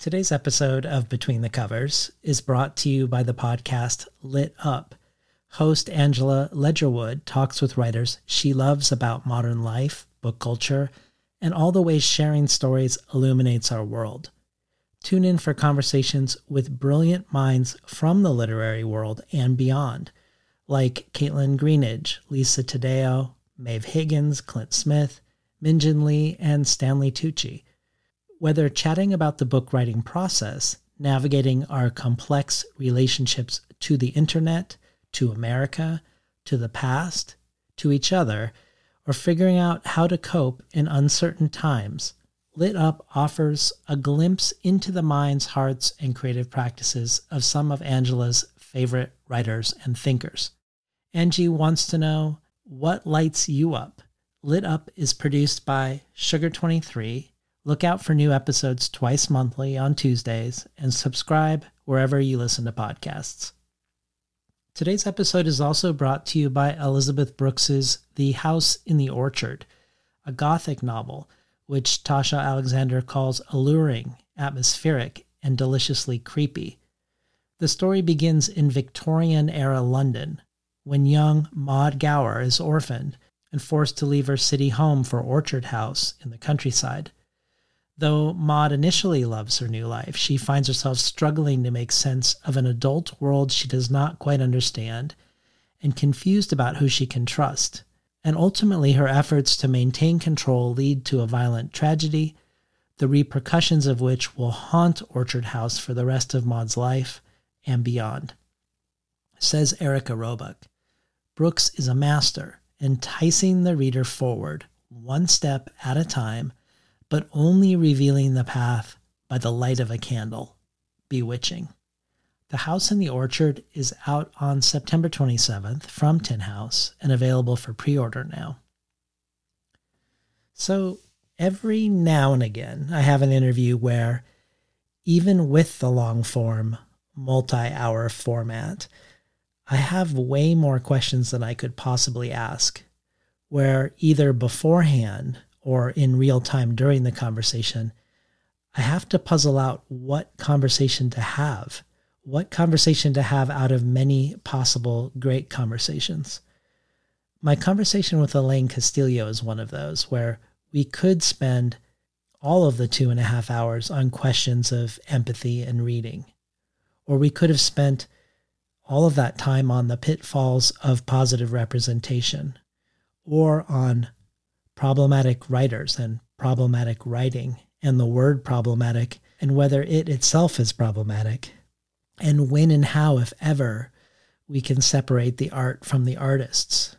Today's episode of Between the Covers is brought to you by the podcast Lit Up. Host Angela Ledgerwood talks with writers she loves about modern life, book culture, and all the ways sharing stories illuminates our world. Tune in for conversations with brilliant minds from the literary world and beyond, like Caitlin Greenidge, Lisa Tadeo, Maeve Higgins, Clint Smith, Minjin Lee, and Stanley Tucci. Whether chatting about the book writing process, navigating our complex relationships to the internet, to America, to the past, to each other, or figuring out how to cope in uncertain times, Lit Up offers a glimpse into the minds, hearts, and creative practices of some of Angela's favorite writers and thinkers. Angie wants to know, what lights you up? Lit Up is produced by Sugar23. Look out for new episodes twice monthly on Tuesdays, and subscribe wherever you listen to podcasts. Today's episode is also brought to you by Elizabeth Brooks's The House in the Orchard, a Gothic novel, which Tasha Alexander calls alluring, atmospheric, and deliciously creepy. The story begins in Victorian-era London, when young Maud Gower is orphaned and forced to leave her city home for Orchard House in the countryside. Though Maud initially loves her new life, she finds herself struggling to make sense of an adult world she does not quite understand and confused about who she can trust. And ultimately, her efforts to maintain control lead to a violent tragedy, the repercussions of which will haunt Orchard House for the rest of Maud's life and beyond. Says Erica Roebuck, Brooks is a master, enticing the reader forward, one step at a time, but only revealing the path by the light of a candle. Bewitching. The House in the Orchard is out on September 27th from Tin House and available for pre-order now. So every now and again, I have an interview where, even with the long-form, multi-hour format, I have way more questions than I could possibly ask, where either beforehand or in real time during the conversation, I have to puzzle out what conversation to have out of many possible great conversations. My conversation with Elaine Castillo is one of those where we could spend all of the 2.5 hours on questions of empathy and reading, or we could have spent all of that time on the pitfalls of positive representation, or on problematic writers and problematic writing and the word problematic and whether it itself is problematic, and when and how, if ever, we can separate the art from the artists.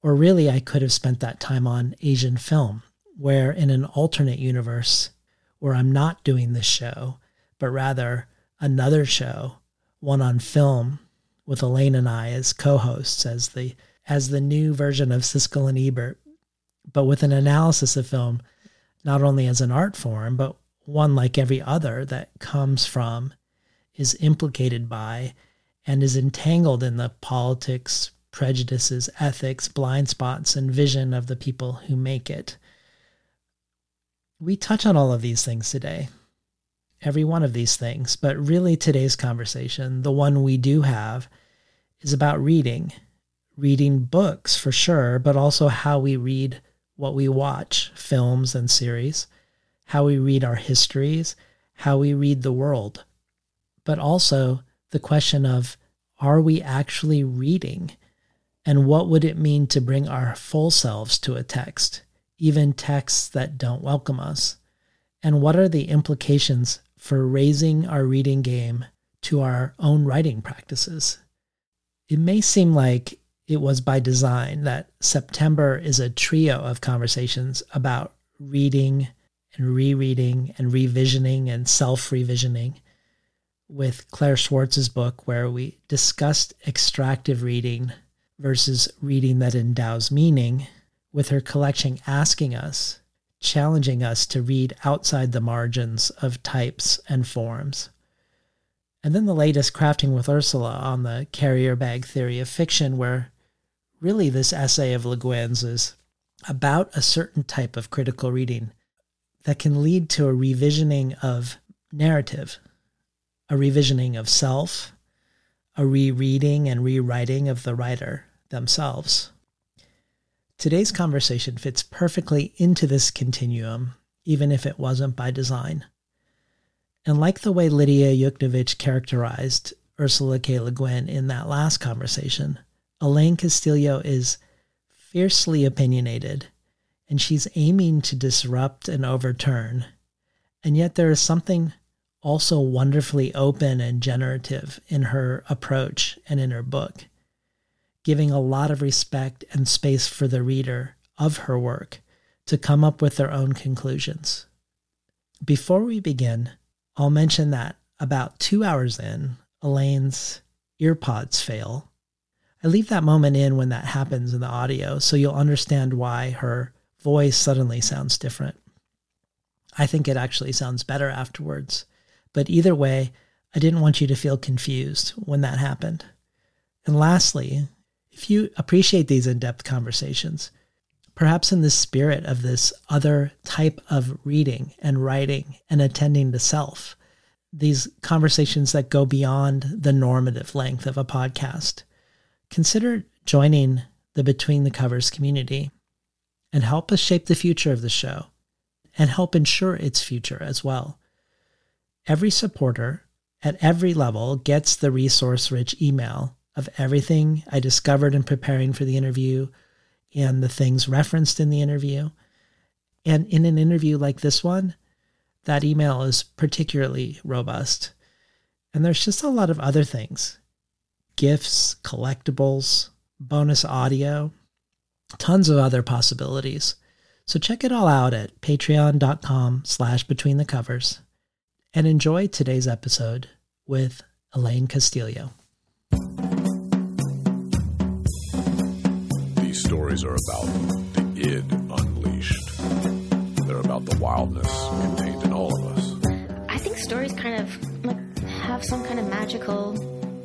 Or really, I could have spent that time on Asian film, where in an alternate universe where I'm not doing this show, but rather another show, one on film with Elaine and I as co-hosts, as the new version of Siskel and Ebert, but with an analysis of film, not only as an art form, but one like every other that comes from, is implicated by, and is entangled in the politics, prejudices, ethics, blind spots, and vision of the people who make it. We touch on all of these things today, every one of these things, but really today's conversation, the one we do have, is about reading books for sure, but also how we read what we watch, films and series, how we read our histories, how we read the world, but also the question of, are we actually reading? And what would it mean to bring our full selves to a text, even texts that don't welcome us? And what are the implications for raising our reading game to our own writing practices? It may seem like it was by design that September is a trio of conversations about reading and rereading and revisioning and self-revisioning, with Claire Schwartz's book where we discussed extractive reading versus reading that endows meaning, with her collection asking us, challenging us to read outside the margins of types and forms. And then the latest, Crafting with Ursula, on the carrier bag theory of fiction, where really, this essay of Le Guin's is about a certain type of critical reading that can lead to a revisioning of narrative, a revisioning of self, a rereading and rewriting of the writer themselves. Today's conversation fits perfectly into this continuum, even if it wasn't by design. And like the way Lydia Yuknovich characterized Ursula K. Le Guin in that last conversation, Elaine Castillo is fiercely opinionated, and she's aiming to disrupt and overturn. And yet there is something also wonderfully open and generative in her approach and in her book, giving a lot of respect and space for the reader of her work to come up with their own conclusions. Before we begin, I'll mention that about 2 hours in, Elaine's earpods fail. I leave that moment in when that happens in the audio, so you'll understand why her voice suddenly sounds different. I think it actually sounds better afterwards. But either way, I didn't want you to feel confused when that happened. And lastly, if you appreciate these in-depth conversations, perhaps in the spirit of this other type of reading and writing and attending to self, these conversations that go beyond the normative length of a podcast, consider joining the Between the Covers community and help us shape the future of the show and help ensure its future as well. Every supporter at every level gets the resource-rich email of everything I discovered in preparing for the interview and the things referenced in the interview. And in an interview like this one, that email is particularly robust. And there's just a lot of other things. Gifts, collectibles, bonus audio, tons of other possibilities. So check it all out at patreon.com/between the covers and enjoy today's episode with Elaine Castillo. These stories are about the id unleashed. They're about the wildness contained in all of us. I think stories kind of have some kind of magical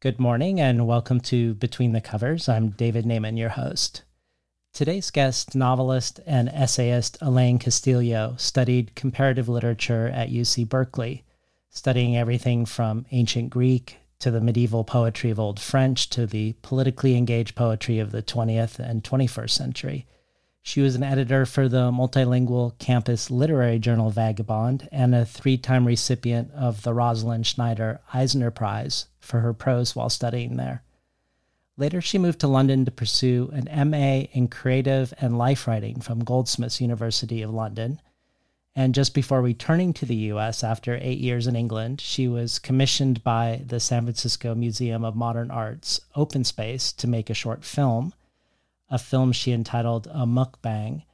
Good morning and welcome to Between the Covers. I'm David Naiman, your host. Today's guest, novelist and essayist Elaine Castillo, studied comparative literature at UC Berkeley, studying everything from ancient Greek to the medieval poetry of Old French to the politically engaged poetry of the 20th and 21st century. She was an editor for the multilingual campus literary journal Vagabond and a three-time recipient of the Rosalind Schneider Eisner Prize for her prose while studying there. Later, she moved to London to pursue an MA in Creative and Life Writing from Goldsmiths University of London. And just before returning to the U.S. after 8 years in England, she was commissioned by the San Francisco Museum of Modern Art's Open Space to make a short film, a film she entitled A Mukbang,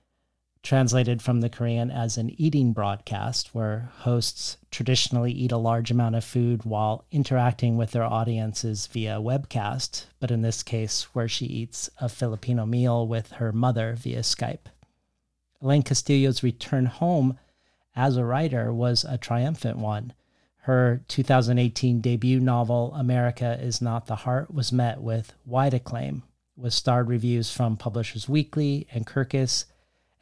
translated from the Korean as an eating broadcast, where hosts traditionally eat a large amount of food while interacting with their audiences via webcast, but in this case, where she eats a Filipino meal with her mother via Skype. Elaine Castillo's return home as a writer was a triumphant one. Her 2018 debut novel, America Is Not the Heart, was met with wide acclaim, with starred reviews from Publishers Weekly and Kirkus,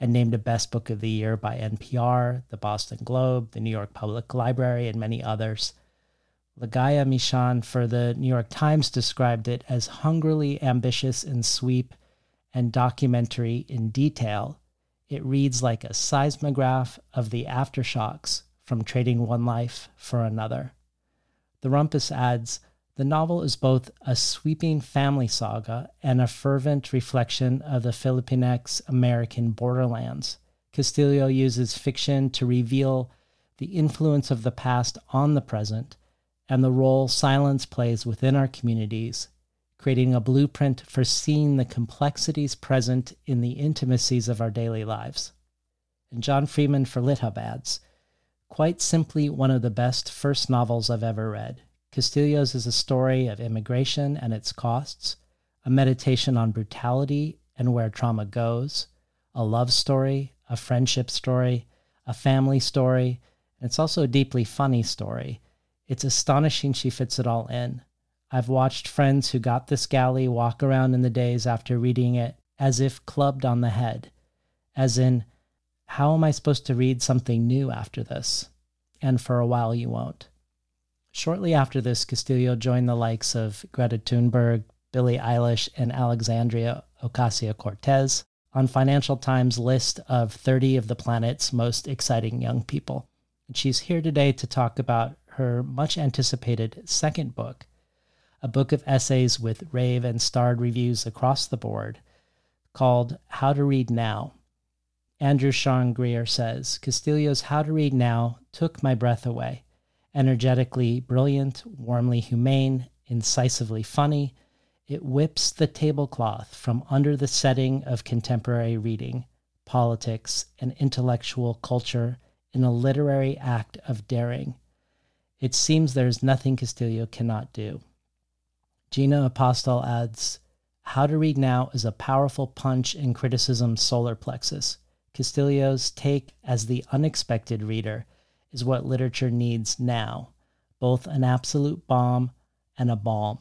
and named a Best Book of the Year by NPR, the Boston Globe, the New York Public Library, and many others. Lagaya Mishan for the New York Times described it as hungrily ambitious in sweep and documentary in detail. It reads like a seismograph of the aftershocks from trading one life for another. The Rumpus adds, The novel is both a sweeping family saga and a fervent reflection of the Filipinx-American borderlands. Castillo uses fiction to reveal the influence of the past on the present and the role silence plays within our communities, creating a blueprint for seeing the complexities present in the intimacies of our daily lives. And John Freeman for Lit Hub adds, "Quite simply one of the best first novels I've ever read. Castillo's is a story of immigration and its costs, a meditation on brutality and where trauma goes, a love story, a friendship story, a family story, and it's also a deeply funny story. It's astonishing she fits it all in. I've watched friends who got this galley walk around in the days after reading it as if clubbed on the head, as in, how am I supposed to read something new after this? And for a while you won't." Shortly after this, Castillo joined the likes of Greta Thunberg, Billie Eilish, and Alexandria Ocasio-Cortez on Financial Times' list of 30 of the planet's most exciting young people. And she's here today to talk about her much-anticipated second book, a book of essays with rave and starred reviews across the board, called How to Read Now. Andrew Sean Greer says, "Castillo's How to Read Now took my breath away. Energetically brilliant, warmly humane, incisively funny, it whips the tablecloth from under the setting of contemporary reading, politics, and intellectual culture in a literary act of daring. It seems there's nothing Castillo cannot do." Gina Apostol adds, "How to Read Now is a powerful punch in criticism's solar plexus. Castillo's take as the unexpected reader is what literature needs now, both an absolute bomb and a balm,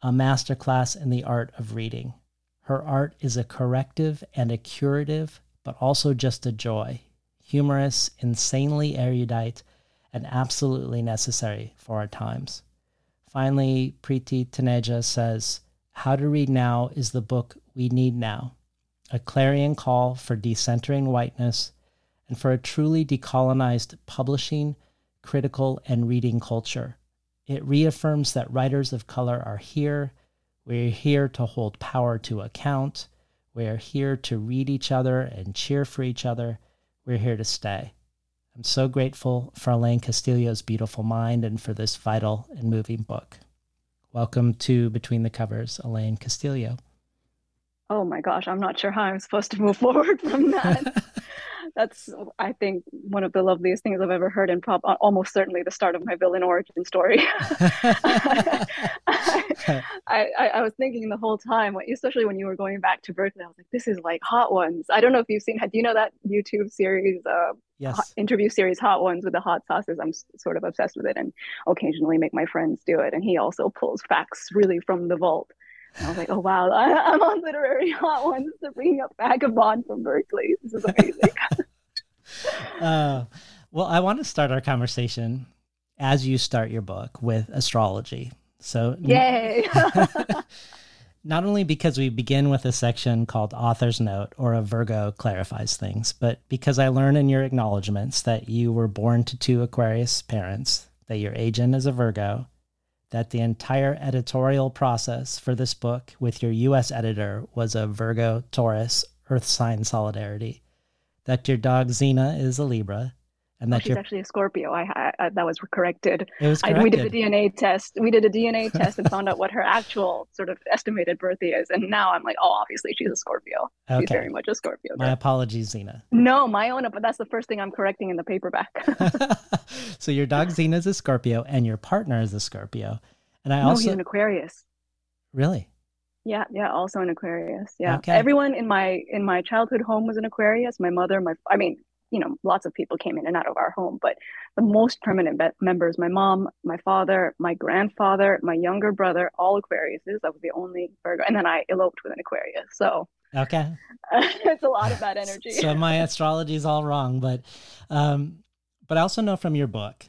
a masterclass in the art of reading. Her art is a corrective and a curative, but also just a joy, humorous, insanely erudite, and absolutely necessary for our times." Finally, Preeti Taneja says, "How to Read Now is the book we need now, a clarion call for decentering whiteness, and for a truly decolonized publishing, critical, and reading culture. It reaffirms that writers of color are here. We're here to hold power to account. We're here to read each other and cheer for each other. We're here to stay." I'm so grateful for Elaine Castillo's beautiful mind and for this vital and moving book. Welcome to Between the Covers, Elaine Castillo. Oh my gosh, I'm not sure how I'm supposed to move forward from that. That's, I think, one of the loveliest things I've ever heard, and almost certainly the start of my villain origin story. I was thinking the whole time, especially when you were going back to Berkeley, I was like, this is like Hot Ones. I don't know if you've seen, do you know that YouTube series, yes. Interview series Hot Ones with the hot sauces? I'm sort of obsessed with it and occasionally make my friends do it. And he also pulls facts really from the vault. And I was like, oh, wow, I'm on Literary Hot Ones to bring up Vagabond from Berkeley. This is amazing. Well, I want to start our conversation as you start your book with astrology. So, yay! Not only because we begin with a section called Author's Note or a Virgo clarifies things, but because I learn in your acknowledgements that you were born to two Aquarius parents, that your agent is a Virgo, that the entire editorial process for this book with your U.S. editor was a Virgo-Taurus Earth sign solidarity, that your dog Xena is a Libra, and that she's actually a Scorpio. That was corrected. It was corrected. We did a DNA test and found out what her actual sort of estimated birth is, and now I'm like, oh, obviously she's a Scorpio. Okay. She's very much a Scorpio. My apologies, Xena. No, my own, but that's the first thing I'm correcting in the paperback. So your dog Xena is a Scorpio, and your partner is a Scorpio, and he's an Aquarius. Really? Yeah, also an Aquarius. Yeah, okay. Everyone in my childhood home was an Aquarius. My mother, lots of people came in and out of our home, but the most permanent members, my mom, my father, my grandfather, my younger brother, all Aquariuses. I was the only Virgo. And then I eloped with an Aquarius. So okay, it's a lot of bad energy. So my astrology is all wrong, but I also know from your book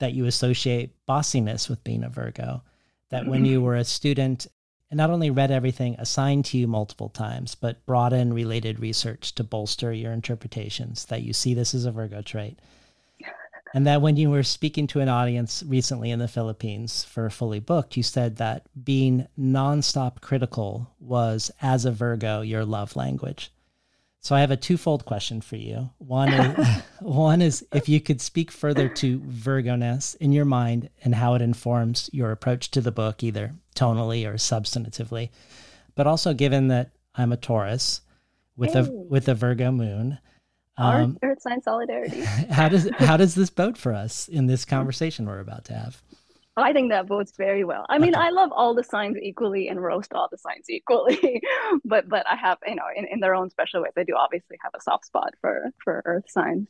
that you associate bossiness with being a Virgo, that when you were a student and not only read everything assigned to you multiple times, but brought in related research to bolster your interpretations, that you see this as a Virgo trait. And that when you were speaking to an audience recently in the Philippines for Fully Booked, you said that being nonstop critical was, as a Virgo, your love language. So I have a twofold question for you. One is if you could speak further to Virgo-ness in your mind and how it informs your approach to the book, either tonally or substantively, but also given that I'm a Taurus with a Virgo moon. Our Earth sign solidarity. How does this bode for us in this conversation we're about to have? I think that bodes very well. I mean, okay. I love all the signs equally and roast all the signs equally, but I have, in their own special way, they do obviously have a soft spot for Earth signs.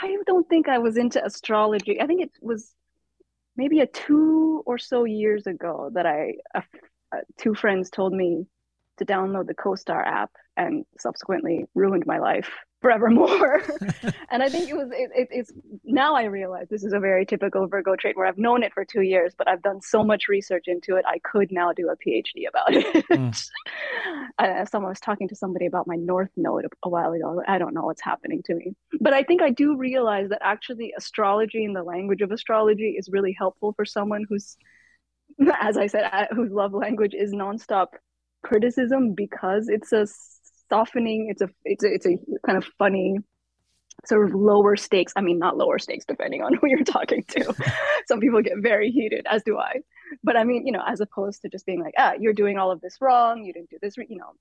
I don't think I was into astrology. I think it was maybe 2 or so years ago that two friends told me to download the CoStar app, and subsequently ruined my life forevermore. And I think it's now I realize this is a very typical Virgo trait where I've known it for 2 years, but I've done so much research into it, I could now do a PhD about it. Someone was talking to somebody about my North Node a while ago. I don't know what's happening to me. But I think I do realize that actually astrology and the language of astrology is really helpful for someone who's, as I said, whose love language is nonstop criticism, because it's a softening, it's a kind of funny sort of lower stakes, I mean, not lower stakes depending on who you're talking to. Some people get very heated, as do I, but I mean, as opposed to just being like, you're doing all of this wrong, you didn't do this,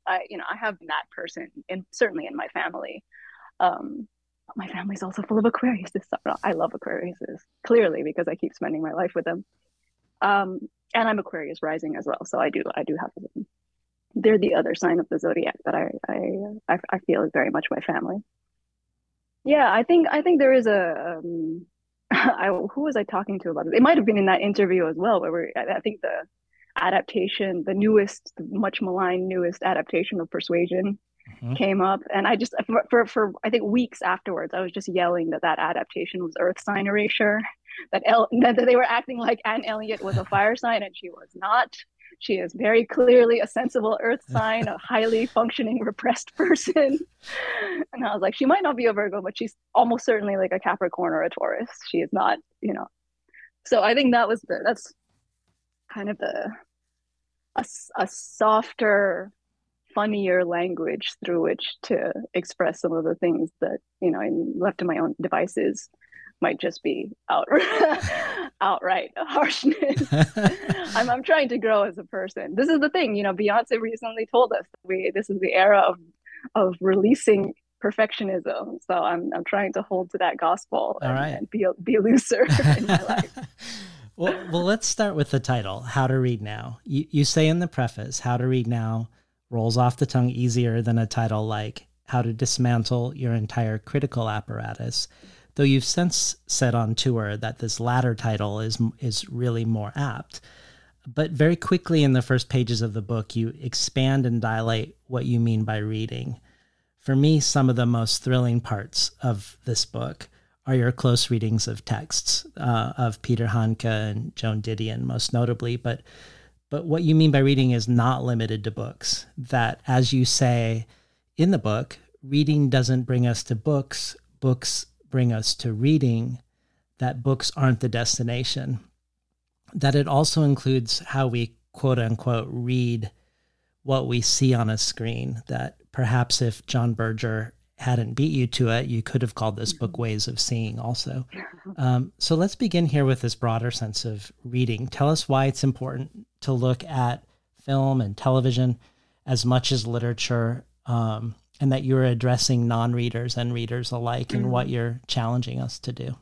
I have that person, and certainly in my family. My family's also full of Aquarius. I love Aquarius, clearly, because I keep spending my life with them, and I'm Aquarius rising as well, so I do have them. They're the other sign of the zodiac that I feel is very much my family. Yeah, I think there is a. Who was I talking to about this? It might have been in that interview as well, where I think the adaptation, the newest, much maligned newest adaptation of Persuasion, came up, and I just for I think weeks afterwards, I was just yelling that adaptation was Earth sign erasure, that they were acting like Anne Elliot was a fire sign and she was not. She is very clearly a sensible Earth sign, a highly functioning, repressed person. And I was like, she might not be a Virgo, but she's almost certainly like a Capricorn or a Taurus. She is not, So I think that was that's kind of a softer, funnier language through which to express some of the things that, left to my own devices, might just be outright harshness. I'm trying to grow as a person. This is the thing, Beyonce recently told us this is the era of releasing perfectionism. So I'm trying to hold to that gospel and be looser in my life. Well, let's start with the title, How to Read Now. You say in the preface, How to Read Now rolls off the tongue easier than a title like How to Dismantle Your Entire Critical Apparatus, though you've since said on tour that this latter title is really more apt. But very quickly in the first pages of the book, you expand and dilate what you mean by reading. For me, some of the most thrilling parts of this book are your close readings of texts of Peter Hanke and Joan Didion, most notably. But what you mean by reading is not limited to books. That, as you say in the book, reading doesn't bring us to books. Books bring us to reading, that books aren't the destination, that it also includes how we, quote unquote, read what we see on a screen, that perhaps if John Berger hadn't beat you to it, you could have called this book Ways of Seeing also. So let's begin here with this broader sense of reading. Tell us why it's important to look at film and television as much as literature, and that you're addressing non-readers and readers alike and what you're challenging us to do.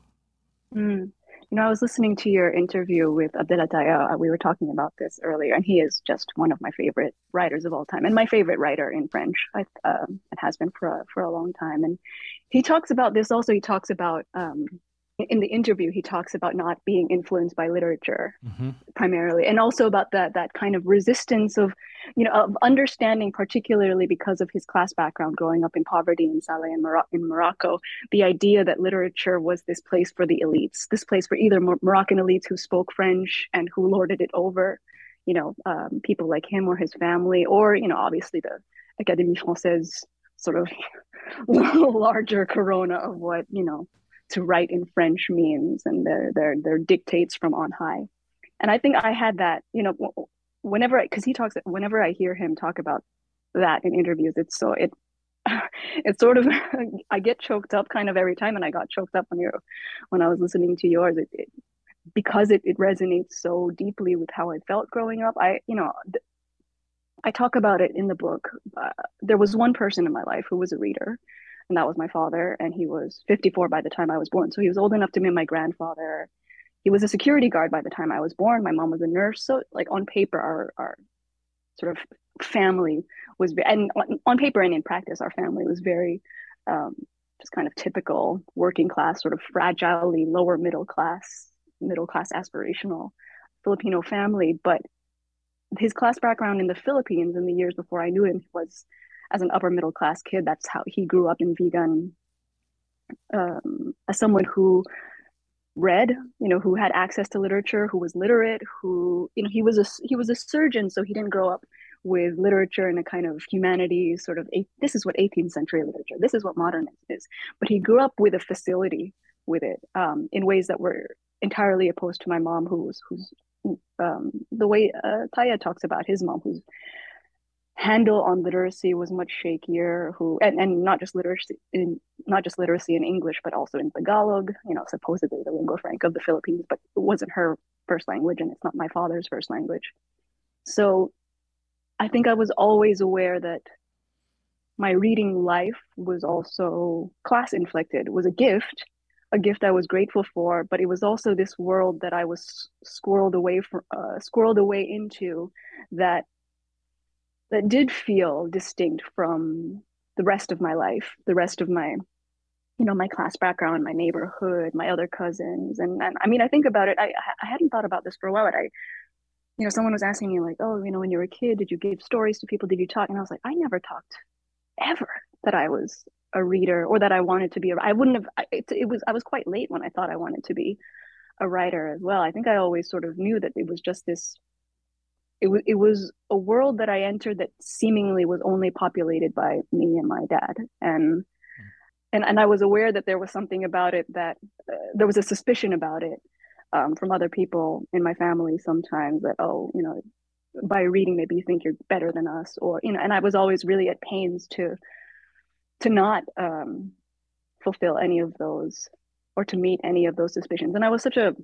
I was listening to your interview with Abdel Attaya. We were talking about this earlier, and he is just one of my favorite writers of all time, and my favorite writer in French. It has been for a long time. And he talks about this also. He talks about, in the interview, he talks about not being influenced by literature primarily, and also about that kind of resistance of understanding, particularly because of his class background, growing up in poverty in Saleh and in Morocco, the idea that literature was this place for the elites, this place for either Moroccan elites who spoke French and who lorded it over, people like him or his family, or, obviously the Académie Française sort of larger corona of what, to write in French means and their dictates from on high. And I think I had that, you know, whenever I hear him talk about that in interviews, it's sort of, I get choked up kind of every time. And I got choked up when I was listening to yours, because it resonates so deeply with how I felt growing up. I talk about it in the book. There was one person in my life who was a reader, and that was my father. And he was 54 by the time I was born. So he was old enough to be my grandfather. He was a security guard by the time I was born. My mom was a nurse. So like on paper, our sort of family was, and on paper and in practice, our family was very just kind of typical working class, sort of fragilely lower middle class aspirational Filipino family. But his class background in the Philippines in the years before I knew him was as an upper middle class kid. That's how he grew up in Vigan, as someone who read, who had access to literature, who was literate, who, he was a surgeon. So he didn't grow up with literature in a kind of humanities sort of, this is what 18th century literature, this is what modernism is. But he grew up with a facility with it in ways that were entirely opposed to my mom, who's the way Taya talks about his mom, whose handle on literacy was much shakier, and not just literacy in English, but also in Tagalog, supposedly the lingua franca of the Philippines, but it wasn't her first language, and it's not my father's first language. So I think I was always aware that my reading life was also class inflected, was a gift I was grateful for, but it was also this world that I was squirreled away into that did feel distinct from the rest of my life, the rest of my, my class background, my neighborhood, my other cousins. And I mean, I think about it, I hadn't thought about this for a while. But someone was asking me like, oh, when you were a kid, did you give stories to people? Did you talk? And I was like, I never talked ever that I was a reader or that I wanted to be. I was quite late when I thought I wanted to be a writer as well. I think I always sort of knew that it was just this, it was a world that I entered that seemingly was only populated by me and my dad. And I was aware that there was something about it that there was a suspicion about it from other people in my family sometimes that, oh, by reading, maybe you think you're better than us or, and I was always really at pains to not fulfill any of those or to meet any of those suspicions. And I was such a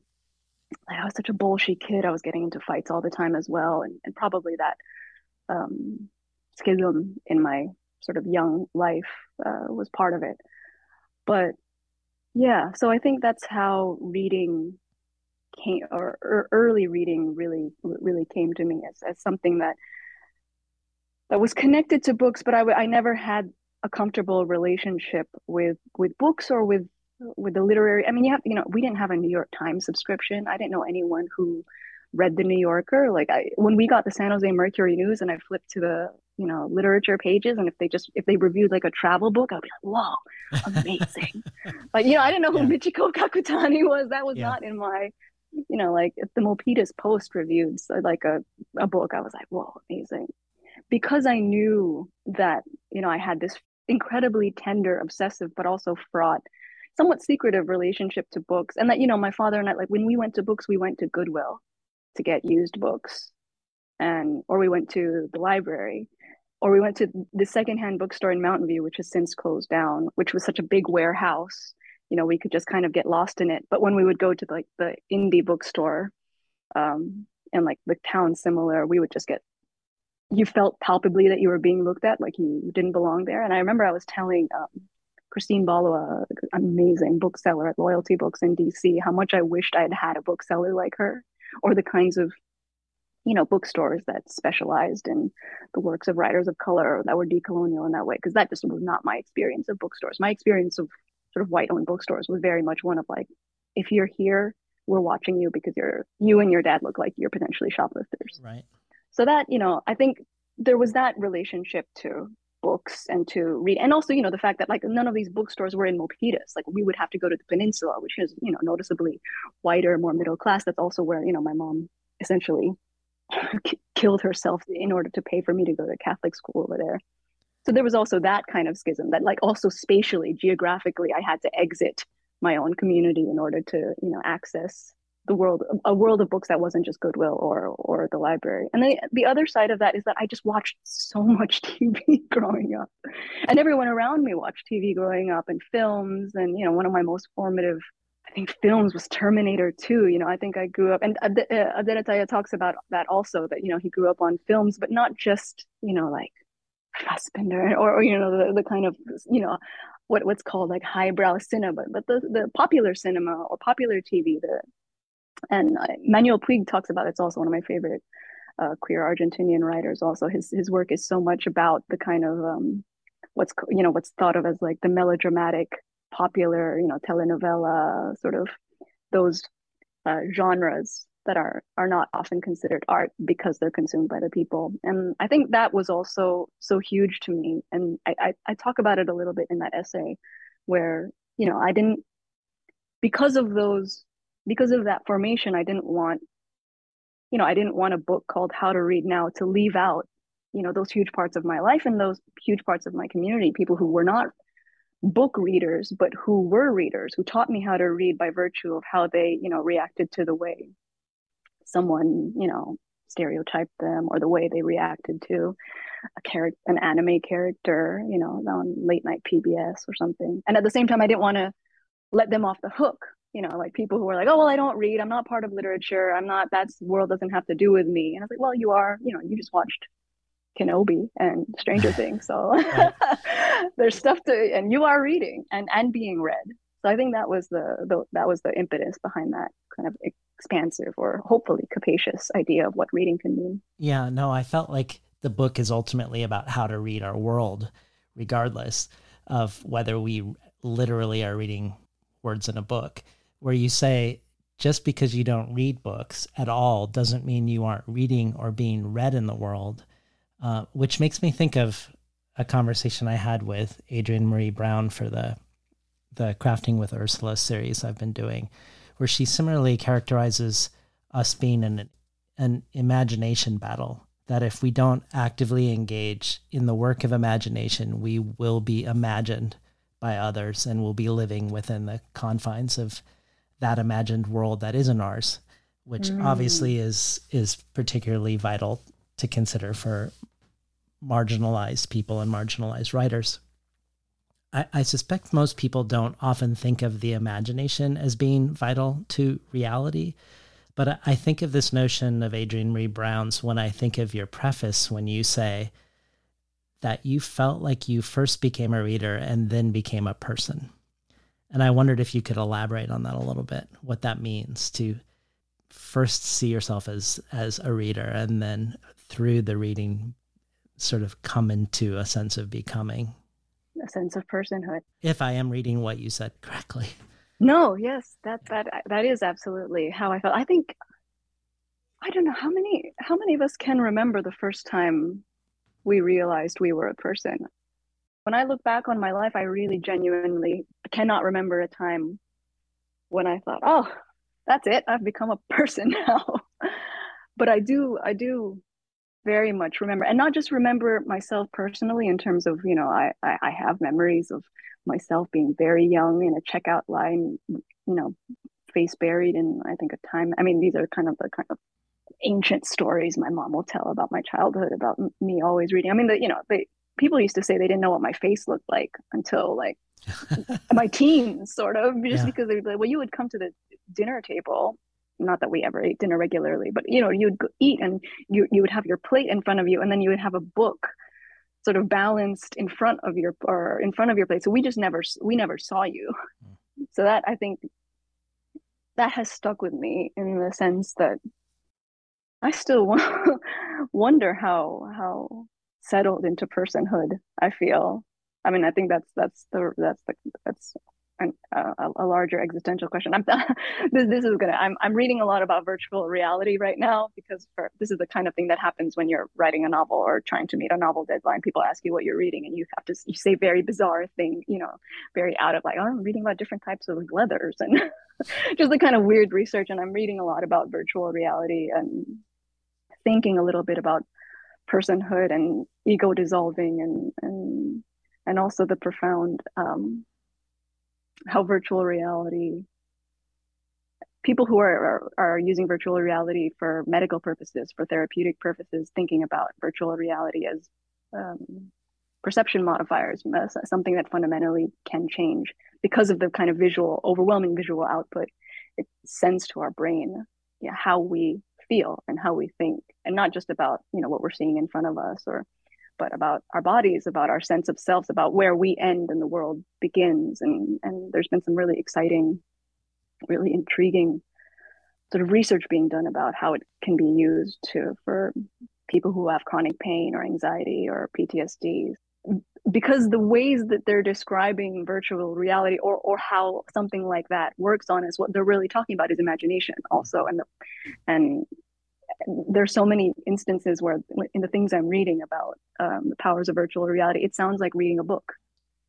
bullshy kid. I was getting into fights all the time as well. And probably that schism in my sort of young life was part of it. But yeah, so I think that's how reading came, or early reading really came to me as something that was connected to books, but I never had a comfortable relationship with books or with the literary. I mean, we didn't have a New York Times subscription. I didn't know anyone who read the New Yorker. Like when we got the San Jose Mercury News and I flipped to the, literature pages, and if they reviewed like a travel book, I'd be like, whoa, amazing. But, I didn't know who Michiko Kakutani was. That was not in my, like if the Milpitas Post reviewed like a book, I was like, whoa, amazing. Because I knew that, I had this incredibly tender, obsessive, but also fraught, somewhat secretive relationship to books. And that, my father and I, like when we went to books, we went to Goodwill to get used books, or we went to the library, or we went to the secondhand bookstore in Mountain View, which has since closed down, which was such a big warehouse. We could just kind of get lost in it. But when we would go to like the indie bookstore and like the town similar, we would just get, you felt palpably that you were being looked at, like you didn't belong there. And I remember I was telling Christine Balua, an amazing bookseller at Loyalty Books in DC, how much I wished I had had a bookseller like her, or the kinds of, bookstores that specialized in the works of writers of color that were decolonial in that way, because that just was not my experience of bookstores. My experience of sort of white-owned bookstores was very much one of like, if you're here, we're watching you because you and your dad look like you're potentially shoplifters. Right. So that, I think there was that relationship to books and to read. And also, the fact that like none of these bookstores were in Milpitas. Like we would have to go to the peninsula, which is, noticeably whiter, more middle class. That's also where, my mom essentially killed herself in order to pay for me to go to Catholic school over there. So there was also that kind of schism that like also spatially, geographically, I had to exit my own community in order to, you know, access the world, a world of books that wasn't just Goodwill or the library. And then the other side of that is that I just watched so much TV growing up, and everyone around me watched TV growing up, and films. And, you know, one of my most formative, I think, films was Terminator 2. You know, I think I grew up, and Adelaide talks about that also, that, you know, he grew up on films, but not just, you know, like Fassbinder or you know, the kind of, you know, what's called like highbrow cinema, but the popular cinema or popular TV. And Manuel Puig talks about, it's also one of my favorite queer Argentinian writers. Also, his work is so much about the kind of what's thought of as like the melodramatic, popular, you know, telenovela, sort of those genres that are not often considered art because they're consumed by the people. And I think that was also so huge to me. And I talk about it a little bit in that essay, where, you know, I didn't, because of that formation, I didn't want a book called How to Read Now to leave out, you know, those huge parts of my life and those huge parts of my community, people who were not book readers, but who were readers, who taught me how to read by virtue of how they, you know, reacted to the way someone, you know, stereotyped them, or the way they reacted to an anime character, you know, on late night PBS or something. And at the same time, I didn't want to let them off the hook, you know, like people who are like, oh, well, I don't read, I'm not part of literature, that world doesn't have to do with me. And I was like, well, you are, you know, you just watched Kenobi and Stranger Things, so there's stuff to, and you are reading and being read. So I think that was the impetus behind that kind of expansive, or hopefully capacious, idea of what reading can mean. Yeah, no, I felt like the book is ultimately about how to read our world, regardless of whether we literally are reading words in a book, where you say, just because you don't read books at all doesn't mean you aren't reading or being read in the world, which makes me think of a conversation I had with Adrienne Marie Brown for the Crafting with Ursula series I've been doing, where she similarly characterizes us being in an imagination battle, that if we don't actively engage in the work of imagination, we will be imagined by others and will be living within the confines of that imagined world that isn't ours, which obviously is particularly vital to consider for marginalized people and marginalized writers. I suspect most people don't often think of the imagination as being vital to reality, but I think of this notion of Adrienne Marie Brown's when I think of your preface, when you say that you felt like you first became a reader and then became a person. And I wondered if you could elaborate on that a little bit, what that means to first see yourself as a reader, and then through the reading sort of come into a sense of becoming. A sense of personhood. If I am reading what you said correctly. No, yes, that is absolutely how I felt. I think, I don't know how many of us can remember the first time we realized we were a person. When I look back on my life, I really genuinely cannot remember a time when I thought, oh, that's it, I've become a person now. But I do very much remember, and not just remember myself personally in terms of, you know, I have memories of myself being very young in a checkout line, you know, face buried in, I think, a time. I mean, these are kind of ancient stories my mom will tell about my childhood, about me always reading. I mean, people used to say they didn't know what my face looked like until like my teens, sort of, just because they'd be like, well, you would come to the dinner table. Not that we ever ate dinner regularly, but, you know, you'd eat and you would have your plate in front of you, and then you would have a book sort of balanced in front of your plate. So we never saw you. So that, I think, that has stuck with me in the sense that I still wonder how settled into personhood I feel. I mean, I think that's a larger existential question. I'm reading a lot about virtual reality right now, because this is the kind of thing that happens when you're writing a novel or trying to meet a novel deadline. People ask you what you're reading, and you have to say very bizarre thing, you know, very out of like, oh, I'm reading about different types of leathers and just the kind of weird research. And I'm reading a lot about virtual reality and thinking a little bit about personhood and ego dissolving, and also the profound how virtual reality, people who are using virtual reality for medical purposes, for therapeutic purposes, thinking about virtual reality as perception modifiers, something that fundamentally can change because of the kind of visual, overwhelming visual output it sends to our brain, how we feel and how we think, and not just about, what we're seeing in front of us, but about our bodies, about our sense of selves, about where we end and the world begins. And there's been some really exciting, really intriguing sort of research being done about how it can be used for people who have chronic pain or anxiety or PTSD. Because the ways that they're describing virtual reality or how something like that works on us, what they're really talking about is imagination also. And there's so many instances where in the things I'm reading about the powers of virtual reality, it sounds like reading a book.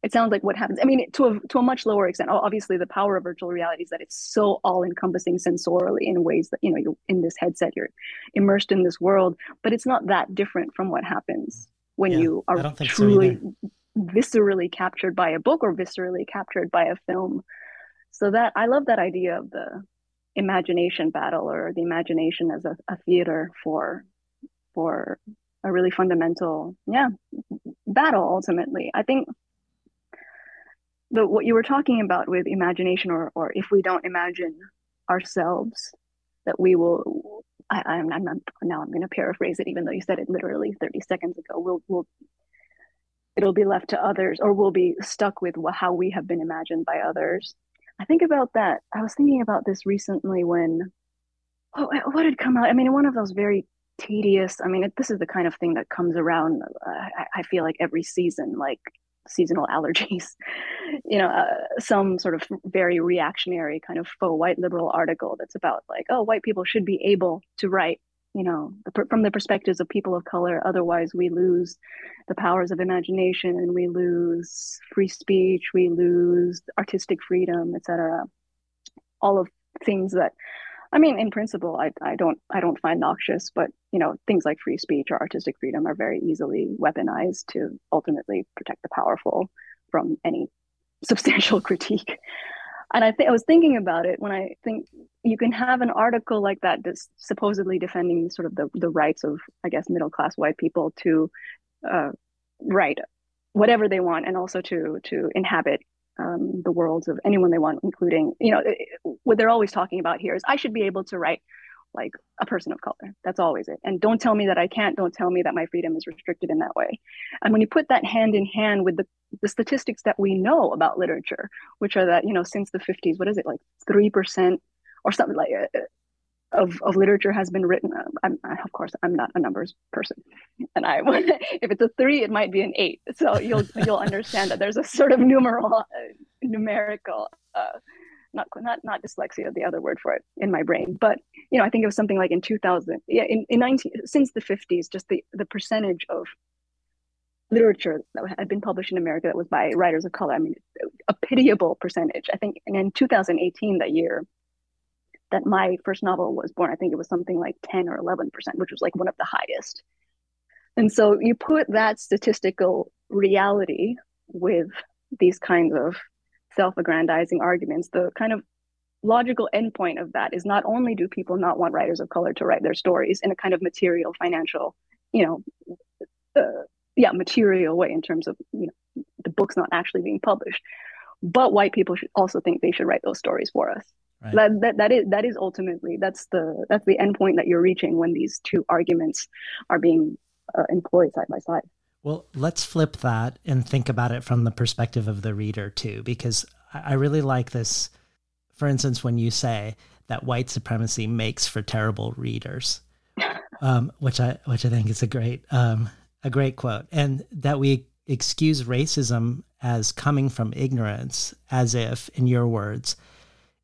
It sounds like what happens. I mean, to a much lower extent. Obviously, the power of virtual reality is that it's so all-encompassing sensorially in ways that, you're in this headset, you're immersed in this world, but it's not that different from what happens when you are truly viscerally captured by a book or viscerally captured by a film. So that I love that idea of the imagination battle, or the imagination as a theater for a really fundamental battle ultimately. I think what you were talking about with imagination, or if we don't imagine ourselves, that we will, now I'm going to paraphrase it, even though you said it literally 30 seconds ago, it'll be left to others, or we'll be stuck with how we have been imagined by others. I think about that. I was thinking about this recently when, what had come out? I mean, one of those very tedious, this is the kind of thing that comes around, I feel like every season, like seasonal allergies, some sort of very reactionary kind of faux white liberal article that's about like, white people should be able to write, from the perspectives of people of color. Otherwise, we lose the powers of imagination, and we lose free speech, we lose artistic freedom, etc. All of things that, in principle, I don't find noxious, but things like free speech or artistic freedom are very easily weaponized to ultimately protect the powerful from any substantial critique. And I was thinking about it when I think you can have an article like that that's supposedly defending sort of the rights of, I guess, middle class white people to write whatever they want, and also to inhabit the worlds of anyone they want, including, what they're always talking about here is I should be able to write like a person of color. That's always it. And don't tell me that I can't. Don't tell me that my freedom is restricted in that way. And when you put that hand in hand with the statistics that we know about literature, which are that, since the 50s, what is it, like 3% or something like of literature has been written. Of course, I'm not a numbers person, and if it's a 3, it might be an 8. So you'll understand that there's a sort of numerical, not dyslexia, the other word for it in my brain. But I think it was something like in 2000, since the 50s, just the percentage of literature that had been published in America that was by writers of color. A pitiable percentage. I think, and in 2018, that year that my first novel was born, I think it was something like 10 or 11%, which was like one of the highest. And so you put that statistical reality with these kinds of self-aggrandizing arguments, the kind of logical endpoint of that is not only do people not want writers of color to write their stories in a kind of material, financial, material way in terms of, the book's not actually being published, but white people should also think they should write those stories for us. Right. That is ultimately, that's the end point that you're reaching when these two arguments are being employed side by side. Well, let's flip that and think about it from the perspective of the reader too, because I really like this. For instance, when you say that white supremacy makes for terrible readers, which I think is a great quote, and that we excuse racism as coming from ignorance, as if, in your words,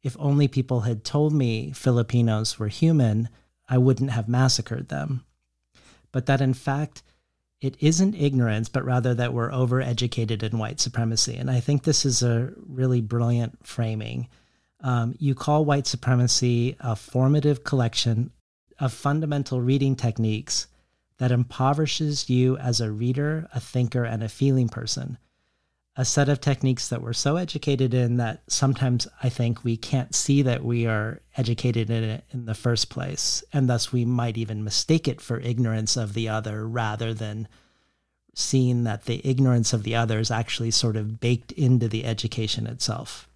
if only people had told me Filipinos were human, I wouldn't have massacred them. But that in fact, it isn't ignorance, but rather that we're overeducated in white supremacy. And I think this is a really brilliant framing. You call white supremacy a formative collection of fundamental reading techniques that impoverishes you as a reader, a thinker, and a feeling person. a set of techniques that we're so educated in that sometimes I think we can't see that we are educated in it in the first place. And thus we might even mistake it for ignorance of the other rather than seeing that the ignorance of the other is actually sort of baked into the education itself,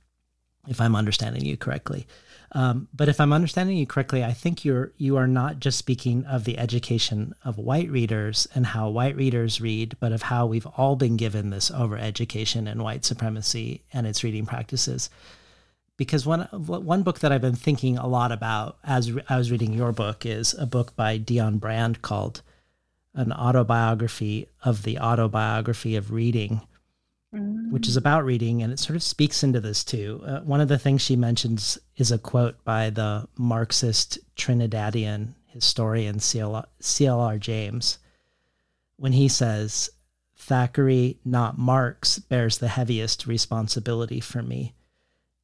if I'm understanding you correctly. But if I'm understanding you correctly, I think you are not just speaking of the education of white readers and how white readers read, but of how we've all been given this overeducation and white supremacy and its reading practices. Because one book that I've been thinking a lot about as I was reading your book is a book by Dion Brand called An Autobiography of the Autobiography of Reading, which is about reading, and it sort of speaks into this too. One of the things she mentions is a quote by the Marxist Trinidadian historian C.L.R. James, when he says, "Thackeray, not Marx, bears the heaviest responsibility for me."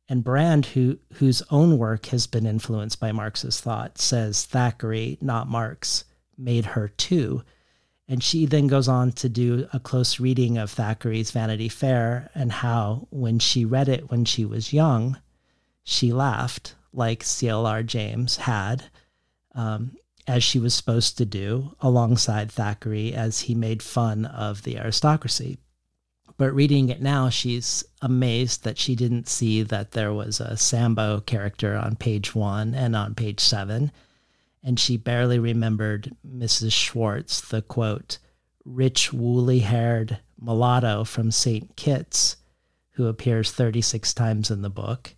And Brand, whose own work has been influenced by Marxist thought, says Thackeray, not Marx, made her too. And she then goes on to do a close reading of Thackeray's Vanity Fair and how, when she read it when she was young, she laughed like C.L.R. James had, as she was supposed to do, alongside Thackeray as he made fun of the aristocracy. But reading it now, she's amazed that she didn't see that there was a Sambo character on page 1 and on page 7. And she barely remembered Mrs. Schwartz, the, quote, rich, woolly-haired mulatto from St. Kitts, who appears 36 times in the book.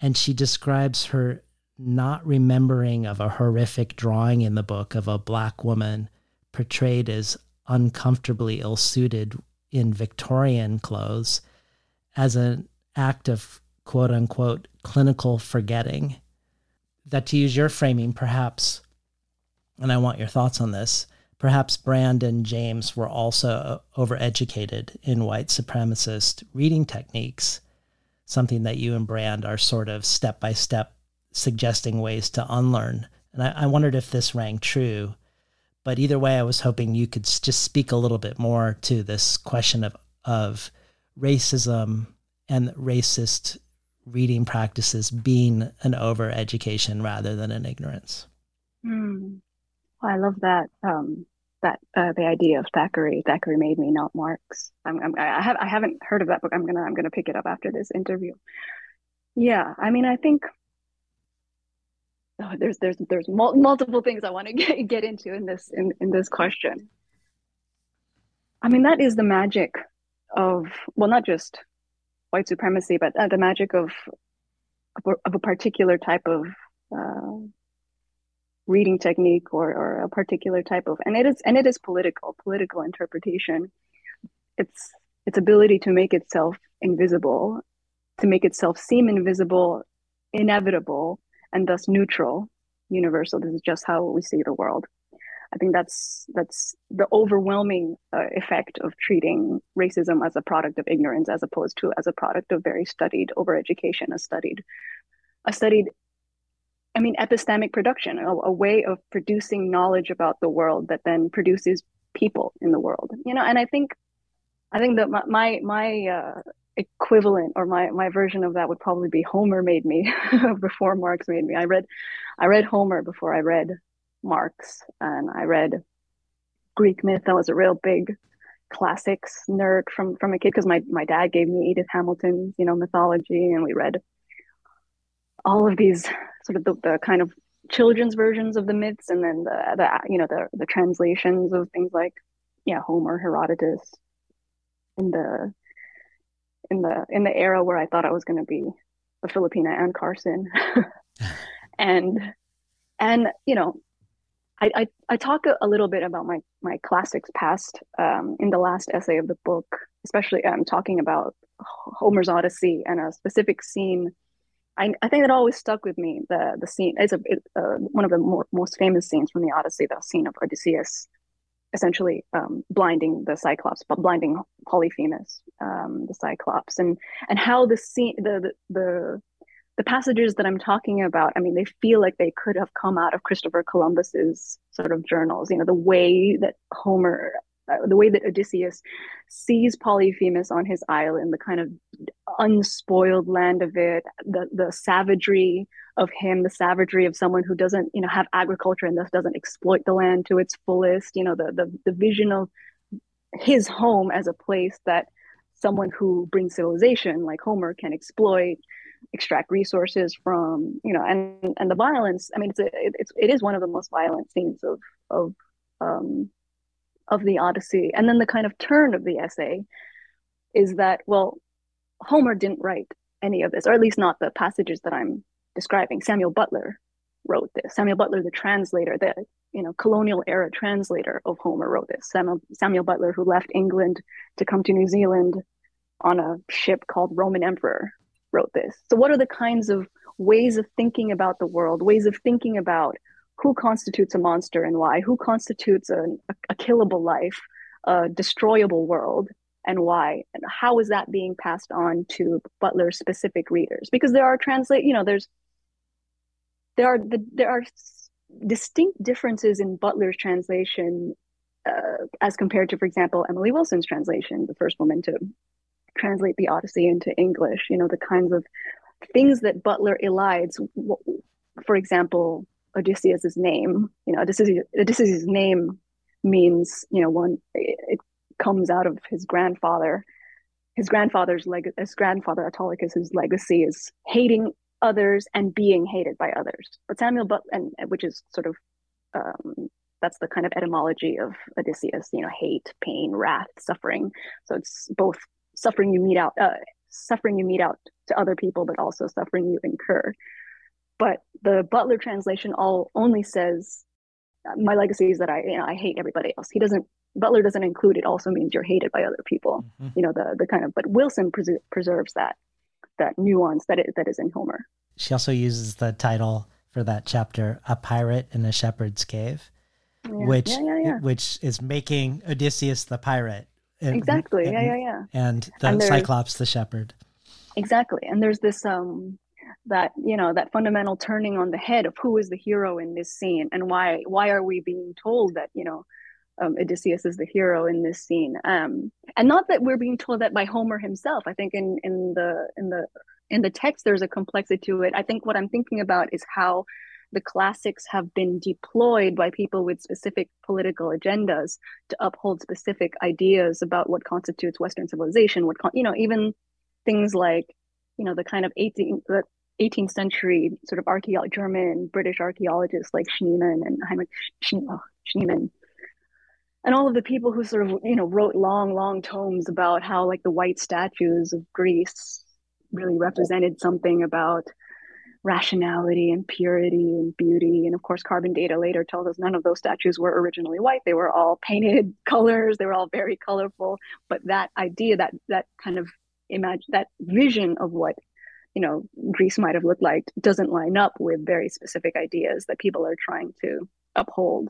And she describes her not remembering of a horrific drawing in the book of a black woman portrayed as uncomfortably ill-suited in Victorian clothes as an act of, quote-unquote, clinical forgetting. That, to use your framing, perhaps, and I want your thoughts on this, perhaps Brand and James were also overeducated in white supremacist reading techniques, something that you and Brand are sort of step-by-step suggesting ways to unlearn. And I wondered if this rang true, but either way, I was hoping you could just speak a little bit more to this question of racism and racist reading practices being an overeducation rather than an ignorance. Well, I love that. The idea of Thackeray made me, not Marx. I haven't heard of that book. I'm gonna pick it up after this interview. Yeah, I mean, I think there's multiple things I want to get into in this question. I mean, that is the magic of, well, not just white supremacy, but the magic of a particular type of reading technique or a particular type of, and it is political interpretation. Its ability to make itself invisible, to make itself seem invisible, inevitable, and thus neutral, universal. This is just how we see the world. I think that's the overwhelming effect of treating racism as a product of ignorance, as opposed to as a product of very studied overeducation, a studied, I mean, epistemic production, a way of producing knowledge about the world that then produces people in the world. You know, and I think that my equivalent or my version of that would probably be Homer made me before Marx made me. I read Homer before I read Marx, and I read Greek myth. I was a real big classics nerd from a kid because my dad gave me Edith Hamilton's, you know, mythology, and we read all of these sort of the kind of children's versions of the myths, and then the translations of things like Homer, Herodotus, in the era where I thought I was going to be a Filipina Ann Carson, and you know. I talk a little bit about my classics past in the last essay of the book, especially I'm talking about Homer's Odyssey and a specific scene. I think that always stuck with me, the scene. It's one of the most famous scenes from the Odyssey, the scene of Odysseus essentially blinding the Cyclops, but blinding Polyphemus, the Cyclops, and how the scene, the passages that I'm talking about, I mean, they feel like they could have come out of Christopher Columbus's sort of journals. You know, the way that Homer the way that Odysseus sees Polyphemus on his island, the kind of unspoiled land of it, the savagery of him, the savagery of someone who doesn't, have agriculture and thus doesn't exploit the land to its fullest, the vision of his home as a place that someone who brings civilization like Homer can exploit, extract resources from, and the violence. I mean, it is one of the most violent scenes of the Odyssey. And then the kind of turn of the essay is that, well, Homer didn't write any of this, or at least not the passages that I'm describing. Samuel Butler wrote this. Samuel Butler, the translator, the colonial era translator of Homer, wrote this. Samuel Butler, who left England to come to New Zealand on a ship called Roman Emperor, wrote this. So what are the kinds of ways of thinking about the world, ways of thinking about who constitutes a monster and why, who constitutes a killable life, a destroyable world, and why? And how is that being passed on to Butler's specific readers? Because there are distinct differences in Butler's translation as compared to, for example, Emily Wilson's translation, the first woman to translate the Odyssey into English. The kinds of things that Butler elides, for example, Odysseus's name. Odysseus's name means, it comes out of his grandfather. His grandfather Autolycus, whose legacy is hating others and being hated by others. But Samuel Butler, and which is sort of that's the kind of etymology of Odysseus. Hate, pain, wrath, suffering. So it's both suffering you mete out to other people, but also suffering you incur. But the Butler translation only says, my legacy is that I hate everybody else. Butler doesn't include, it also means you're hated by other people. Mm-hmm. But Wilson preserves that nuance that is in Homer. She also uses the title for that chapter, A Pirate in a Shepherd's Cave, which is making Odysseus the pirate. Exactly. And the Cyclops, the shepherd. Exactly. And there's this, that fundamental turning on the head of who is the hero in this scene, and why are we being told that, Odysseus is the hero in this scene. And not that we're being told that by Homer himself. I think in the text, there's a complexity to it. I think what I'm thinking about is how the classics have been deployed by people with specific political agendas to uphold specific ideas about what constitutes Western civilization, even things like, the kind of 18th century sort of German, British archaeologists like Schneemann and Heinrich Schneemann, and all of the people who sort of, wrote long tomes about how, like, the white statues of Greece really represented something about rationality and purity and beauty. And of course, carbon data later tells us none of those statues were originally white. They were all painted colors. They were all very colorful. But that idea, that kind of image, that vision of what, Greece might have looked like doesn't line up with very specific ideas that people are trying to uphold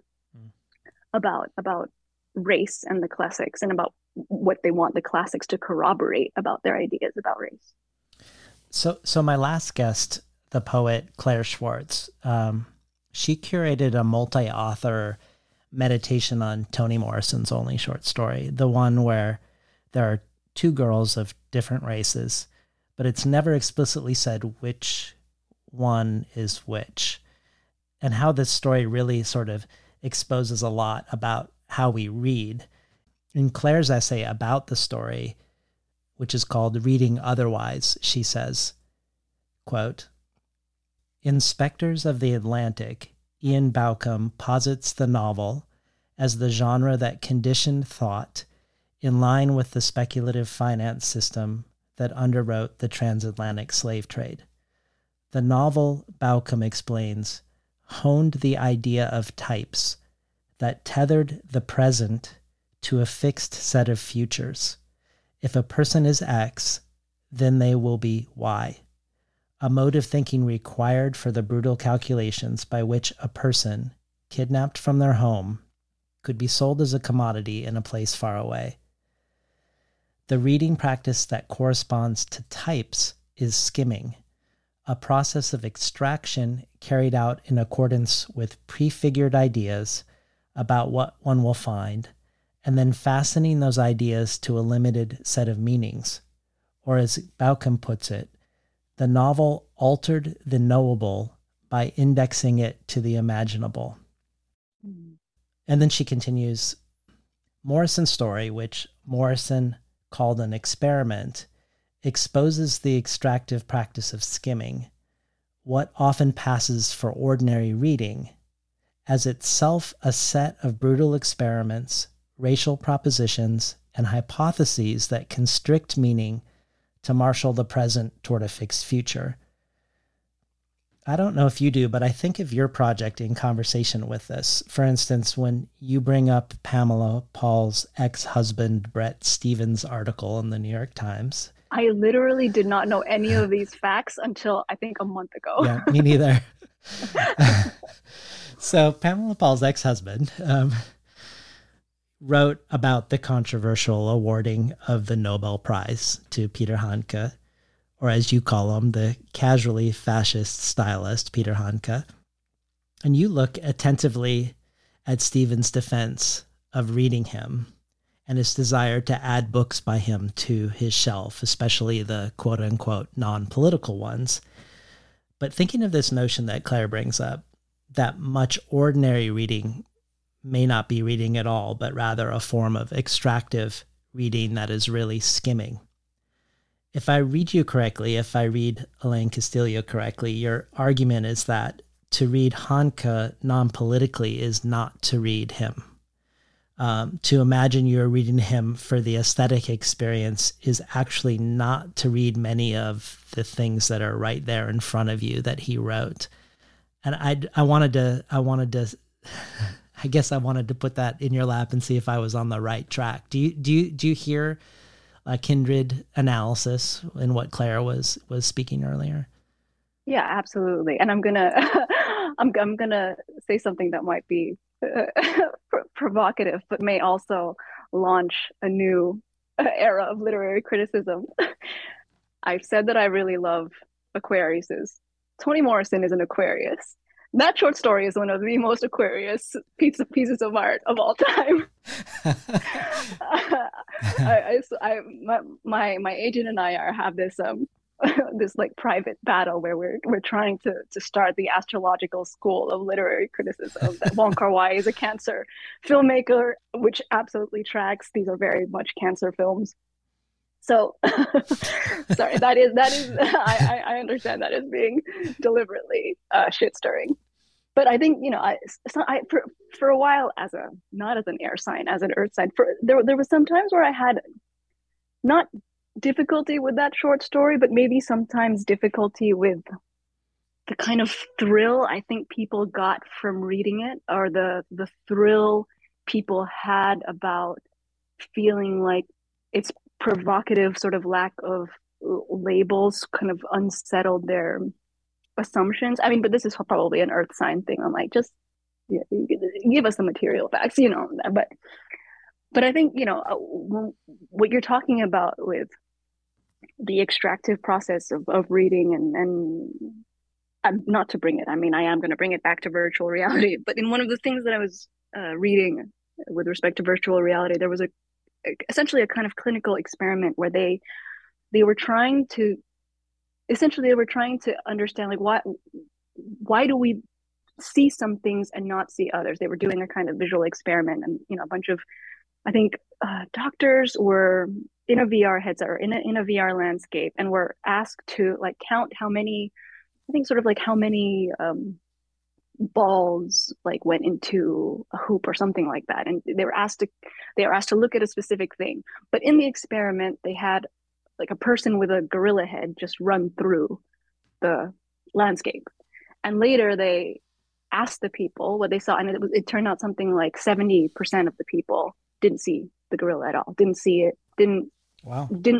about race and the classics, and about what they want the classics to corroborate about their ideas about race. So my last guest, the poet Claire Schwartz, she curated a multi-author meditation on Toni Morrison's only short story, the one where there are two girls of different races, but it's never explicitly said which one is which, and how this story really sort of exposes a lot about how we read. In Claire's essay about the story, which is called Reading Otherwise, she says, quote, "Inspectors of the Atlantic, Ian Baucom posits the novel as the genre that conditioned thought in line with the speculative finance system that underwrote the transatlantic slave trade. The novel, Baucom explains, honed the idea of types that tethered the present to a fixed set of futures. If a person is X, then they will be Y. A mode of thinking required for the brutal calculations by which a person, kidnapped from their home, could be sold as a commodity in a place far away. The reading practice that corresponds to types is skimming, a process of extraction carried out in accordance with prefigured ideas about what one will find and then fastening those ideas to a limited set of meanings. Or as Baucan puts it, the novel altered the knowable by indexing it to the imaginable. Mm. And then she continues, Morrison's story, which Morrison called an experiment, exposes the extractive practice of skimming, what often passes for ordinary reading, as itself a set of brutal experiments, racial propositions, and hypotheses that constrict meaning to marshal the present toward a fixed future. I don't know if you do, but I think of your project in conversation with this. For instance, when you bring up Pamela Paul's ex-husband Brett Stevens' article in the New York Times. I literally did not know any of these facts until I think a month ago. Yeah, me neither. So Pamela Paul's ex-husband wrote about the controversial awarding of the Nobel Prize to Peter Hanke, or as you call him, the casually fascist stylist, Peter Hanke. And you look attentively at Stevens' defense of reading him and his desire to add books by him to his shelf, especially the quote-unquote non-political ones. But thinking of this notion that Claire brings up, that much ordinary reading may not be reading at all, but rather a form of extractive reading that is really skimming. If I read you correctly, if I read Elaine Castillo correctly, your argument is that to read Hanke non-politically is not to read him. To imagine you're reading him for the aesthetic experience is actually not to read many of the things that are right there in front of you that he wrote. And I wanted to I guess I wanted to put that in your lap and see if I was on the right track. Do you hear a kindred analysis in what Claire was speaking earlier? Yeah, absolutely. And I'm gonna say something that might be provocative, but may also launch a new era of literary criticism. I've said that I really love Aquariuses. Toni Morrison is an Aquarius. That short story is one of the most Aquarius pieces of art of all time. My agent and I have this this like private battle where we're trying to start the astrological school of literary criticism. That Wong Kar-wai is a Cancer filmmaker, which absolutely tracks. These are very much Cancer films. So, sorry, that is. I understand that as being deliberately shit stirring, but I think for a while as a not as an air sign as an earth sign, there was some times where I had not difficulty with that short story, but maybe sometimes difficulty with the kind of thrill I think people got from reading it, or the thrill people had about feeling like it's provocative sort of lack of labels kind of unsettled their assumptions. I mean, but this is probably an earth sign thing. I'm like, just give us the material facts, but I think, what you're talking about with the extractive process of reading and I'm not to bring it. I mean, I am going to bring it back to virtual reality, but in one of the things that I was reading with respect to virtual reality, there was essentially a kind of clinical experiment where they were trying to understand like why do we see some things and not see others. They were doing a kind of visual experiment, and a bunch of I think doctors were in a VR headset or in a VR landscape and were asked to like count how many balls like went into a hoop or something like that, and they were asked to look at a specific thing. But in the experiment they had like a person with a gorilla head just run through the landscape, and later they asked the people what they saw, and it turned out something like 70% of the people didn't see the gorilla at all, didn't see it, didn't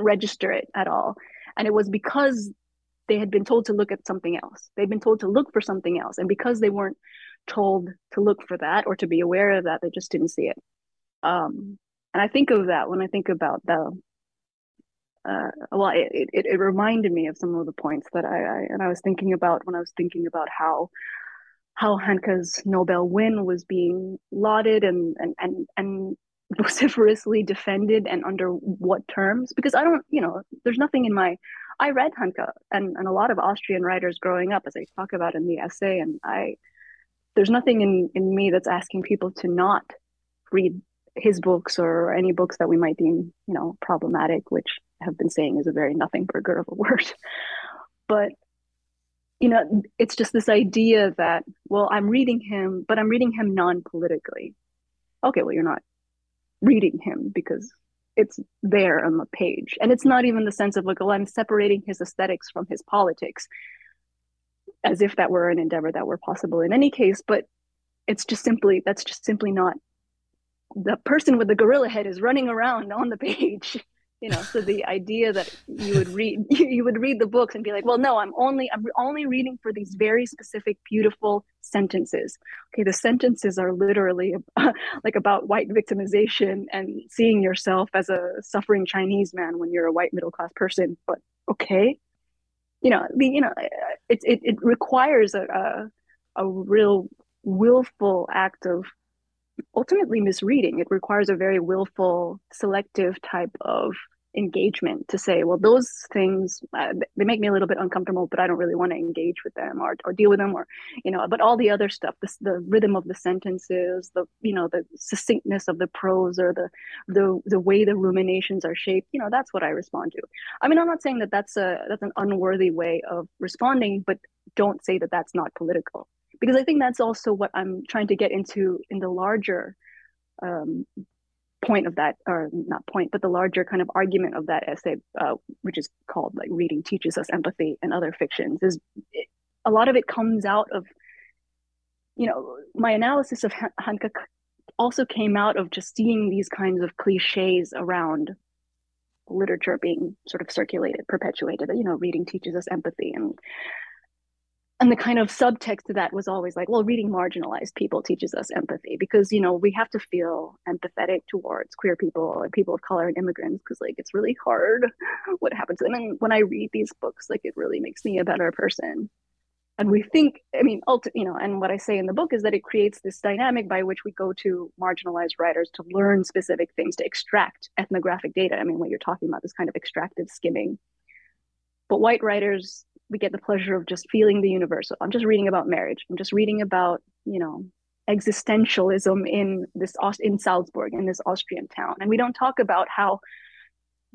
register it at all. And it was because they had been told to look at something else. They'd been told to look for something else. And because they weren't told to look for that or to be aware of that, they just didn't see it. And I think of that when I think about the, it reminded me of some of the points that I was thinking about when I was thinking about how Hanke's Nobel win was being lauded and vociferously defended and under what terms? Because I don't, there's nothing in my, I read Hanke and a lot of Austrian writers growing up, as I talk about in the essay, and there's nothing in me that's asking people to not read his books or any books that we might deem, problematic, which I have been saying is a very nothing burger of a word. But, it's just this idea that, well, I'm reading him, but I'm reading him non-politically. Okay, well, you're not reading him because it's there on the page. And it's not even the sense of, like, well, I'm separating his aesthetics from his politics, as if that were an endeavor that were possible in any case. But it's just simply, that's just simply not, the person with the gorilla head is running around on the page, so the idea that you would read the books and be like, well, no, I'm only reading for these very specific, beautiful sentences. Okay, the sentences are literally about white victimization and seeing yourself as a suffering Chinese man when you're a white middle-class person. But okay, it requires a real willful act of ultimately misreading. It requires a very willful, selective type of engagement to say, well, those things, they make me a little bit uncomfortable, but I don't really want to engage with them or deal with them, or, but all the other stuff, the rhythm of the sentences, the succinctness of the prose, or the way the ruminations are shaped, that's what I respond to. I mean, I'm not saying that that's an unworthy way of responding, but don't say that that's not political. Because I think that's also what I'm trying to get into in the larger point of that, or not point, but the larger kind of argument of that essay, which is called like Reading Teaches Us Empathy and Other Fictions, is a lot of it comes out of, my analysis of Hanke also came out of just seeing these kinds of cliches around literature being sort of circulated, perpetuated, reading teaches us empathy. And the kind of subtext to that was always like, well, reading marginalized people teaches us empathy because, we have to feel empathetic towards queer people and people of color and immigrants because, like, it's really hard what happened to them. And when I read these books, like, it really makes me a better person. And we think, and what I say in the book is that it creates this dynamic by which we go to marginalized writers to learn specific things, to extract ethnographic data. I mean, what you're talking about, this kind of extractive skimming. But white writers, we get the pleasure of just feeling the universal. I'm just reading about marriage. I'm just reading about, existentialism in Salzburg, in this Austrian town. And we don't talk about how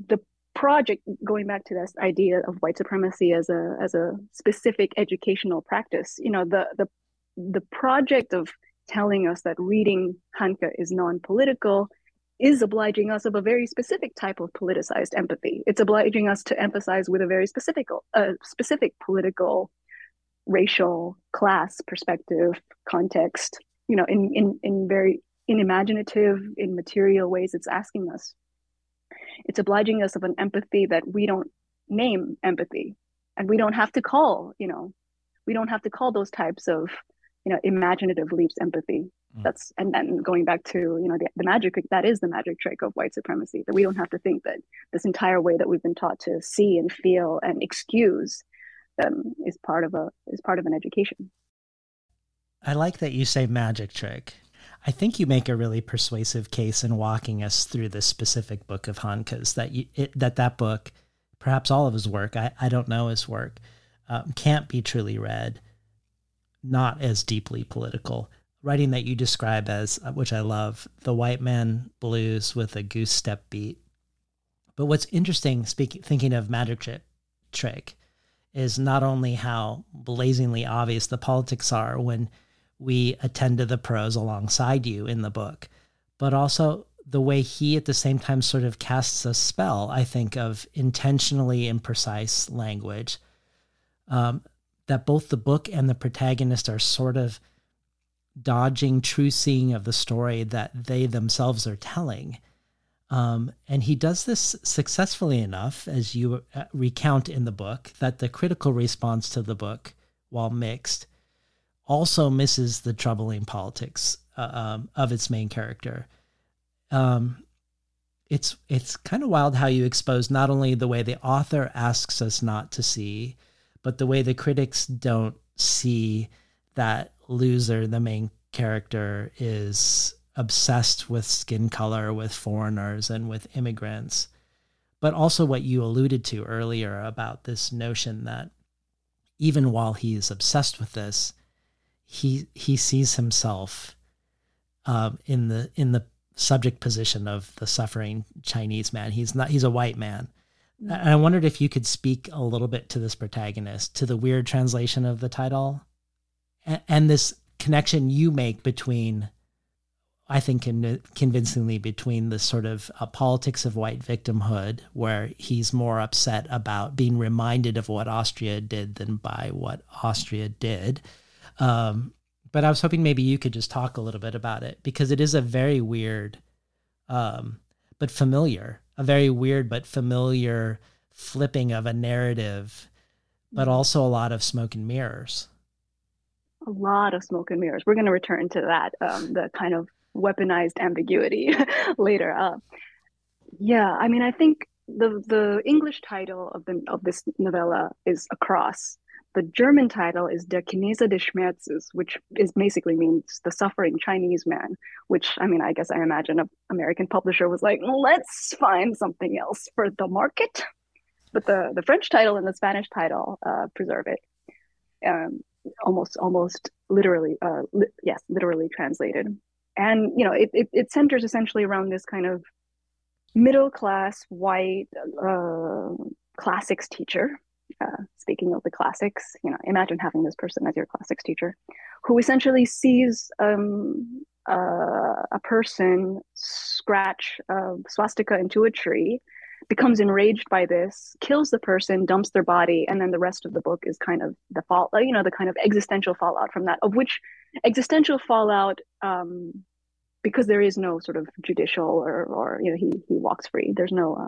the project, going back to this idea of white supremacy as a specific educational practice, the project of telling us that reading Hanke is non-political is obliging us of a very specific type of politicized empathy. It's obliging us to emphasize with a very specific political, racial, class perspective, context, in very imaginative, in material ways it's asking us. It's obliging us of an empathy that we don't name empathy, and we don't have to call, those types of, imaginative leaps empathy. That's, and then going back to, the magic, that is the magic trick of white supremacy, that we don't have to think that this entire way that we've been taught to see and feel and excuse is part of an education. I like that you say magic trick. I think you make a really persuasive case in walking us through this specific book of Hanke's, that book, perhaps all of his work, I don't know his work, can't be truly read, not as deeply political. Writing that you describe as, which I love, the white man blues with a goose step beat. But what's interesting, thinking of magic trick, is not only how blazingly obvious the politics are when we attend to the prose alongside you in the book, but also the way he at the same time sort of casts a spell, I think, of intentionally imprecise language, that both the book and the protagonist are sort of dodging true seeing of the story that they themselves are telling. And he does this successfully enough, as you recount in the book, that the critical response to the book, while mixed, also misses the troubling politics of its main character. It's kind of wild how you expose not only the way the author asks us not to see, but the way the critics don't see that Loser, the main character, is obsessed with skin color, with foreigners, and with immigrants, but also what you alluded to earlier about this notion that even while he is obsessed with this, he sees himself in the subject position of the suffering Chinese man. He's a white man. And I wondered if you could speak a little bit to this protagonist, to the weird translation of the title, and this connection you make between, I think convincingly, between this sort of politics of white victimhood, where he's more upset about being reminded of what Austria did than by what Austria did. But I was hoping maybe you could just talk a little bit about it, because it is a very weird, but familiar, a very weird but familiar flipping of a narrative, but also a lot of smoke and mirrors. A lot of smoke and mirrors. We're going to return to that, the kind of weaponized ambiguity later. Yeah, I mean, I think the English title of this novella is Across. The German title is Der Chinese des Schmerzes, which is basically means the suffering Chinese man, which, I mean, I guess I imagine an American publisher was like, let's find something else for the market. But the French title and the Spanish title preserve it. Almost literally, literally translated. And, you know, it centers essentially around this kind of middle-class, white classics teacher. Speaking of the classics, you know, imagine having this person as your classics teacher, who essentially sees a person scratch a swastika into a tree, becomes enraged by this, kills the person, dumps their body, and then the rest of the book is kind of the fall, you know, the kind of existential fallout from that, of which existential fallout, because there is no sort of judicial or you know, he walks free. There's no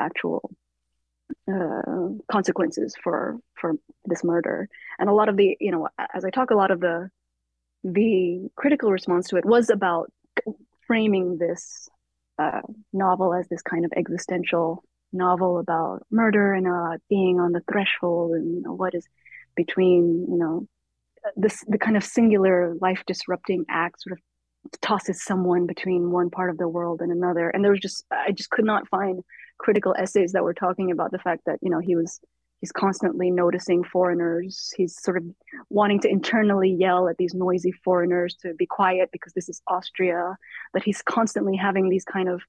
actual consequences for this murder. And a lot of the, you know, as I talk, a lot of the critical response to it was about framing this novel as this kind of existential novel about murder and being on the threshold and, you know, what is between, you know, this, the kind of singular life disrupting act sort of tosses someone between one part of the world and another. And there was just, I just could not find critical essays that were talking about the fact that, you know, he's constantly noticing foreigners. He's sort of wanting to internally yell at these noisy foreigners to be quiet because this is Austria, that he's constantly having these kind of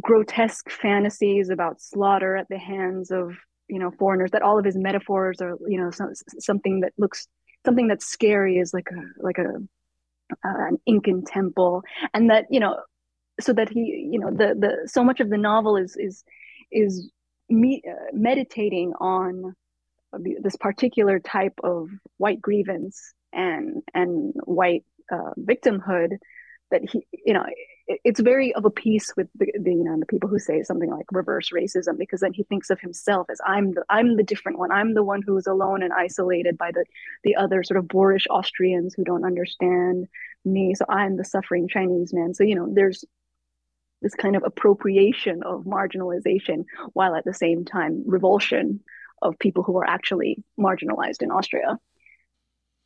grotesque fantasies about slaughter at the hands of, you know, foreigners, that all of his metaphors are, you know, something that's scary is like an Incan temple. And that, you know, so that he, you know, the so much of the novel is meditating on this particular type of white grievance and white victimhood, that he, you know, it's very of a piece with the you know, the people who say something like reverse racism, because then he thinks of himself as I'm the different one, I'm the one who is alone and isolated by the other sort of boorish Austrians who don't understand me, so I'm the suffering Chinese man. So, you know, there's this kind of appropriation of marginalization, while at the same time revulsion of people who are actually marginalized in Austria.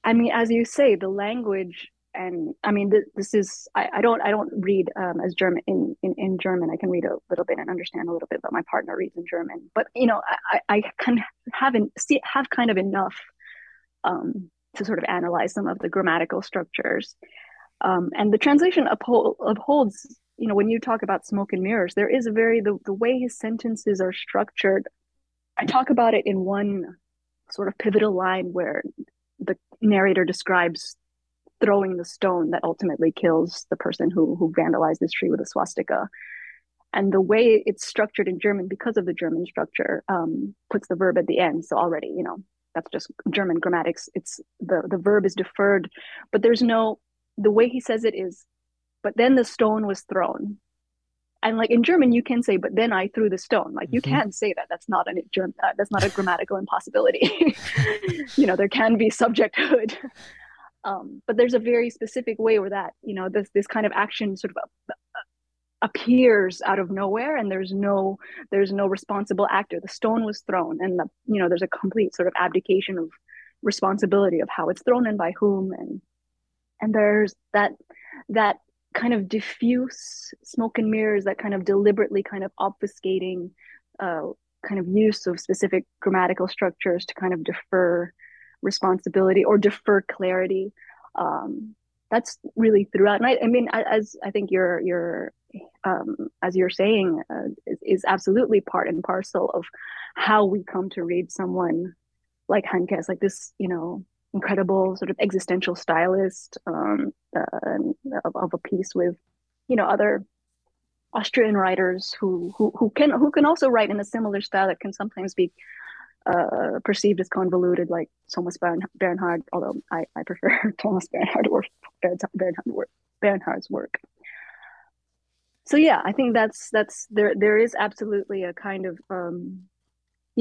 I mean, as you say, the language, and I mean, this is, I don't read as German in German. I can read a little bit and understand a little bit, but my partner reads in German. But, you know, I can have kind of enough to sort of analyze some of the grammatical structures. And the translation upholds, you know, when you talk about smoke and mirrors, there is a very, the way his sentences are structured. I talk about it in one sort of pivotal line where the narrator describes throwing the stone that ultimately kills the person who vandalized this tree with a swastika. And the way it's structured in German, because of the German structure, puts the verb at the end. So already, you know, that's just German grammatics. It's the verb is deferred, but there's no, the way he says it is, but then the stone was thrown. And like in German, you can say, but then I threw the stone. Like, you can say that. That's not a grammatical impossibility. You know, there can be subjecthood. But there's a very specific way where that, you know, this kind of action sort of appears out of nowhere, and there's no responsible actor. The stone was thrown, and the, you know, there's a complete sort of abdication of responsibility of how it's thrown and by whom, and there's that kind of diffuse smoke and mirrors, that kind of deliberately kind of obfuscating kind of use of specific grammatical structures to kind of defer responsibility or defer clarity. That's really throughout. And I mean, as I think as you're saying, is absolutely part and parcel of how we come to read someone like Henkes, like this, you know, incredible sort of existential stylist of a piece with, you know, other Austrian writers who can also write in a similar style that can sometimes be perceived as convoluted, like Thomas Bernhard, although I prefer Thomas Bernhard or Bernhard's work. So yeah, I think that's there is absolutely a kind of you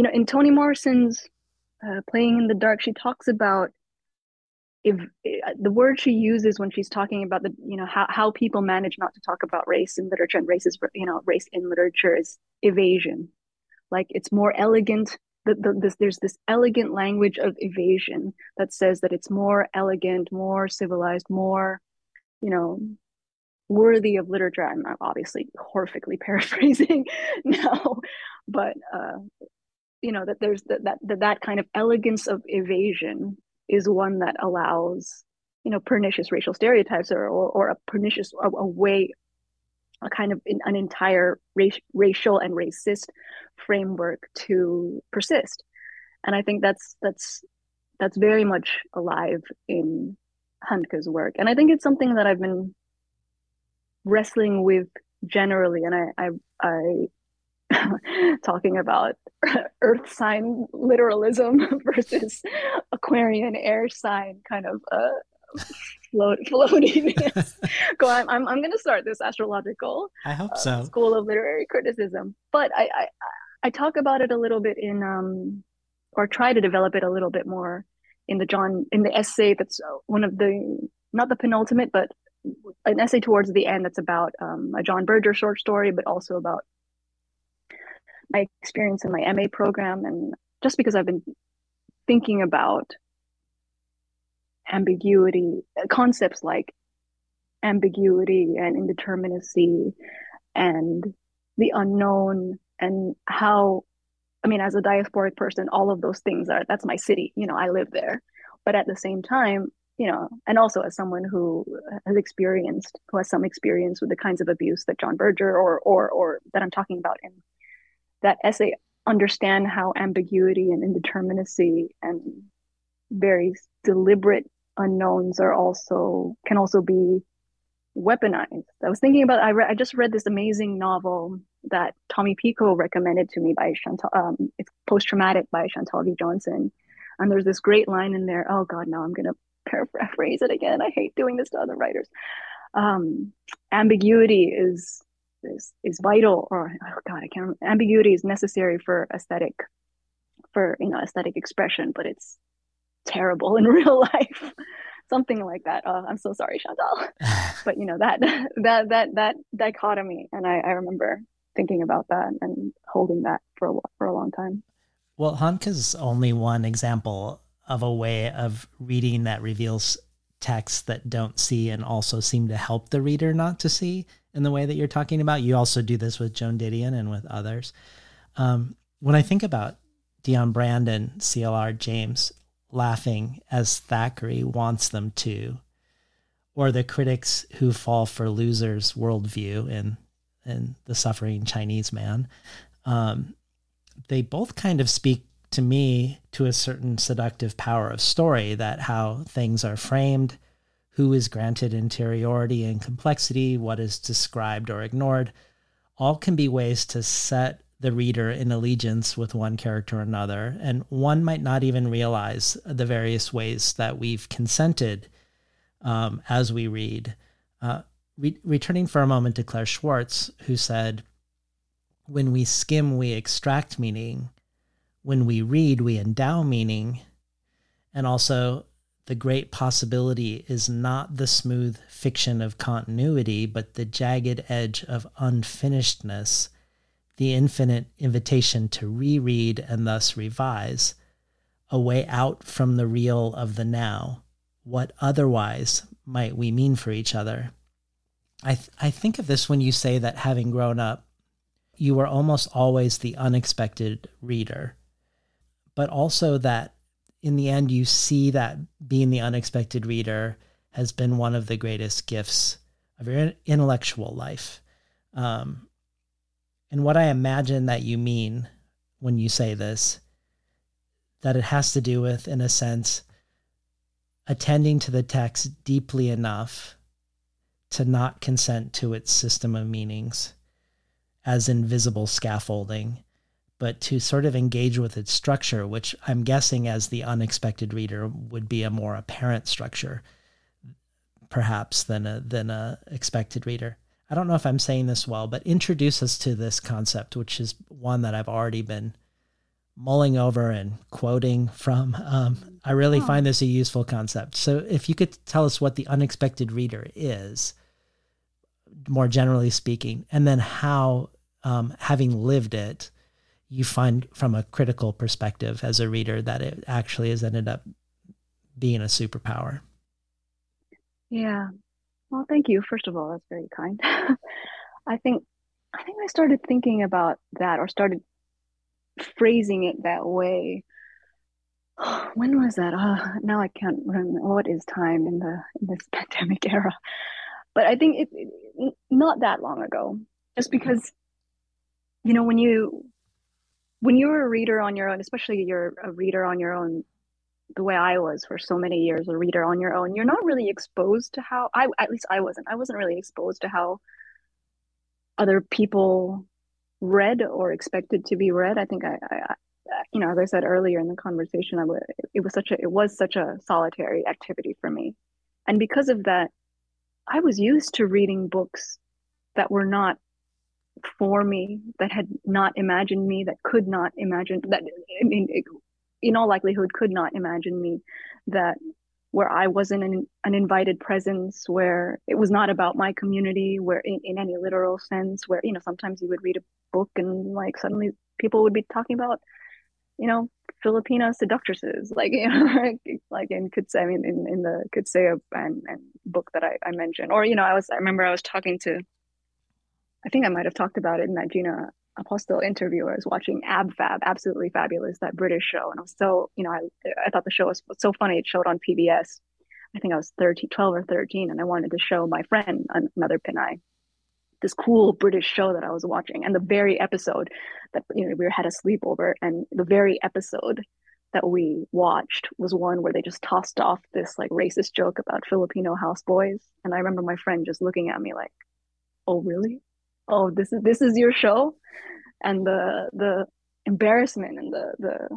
know, in Toni Morrison's Playing in the Dark, she talks about the word she uses when she's talking about the, you know, how people manage not to talk about race in literature, and race in literature is evasion. Like, it's more elegant. There's this elegant language of evasion that says that it's more elegant, more civilized, more, you know, worthy of literature. I'm obviously horrifically paraphrasing now, but you know, that there's that kind of elegance of evasion is one that allows, you know, pernicious racial stereotypes or a pernicious a way, a kind of an entire racial and racist framework to persist. And I think that's very much alive in Handke's work. And I think it's something that I've been wrestling with generally. And I talking about earth sign literalism versus Aquarian air sign kind of floatiness. Go on, I'm going to start this astrological school of literary criticism. But I talk about it a little bit in, or try to develop it a little bit more in the essay that's one of the, not the penultimate, but an essay towards the end that's about a John Berger short story, but also about my experience in my MA program. And just because I've been thinking about ambiguity, concepts like ambiguity and indeterminacy and the unknown, and how, I mean, as a diasporic person, all of those things that's my city, you know, I live there. But at the same time, you know, and also as someone who has some experience with the kinds of abuse that John Berger or that I'm talking about in that essay, understand how ambiguity and indeterminacy and very deliberate unknowns can also be weaponized. I was thinking about, I just read this amazing novel that Tommy Pico recommended to me by Chantal. It's Post-Traumatic by Chantal D. Johnson. And there's this great line in there. Oh God, now I'm going to paraphrase it again. I hate doing this to other writers. Ambiguity is vital, or oh God, I can't remember. Ambiguity is necessary for aesthetic expression, but it's terrible in real life. Something like that. I'm so sorry, Chantal. But you know, that dichotomy, and I remember thinking about that and holding that for a long time. Well, Handke's only one example of a way of reading that reveals texts that don't see and also seem to help the reader not to see in the way that you're talking about. You also do this with Joan Didion and with others. When I think about Deon Brand and CLR James laughing as Thackeray wants them to, or the critics who fall for losers' worldview in The Suffering Chinese Man, they both kind of speak to me to a certain seductive power of story, that how things are framed, who is granted interiority and complexity, what is described or ignored, all can be ways to set the reader in allegiance with one character or another, and one might not even realize the various ways that we've consented as we read. Returning for a moment to Claire Schwartz, who said, "When we skim, we extract meaning. When we read, we endow meaning." And also, the great possibility is not the smooth fiction of continuity, but the jagged edge of unfinishedness, the infinite invitation to reread and thus revise, a way out from the real of the now. What otherwise might we mean for each other? I think of this when you say that having grown up, you were almost always the unexpected reader, but also that in the end, you see that being the unexpected reader has been one of the greatest gifts of your intellectual life. And what I imagine that you mean when you say this, that it has to do with, in a sense, attending to the text deeply enough to not consent to its system of meanings as invisible scaffolding, but to sort of engage with its structure, which I'm guessing as the unexpected reader would be a more apparent structure, perhaps, than a expected reader. I don't know if I'm saying this well, but introduce us to this concept, which is one that I've already been mulling over and quoting from. I really find this a useful concept. So if you could tell us what the unexpected reader is, more generally speaking, and then how, having lived it, you find from a critical perspective as a reader that it actually has ended up being a superpower. Yeah. Well, thank you. First of all, that's very kind. I think I started thinking about that, or started phrasing it that way. When was that? Now I can't remember what is time in this pandemic era. But I think it not that long ago, just because, you know, when you're a reader on your own, especially you're a reader on your own, the way I was for so many years, a reader on your own, you're not really exposed to how, I wasn't really exposed to how other people read or expected to be read. I think I you know, as I said earlier in the conversation, it was such a solitary activity for me. And because of that, I was used to reading books that were not for me, that had not imagined me, that could not imagine, that, I mean, it, in all likelihood could not imagine me, that where I wasn't an invited presence, where it was not about my community, where in any literal sense, where, you know, sometimes you would read a book and like suddenly people would be talking about, you know, Filipino seductresses, like, you know, like in Kutse, I mean, in the Kutse and book that I mentioned, or, you know, I remember I was talking to, I think I might have talked about it in that Gina Apostle interview. I was watching AbFab, Absolutely Fabulous, that British show, and I was so, you know, I thought the show was so funny. It showed on PBS. I think I was 12 or 13, and I wanted to show my friend, another Pinay, this cool British show that I was watching, and the very episode that, you know, we had a sleepover, and the very episode that we watched was one where they just tossed off this like racist joke about Filipino houseboys, and I remember my friend just looking at me like, "Oh, really? Oh, this is your show?" And the embarrassment and the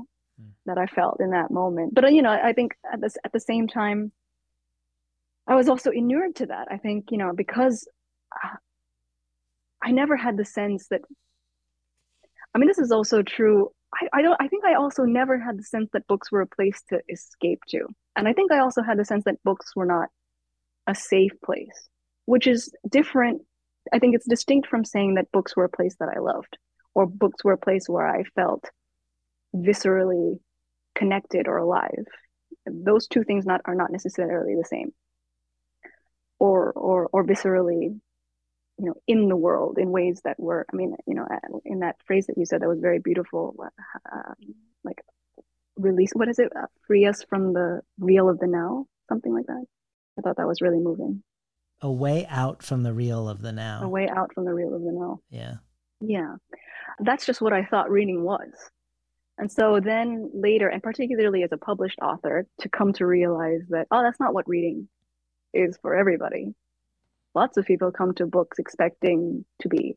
that I felt in that moment. But, you know, I think at the same time, I was also inured to that. I think, you know, because I never had the sense that, I mean, this is also true. I also never had the sense that books were a place to escape to. And I think I also had the sense that books were not a safe place, which is different. I think it's distinct from saying that books were a place that I loved, or books were a place where I felt viscerally connected or alive. Those two things are not necessarily the same, or viscerally, you know, in the world in ways that were, I mean, you know, in that phrase that you said that was very beautiful, like release, what is it? Free us from the reel of the now, something like that. I thought that was really moving. A way out from the reel of the now. A way out from the reel of the now. Yeah. Yeah. That's just what I thought reading was. And so then later, and particularly as a published author, to come to realize that, oh, that's not what reading is for everybody. Lots of people come to books expecting to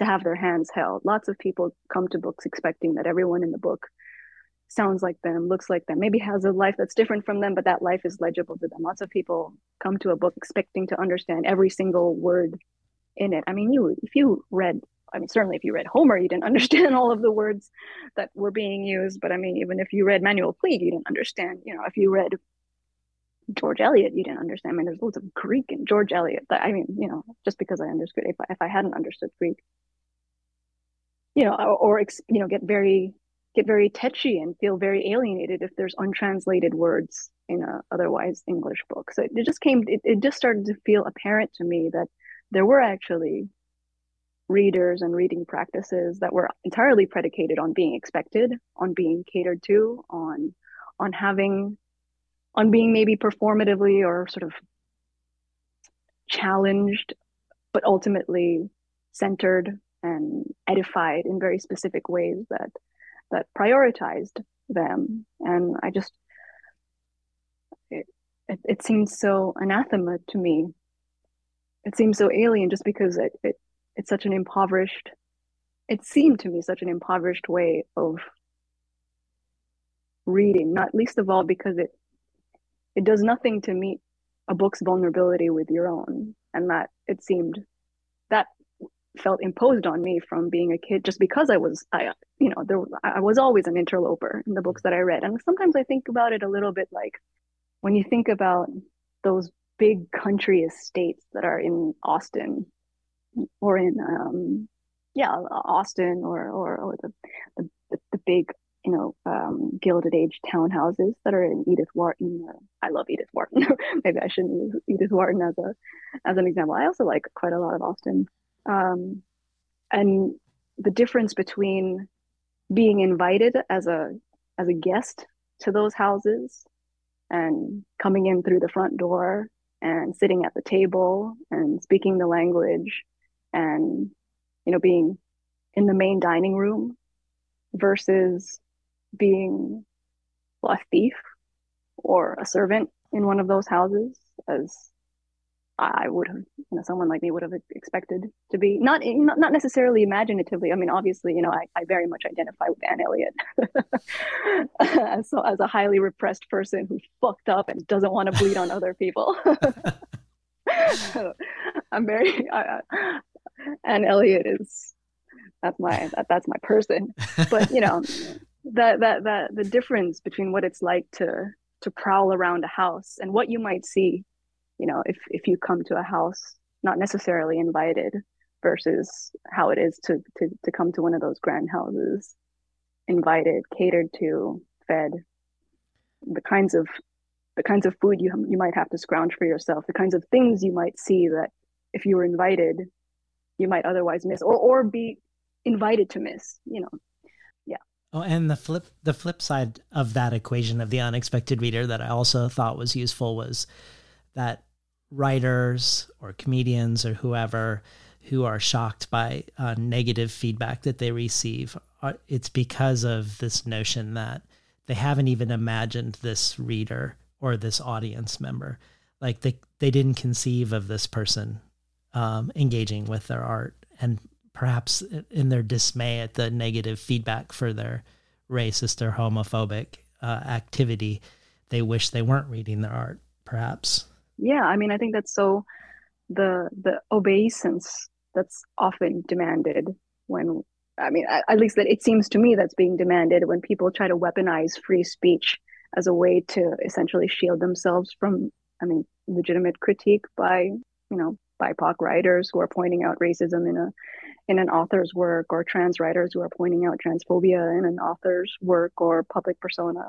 have their hands held. Lots of people come to books expecting that everyone in the book sounds like them, looks like them, maybe has a life that's different from them, but that life is legible to them. Lots of people come to a book expecting to understand every single word in it. I mean, certainly if you read Homer, you didn't understand all of the words that were being used. But I mean, even if you read Manuel Puig, you didn't understand, you know, if you read George Eliot, you didn't understand. I mean, there's loads of Greek in George Eliot. That, I mean, you know, just because I understood, if I hadn't understood Greek, you know, or get very tetchy and feel very alienated if there's untranslated words in a otherwise English book. So it just started to feel apparent to me that there were actually readers and reading practices that were entirely predicated on being expected, on being catered to, on being maybe performatively or sort of challenged, but ultimately centered and edified in very specific ways that prioritized them. And I just, it seems so anathema to me. It seems so alien, just because it's such an impoverished, it seemed to me such an impoverished way of reading, not least of all because it does nothing to meet a book's vulnerability with your own. And that it seemed, that felt imposed on me from being a kid, just because I was always an interloper in the books that I read. And sometimes I think about it a little bit like when you think about those big country estates that are in Austin, or in Austin, or the big Gilded Age townhouses that are in Edith Wharton. I love Edith Wharton. Maybe I shouldn't use Edith Wharton as an example. I also like quite a lot of Austin, and the difference between being invited as a guest to those houses and coming in through the front door and sitting at the table and speaking the language and, being in the main dining room versus being a thief or a servant in one of those houses, as I would have, someone like me would have expected to be. Not necessarily imaginatively. I mean, obviously, I very much identify with Anne Elliot. So as a highly repressed person who fucked up and doesn't want to bleed on other people. Anne Elliot is, that's my person. But, that the difference between what it's like to prowl around a house and what you might see, if you come to a house not necessarily invited, versus how it is to come to one of those grand houses, invited, catered to, fed, the kinds of food you might have to scrounge for yourself, the kinds of things you might see that if you were invited, you might otherwise miss or be invited to miss. Oh, and the flip side of that equation of the unexpected reader that I also thought was useful was that writers or comedians or whoever who are shocked by negative feedback that they receive, it's because of this notion that they haven't even imagined this reader or this audience member. Like they didn't conceive of this person engaging with their art, and perhaps in their dismay at the negative feedback for their racist or homophobic activity, they wish they weren't reading their art, perhaps. Yeah, I mean, I think that's so the obeisance that's often demanded when, I mean, at least that it seems to me that's being demanded when people try to weaponize free speech as a way to essentially shield themselves from, legitimate critique by, BIPOC writers who are pointing out racism in an author's work, or trans writers who are pointing out transphobia in an author's work or public persona.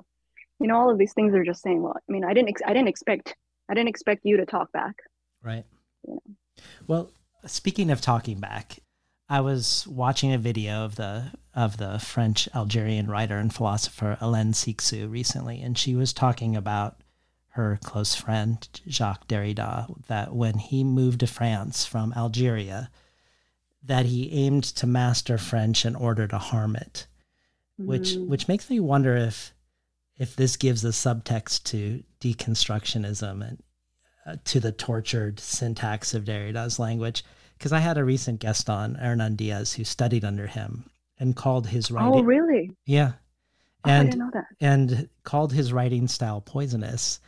All of these things are just saying, well, I didn't expect you to talk back. Right. Well, speaking of talking back, I was watching a video of the French Algerian writer and philosopher Hélène Cixous recently, and she was talking about her close friend, Jacques Derrida, that when he moved to France from Algeria, that he aimed to master French in order to harm it, which makes me wonder if this gives a subtext to deconstructionism and to the tortured syntax of Derrida's language. Because I had a recent guest on, Hernan Diaz, who studied under him and called his writing... Oh, really? Yeah. I didn't know that. And called his writing style poisonous.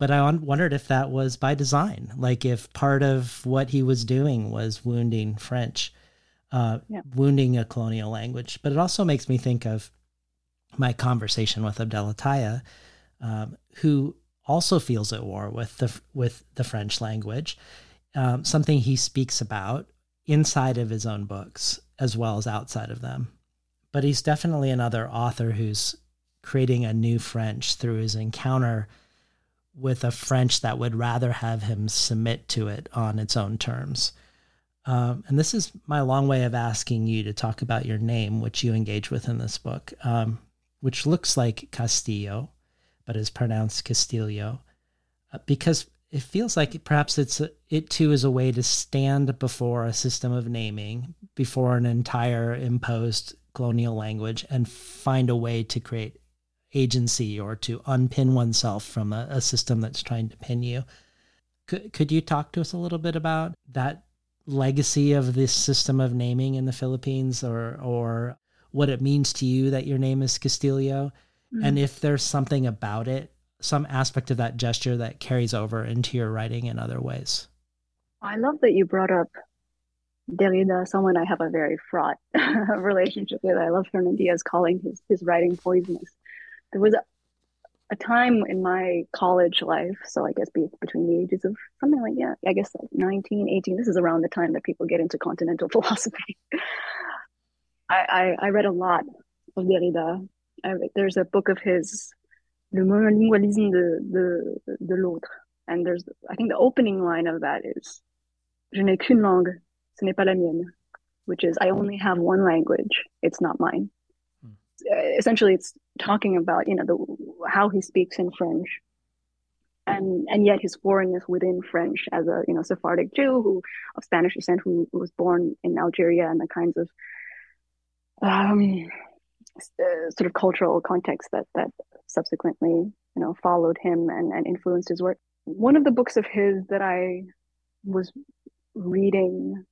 But I wondered if that was by design, like if part of what he was doing was wounding French, wounding a colonial language. But it also makes me think of my conversation with Abdel Attaya, who also feels at war with the French language, something he speaks about inside of his own books as well as outside of them. But he's definitely another author who's creating a new French through his encounter with a French that would rather have him submit to it on its own terms. And this is my long way of asking you to talk about your name, which you engage with in this book, which looks like Castillo, but is pronounced Castillo, because it feels like it too is a way to stand before a system of naming, before an entire imposed colonial language, and find a way to create agency or to unpin oneself from a system that's trying to pin you. Could you talk to us a little bit about that legacy of this system of naming in the Philippines, or what it means to you that your name is Castillo? Mm-hmm. And if there's something about it, some aspect of that gesture that carries over into your writing in other ways. I love that you brought up Derrida, someone I have a very fraught relationship with. I love Fernán Diaz calling his writing poisonous. There was a time in my college life, so I guess between the ages of something like, yeah, I guess like 19, 18, this is around the time that people get into continental philosophy. I read a lot of Derrida. There's a book of his, Le monolingualisme de l'autre. And there's, I think the opening line of that is, Je n'ai qu'une langue, ce n'est pas la mienne, which is, I only have one language, it's not mine. Essentially, it's talking about, how he speaks in French, and yet his foreignness within French as a, Sephardic Jew of Spanish descent who was born in Algeria, and the kinds of sort of cultural context that subsequently, followed him and influenced his work. One of the books of his that I was reading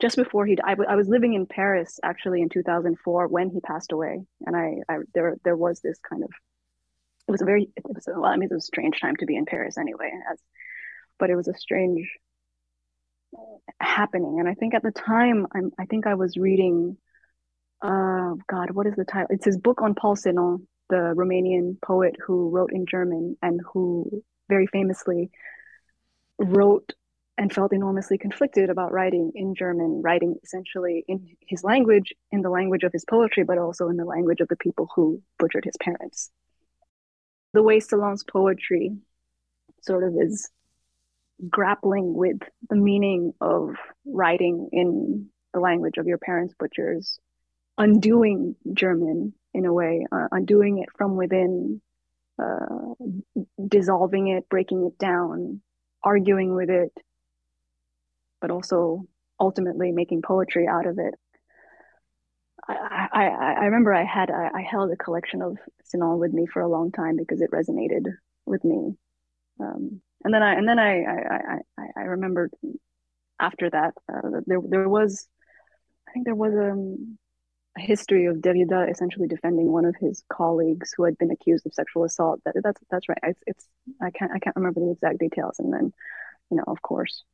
just before he died, I was living in Paris actually in 2004 when he passed away, and there was this kind of, it was a strange time to be in Paris anyway, but it was a strange happening. And I think at the time, I think I was reading, God, what is the title? It's his book on Paul Celan, the Romanian poet who wrote in German and who very famously wrote and felt enormously conflicted about writing in German, writing essentially in his language, in the language of his poetry, but also in the language of the people who butchered his parents. The way Celan's poetry sort of is grappling with the meaning of writing in the language of your parents' butchers, undoing German in a way, undoing it from within, dissolving it, breaking it down, arguing with it, but also ultimately making poetry out of it. I remember I held a collection of Celan with me for a long time because it resonated with me. And then I remembered after that there was a history of Derrida essentially defending one of his colleagues who had been accused of sexual assault. That's right. I can't remember the exact details. And then, of course,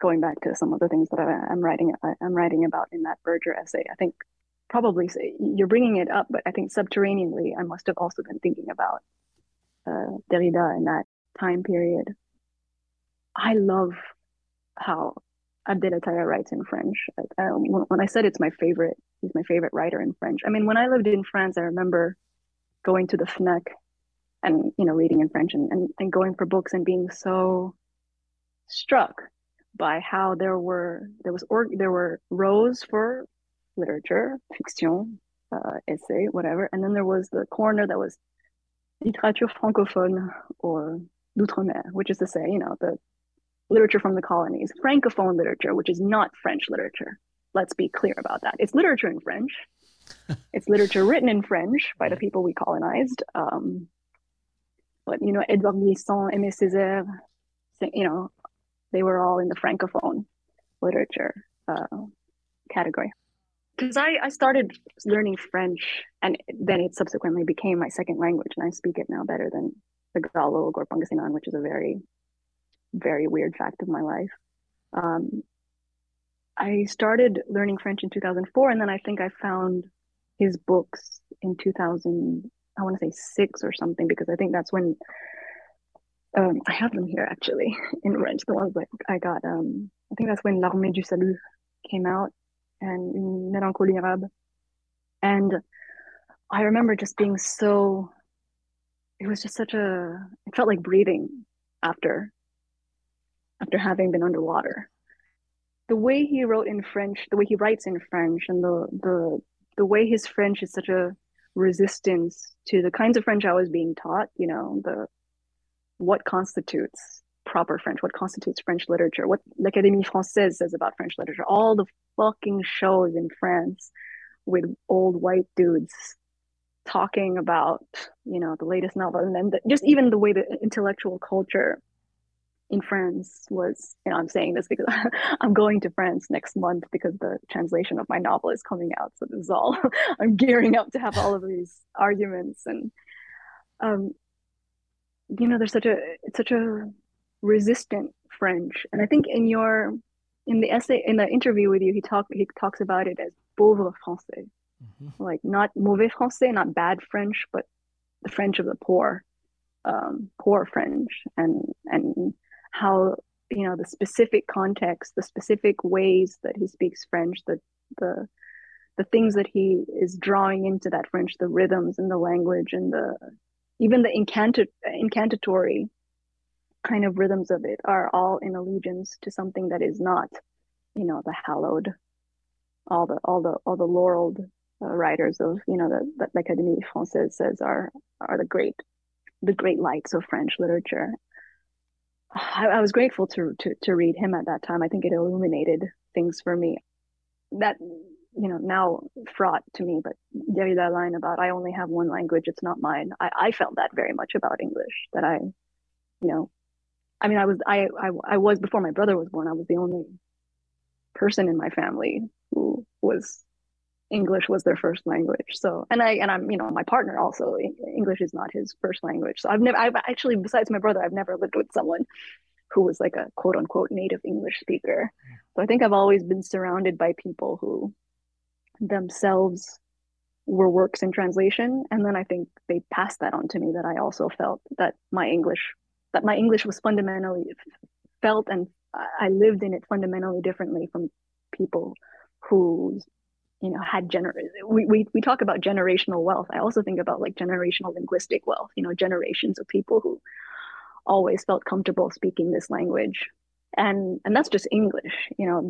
going back to some of the things that I'm writing about in that Berger essay, I think probably you're bringing it up, but I think subterraneously, I must have also been thinking about Derrida in that time period. I love how Abdel Attaya writes in French. When I said he's my favorite writer in French. I mean, when I lived in France, I remember going to the FNAC and reading in French and going for books and being so struck by how there were rows for literature, fiction, essay, whatever, and then there was the corner that was littérature francophone or d'outre-mer, which is to say, the literature from the colonies, francophone literature, which is not French literature. Let's be clear about that. It's literature in French. It's literature written in French by the people we colonized. But, Edouard Glissant, Aimé Césaire, they were all in the francophone literature category. Because I started learning French, and then it subsequently became my second language, and I speak it now better than the Tagalog or Pangasinan, which is a very, very weird fact of my life. I started learning French in 2004, and then I think I found his books in 2000. I want to say 6 or something, because I think that's when I have them here actually in French. The ones that I got, I think that's when L'Armée du Salut came out and Une Mélancolie Arabe. And I remember just being it felt like breathing after after having been underwater. The way he wrote in French, the way he writes in French, and the way his French is such a resistance to the kinds of French I was being taught, you know, the what constitutes proper French, what constitutes French literature, what l'Académie Française says about French literature, all the fucking shows in France with old white dudes talking about, you know, the latest novel, and then just even the way the intellectual culture in France was, you know, I'm saying this because I'm going to France next month because the translation of my novel is coming out. So this is all, I'm gearing up to have all of these arguments. And, you know, there's such a resistant French. And I think in the interview with you, he talks about it as pauvre français, mm-hmm. like not mauvais français, not bad French, but the French of the poor, poor French, and how, you know, the specific context, the specific ways that he speaks French, the things that he is drawing into that French, the rhythms and the language and even the incantatory kind of rhythms of it are all in allegiance to something that is not, you know, the hallowed, all the laureled writers of, you know, that l'Académie Française says are the great lights of French literature. I was grateful to read him at that time. I think it illuminated things for me that, you know, now fraught to me. But Derrida's line about I only have one language, it's not mine. I felt that very much about English, that I, you know, I mean, I was before my brother was born, I was the only person in my family who was English was their first language. So, and I'm, you know, my partner also, English is not his first language. So I've actually, besides my brother, I've never lived with someone who was like a quote unquote native English speaker. Yeah. So I think I've always been surrounded by people who themselves were works in translation. And then I think they passed that on to me, that I also felt that my English was fundamentally felt, and I lived in it fundamentally differently from people who, you know, had we talk about generational wealth. I also think about like generational linguistic wealth, you know, generations of people who always felt comfortable speaking this language. And that's just English, you know,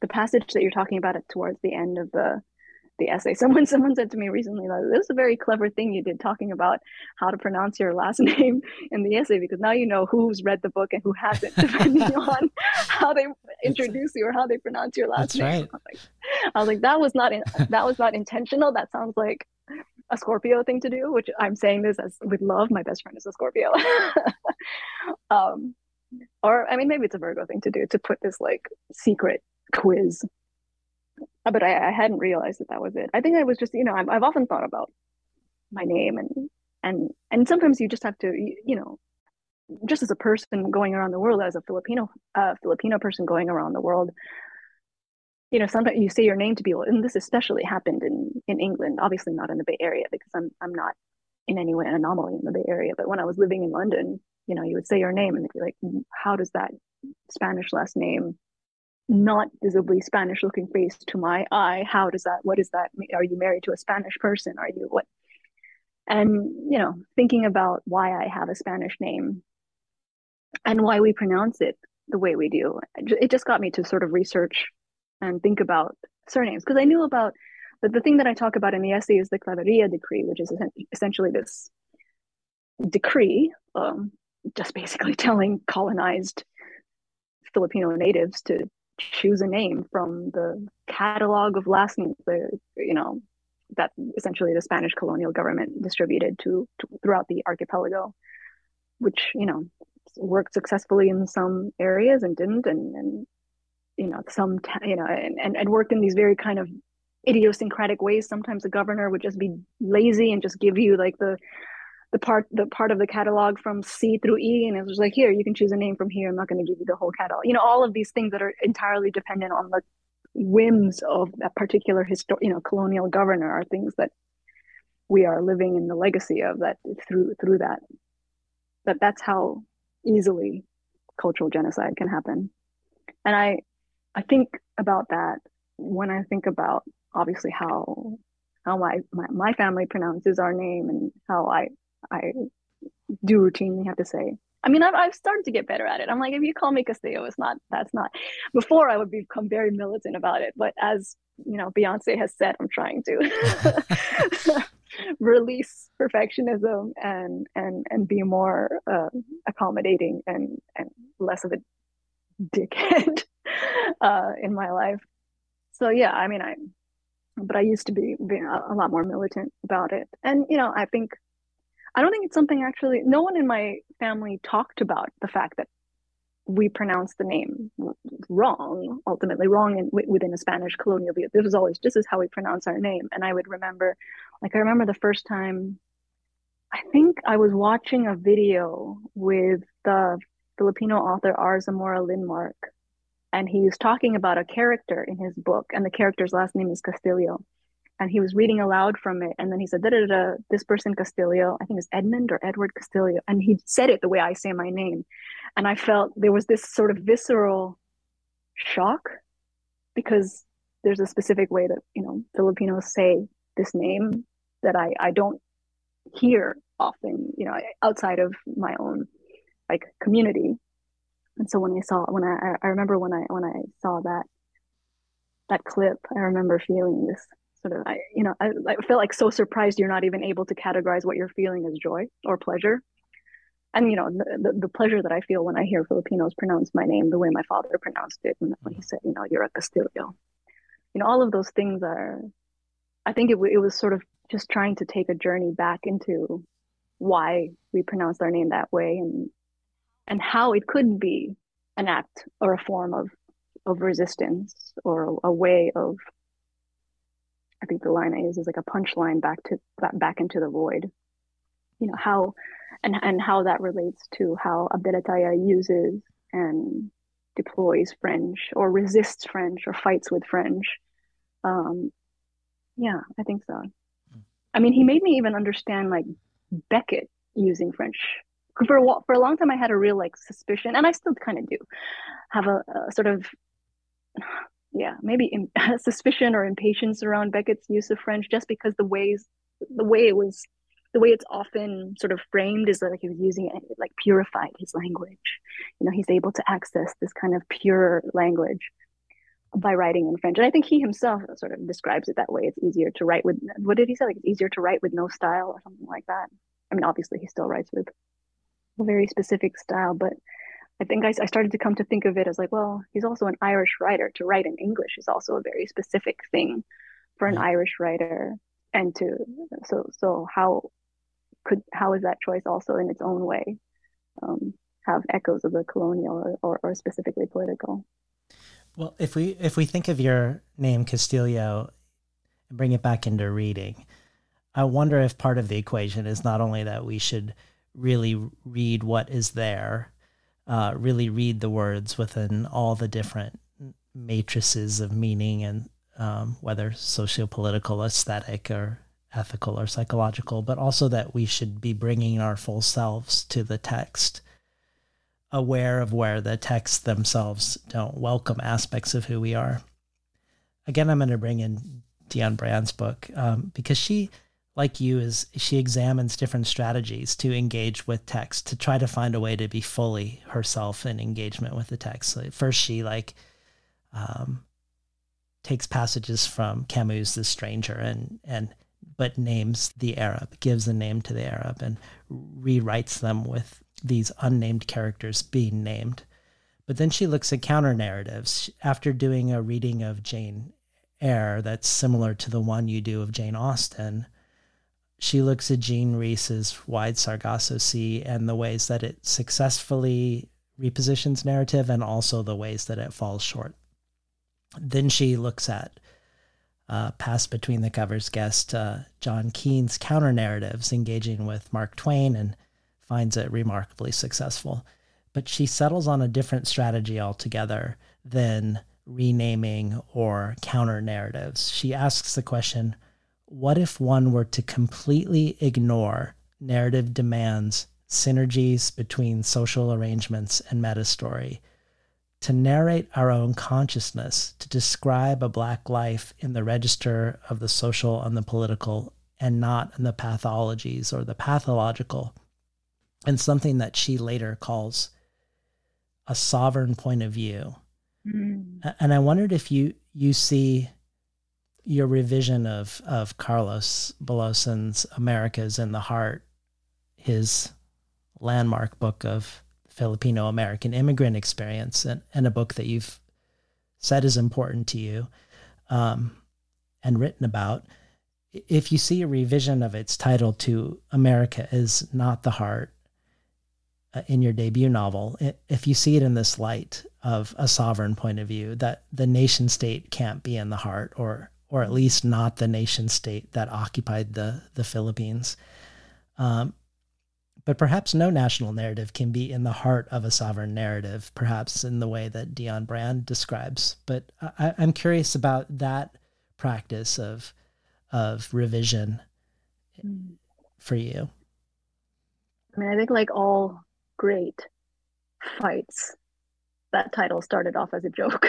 the passage that you're talking about at towards the end of the essay. Someone said to me recently that this is a very clever thing you did, talking about how to pronounce your last name in the essay, because now you know who's read the book and who hasn't, depending on how they introduce you or how they pronounce your last name. That's right. I was like, that was not intentional. That sounds like a Scorpio thing to do, which I'm saying this as with love. My best friend is a Scorpio. Or I mean, maybe it's a Virgo thing to do, to put this like secret quiz. But I hadn't realized that was it. I think I was just, you know, I've often thought about my name, and sometimes you just have to, you know, just as a person going around the world, as a Filipino person going around the world, you know, sometimes you say your name to people, and this especially happened in England, obviously not in the Bay Area, because I'm not in any way an anomaly in the Bay Area. But when I was living in London, you know, you would say your name and it'd be like, how does that Spanish last name, not visibly Spanish looking face to my eye, how does that, what is that, are you married to a Spanish person, are you what? And, you know, thinking about why I have a Spanish name and why we pronounce it the way we do, it just got me to sort of research and think about surnames, because I knew about, but the thing that I talk about in the essay is the Clavería decree, which is essentially this decree just basically telling colonized Filipino natives to choose a name from the catalog of last names, you know, that essentially the Spanish colonial government distributed to throughout the archipelago, which, you know, worked successfully in some areas and didn't, and you know, some, you know, and worked in these very kind of idiosyncratic ways. Sometimes the governor would just be lazy and just give you like the part of the catalog from C through E, and it was like, here, you can choose a name from here, I'm not going to give you the whole catalog, you know, all of these things that are entirely dependent on the whims of that particular you know, colonial governor, are things that we are living in the legacy of that through that that's how easily cultural genocide can happen. And I think about that when I think about obviously how my family pronounces our name, and how I do routinely have to say I mean, I've started to get better at it. I'm like, if you call me Castillo, that's not. Before I would become very militant about it, but as you know, Beyonce has said, I'm trying to release perfectionism and be more accommodating and less of a dickhead in my life. So yeah, I mean, I used to be a lot more militant about it, and you know, I don't think it's something actually, no one in my family talked about the fact that we pronounced the name wrong, ultimately wrong within a Spanish colonial view. This is how we pronounce our name. And I would remember, I remember the first time, I think I was watching a video with the Filipino author R. Zamora Lindmark. And he was talking about a character in his book, and the character's last name is Castillo. And he was reading aloud from it. And then he said, this person Castillo, I think it's Edmund or Edward Castillo. And he said it the way I say my name. And I felt there was this sort of visceral shock, because there's a specific way that, you know, Filipinos say this name that I don't hear often, you know, outside of my own community. And so I remember when I saw that clip, I remember feeling this. I feel so surprised you're not even able to categorize what you're feeling as joy or pleasure. And, you know, the pleasure that I feel when I hear Filipinos pronounce my name the way my father pronounced it when he said, you know, you're a Castillo. You know, all of those things are, I think it was sort of just trying to take a journey back into why we pronounced our name that way and how it could be an act or a form of resistance or a way of, I think the line I use is a punchline back into the void, you know, how that relates to how Abdelataya uses and deploys French or resists French or fights with French. Yeah, I think so. I mean, he made me even understand Beckett using French. For a long time, I had a real suspicion, and I still kind of do have a sort of. Yeah, maybe suspicion or impatience around Beckett's use of French, just because the way it's often sort of framed is he was using it, purified his language. You know, he's able to access this kind of pure language by writing in French. And I think he himself sort of describes it that way. It's easier to write with, what did he say? It's easier to write with no style or something like that. I mean, obviously he still writes with a very specific style, but I think I started to come to think of it as he's also an Irish writer. To write in English is also a very specific thing for an Irish writer, and how is that choice also in its own way have echoes of the colonial or specifically political? Well, if we think of your name Castillo and bring it back into reading, I wonder if part of the equation is not only that we should really read what is there. Really read the words within all the different matrices of meaning and whether socio-political, aesthetic, or ethical or psychological, but also that we should be bringing our full selves to the text, aware of where the texts themselves don't welcome aspects of who we are. Again, I'm going to bring in Deanne Brand's book because she, like you, she examines different strategies to engage with text, to try to find a way to be fully herself in engagement with the text. First, she takes passages from Camus' The Stranger but names the Arab, gives a name to the Arab, and rewrites them with these unnamed characters being named. But then she looks at counter narratives. After doing a reading of Jane Eyre that's similar to the one you do of Jane Austen, she looks at Jean Rhys's Wide Sargasso Sea and the ways that it successfully repositions narrative and also the ways that it falls short. Then she looks at Pass Between the Covers guest John Keane's counter-narratives, engaging with Mark Twain, and finds it remarkably successful. But she settles on a different strategy altogether than renaming or counter-narratives. She asks the question, what if one were to completely ignore narrative demands, synergies between social arrangements and metastory, to narrate our own consciousness, to describe a Black life in the register of the social and the political and not in the pathologies or the pathological? and something that she later calls a sovereign point of view. Mm-hmm. And I wondered if you see your revision of Carlos Bolosin's Americas in the Heart, his landmark book of Filipino-American immigrant experience, and a book that you've said is important to you and written about, if you see a revision of its title to America Is Not the Heart in your debut novel, if you see it in this light of a sovereign point of view, that the nation state can't be in the heart, or at least not the nation state that occupied the Philippines. But perhaps no national narrative can be in the heart of a sovereign narrative, perhaps in the way that Deon Brand describes. But I'm curious about that practice of revision for you. I mean, I think like all great fights, that title started off as a joke,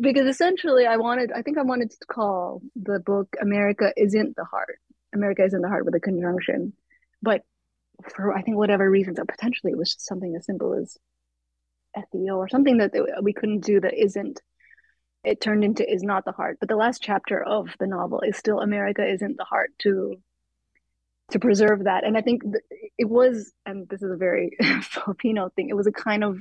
because essentially I wanted to call the book America Isn't the Heart. America Isn't the Heart with a conjunction. But for, I think, whatever reasons, or potentially it was just something as simple as FEO or something that we couldn't do that isn't. It turned into Is Not the Heart. But the last chapter of the novel is still America Isn't the Heart, to preserve that. And I think it was, and this is a very Filipino thing, it was a kind of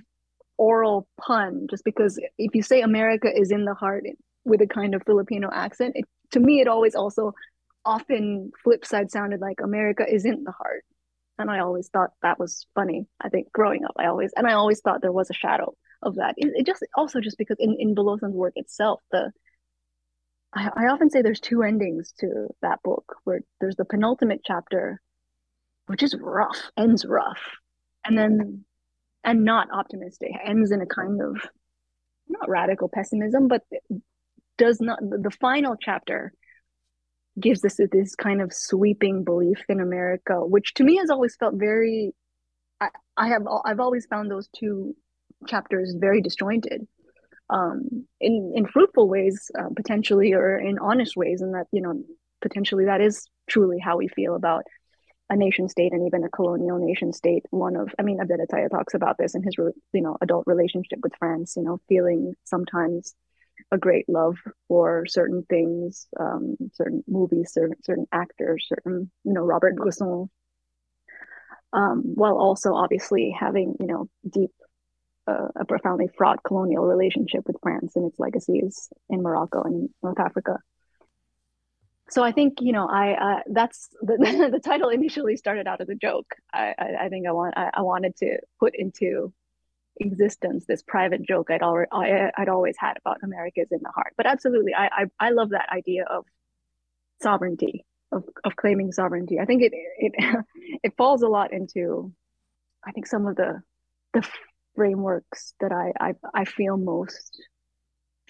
oral pun, just because if you say America is in the heart with a kind of Filipino accent, to me it always also often flip side sounded like America Isn't the Heart. And I always thought that was funny. I think growing up, I always thought there was a shadow of that. It just also just because in Bolosin's work itself, I often say there's two endings to that book, where there's the penultimate chapter, which is rough, ends rough, and not optimistic, ends in a kind of not radical pessimism, but the final chapter gives us this kind of sweeping belief in America, which to me has always felt very, I've always found those two chapters very disjointed, in fruitful ways, potentially, or in honest ways, and that, you know, potentially that is truly how we feel about a nation state, and even a colonial nation state. Abdel Attaya talks about this in his adult relationship with France, feeling sometimes a great love for certain things, certain movies, certain actors, certain, Robert Bresson, while also obviously having, deep, a profoundly fraught colonial relationship with France and its legacies in Morocco and North Africa. So I think, that's the title initially started out as a joke. I wanted to put into existence this private joke I'd always had about America's in the heart. But absolutely, I love that idea of sovereignty, of claiming sovereignty. I think it falls a lot into, I think, some of the frameworks that I feel most,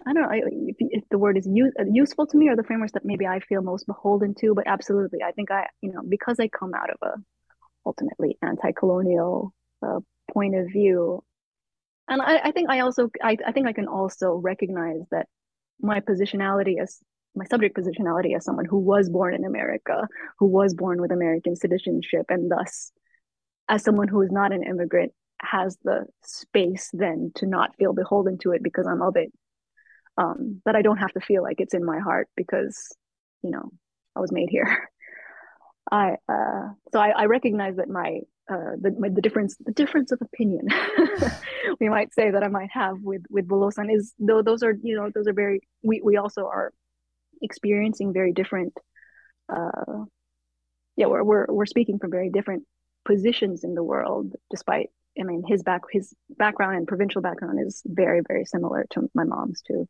I don't know if the word is useful to me, or the frameworks that maybe I feel most beholden to. But absolutely, I think because I come out of a ultimately anti-colonial point of view. And I think I can also recognize that my subject positionality as someone who was born in America, who was born with American citizenship, and thus as someone who is not an immigrant, has the space then to not feel beholden to it because I'm of it. But I don't have to feel like it's in my heart because, I was made here. So I recognize that the difference of opinion we might say that I might have with Bolosin is, though those are very, we also are experiencing very different, we're speaking from very different positions in the world, despite, I mean, his background and provincial background is very, very similar to my mom's, to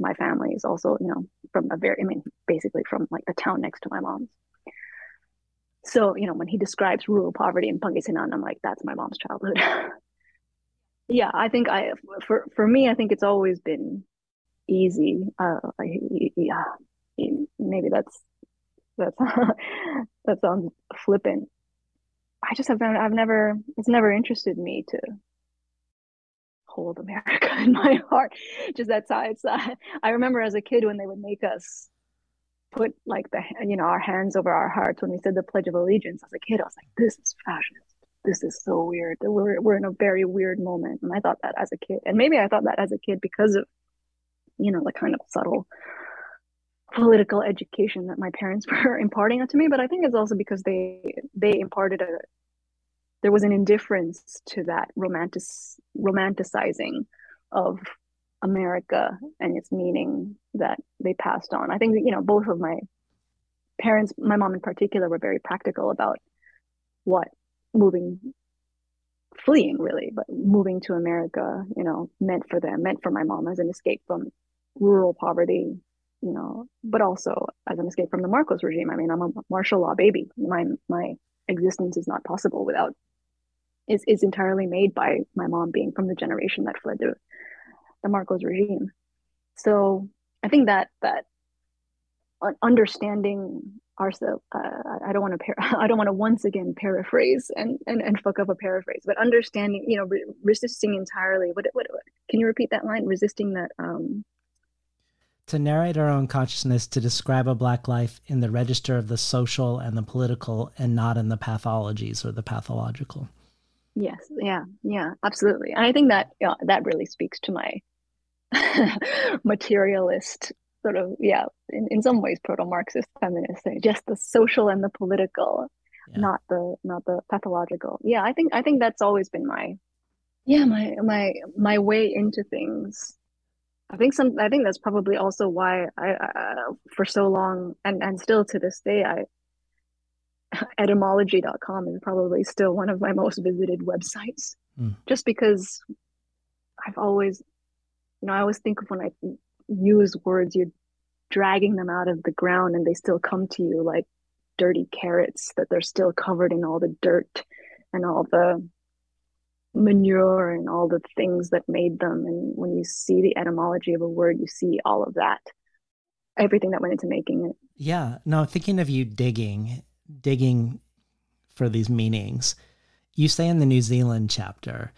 my family's also, basically from like the town next to my mom's. So, when he describes rural poverty in Pangasinan, I'm like, that's my mom's childhood. Yeah, I think for me, I think it's always been easy. Maybe that's that sounds flippant. I just have found it's never interested me to hold America in my heart. Just that side. I remember as a kid when they would make us put like the, you know, our hands over our hearts when we said the Pledge of Allegiance. As a kid, I was like, this is fascist. This is so weird. We're in a very weird moment. And I thought that as a kid. And maybe I thought that as a kid because of, you know, the kind of subtle political education that my parents were imparting to me. But I think it's also because they imparted there was an indifference to that romanticizing of America and its meaning that they passed on. I think that, you know, both of my parents, my mom in particular, were very practical about moving to America, you know, meant for them, meant for my mom as an escape from rural poverty, you know, but also as an escape from the Marcos regime. I mean, I'm a martial law baby. My existence is not possible without, is entirely made by my mom being from the generation that fled the Marcos regime. So I think that understanding ourselves, I don't want to once again paraphrase and fuck up a paraphrase, but understanding, you know, resisting entirely. What can you repeat that line? Resisting that. To narrate our own consciousness, to describe a Black life in the register of the social and the political, and not in the pathologies or the pathological. Yes. Yeah, absolutely. And I think that, you know, that really speaks to my materialist sort of, yeah, in some ways, proto-Marxist feminist, just the social and the political, yeah, not the pathological. Yeah, I think that's always been my way into things. I think that's probably also why I for so long and still to this day, etymology.com is probably still one of my most visited websites, just because I've always, you know, I always think of when I use words, you're dragging them out of the ground and they still come to you like dirty carrots, that they're still covered in all the dirt and all the manure and all the things that made them. And when you see the etymology of a word, you see all of that, everything that went into making it. Yeah. No, thinking of you digging for these meanings, you say in the New Zealand chapter,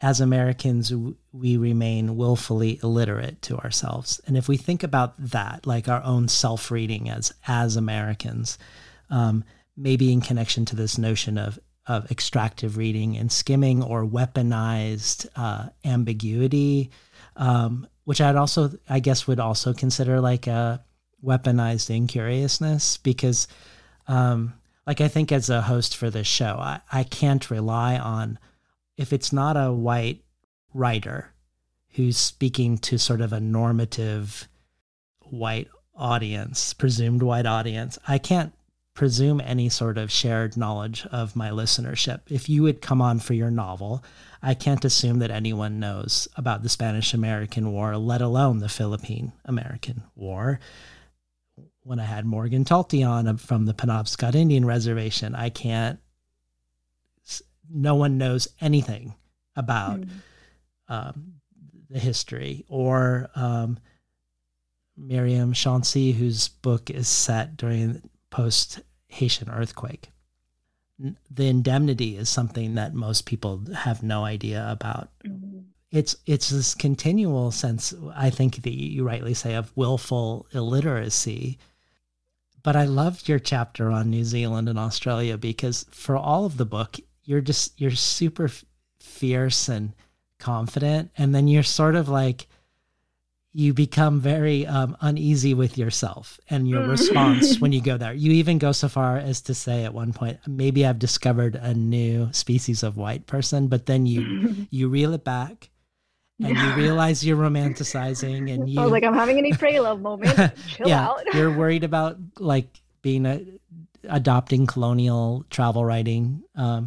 as Americans, we remain willfully illiterate to ourselves. And if we think about that, like our own self-reading as Americans, maybe in connection to this notion of extractive reading and skimming or weaponized ambiguity, which I guess would also consider like a weaponized incuriousness, because like I think as a host for this show, I can't rely on, if it's not a white writer who's speaking to sort of a normative white audience, presumed white audience, I can't presume any sort of shared knowledge of my listenership. If you would come on for your novel, I can't assume that anyone knows about the Spanish-American War, let alone the Philippine-American War. When I had Morgan Talty on from the Penobscot Indian Reservation, no one knows anything about the history, or Miriam Chauncey, whose book is set during the post-Haitian earthquake. The indemnity is something that most people have no idea about. Mm-hmm. It's this continual sense, I think that you rightly say, of willful illiteracy. But I loved your chapter on New Zealand and Australia, because for all of the book, you're super fierce and confident. And then you're sort of like, you become very uneasy with yourself and your response when you go there. You even go so far as to say at one point, maybe I've discovered a new species of white person, but then you reel it back and you realize you're romanticizing. And I was like, I'm having an April moment. Chill out. You're worried about like being adopting colonial travel writing. But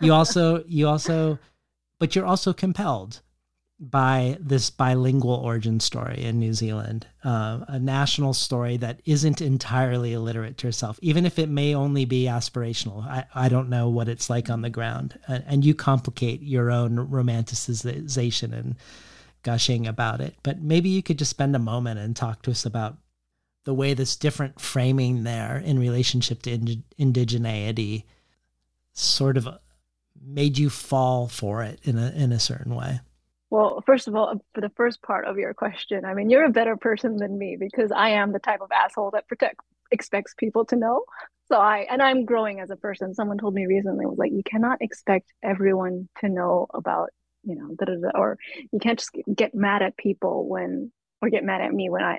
you're also compelled by this bilingual origin story in New Zealand, a national story that isn't entirely illiterate to herself, even if it may only be aspirational. I don't know what it's like on the ground. And you complicate your own romanticization and gushing about it. But maybe you could just spend a moment and talk to us about the way this different framing there in relationship to indigeneity sort of made you fall for it in a certain way. Well, first of all, for the first part of your question, I mean, you're a better person than me because I am the type of asshole that expects people to know. So I'm growing as a person. Someone told me recently, was like, you cannot expect everyone to know about, or you can't just get mad at people or get mad at me when I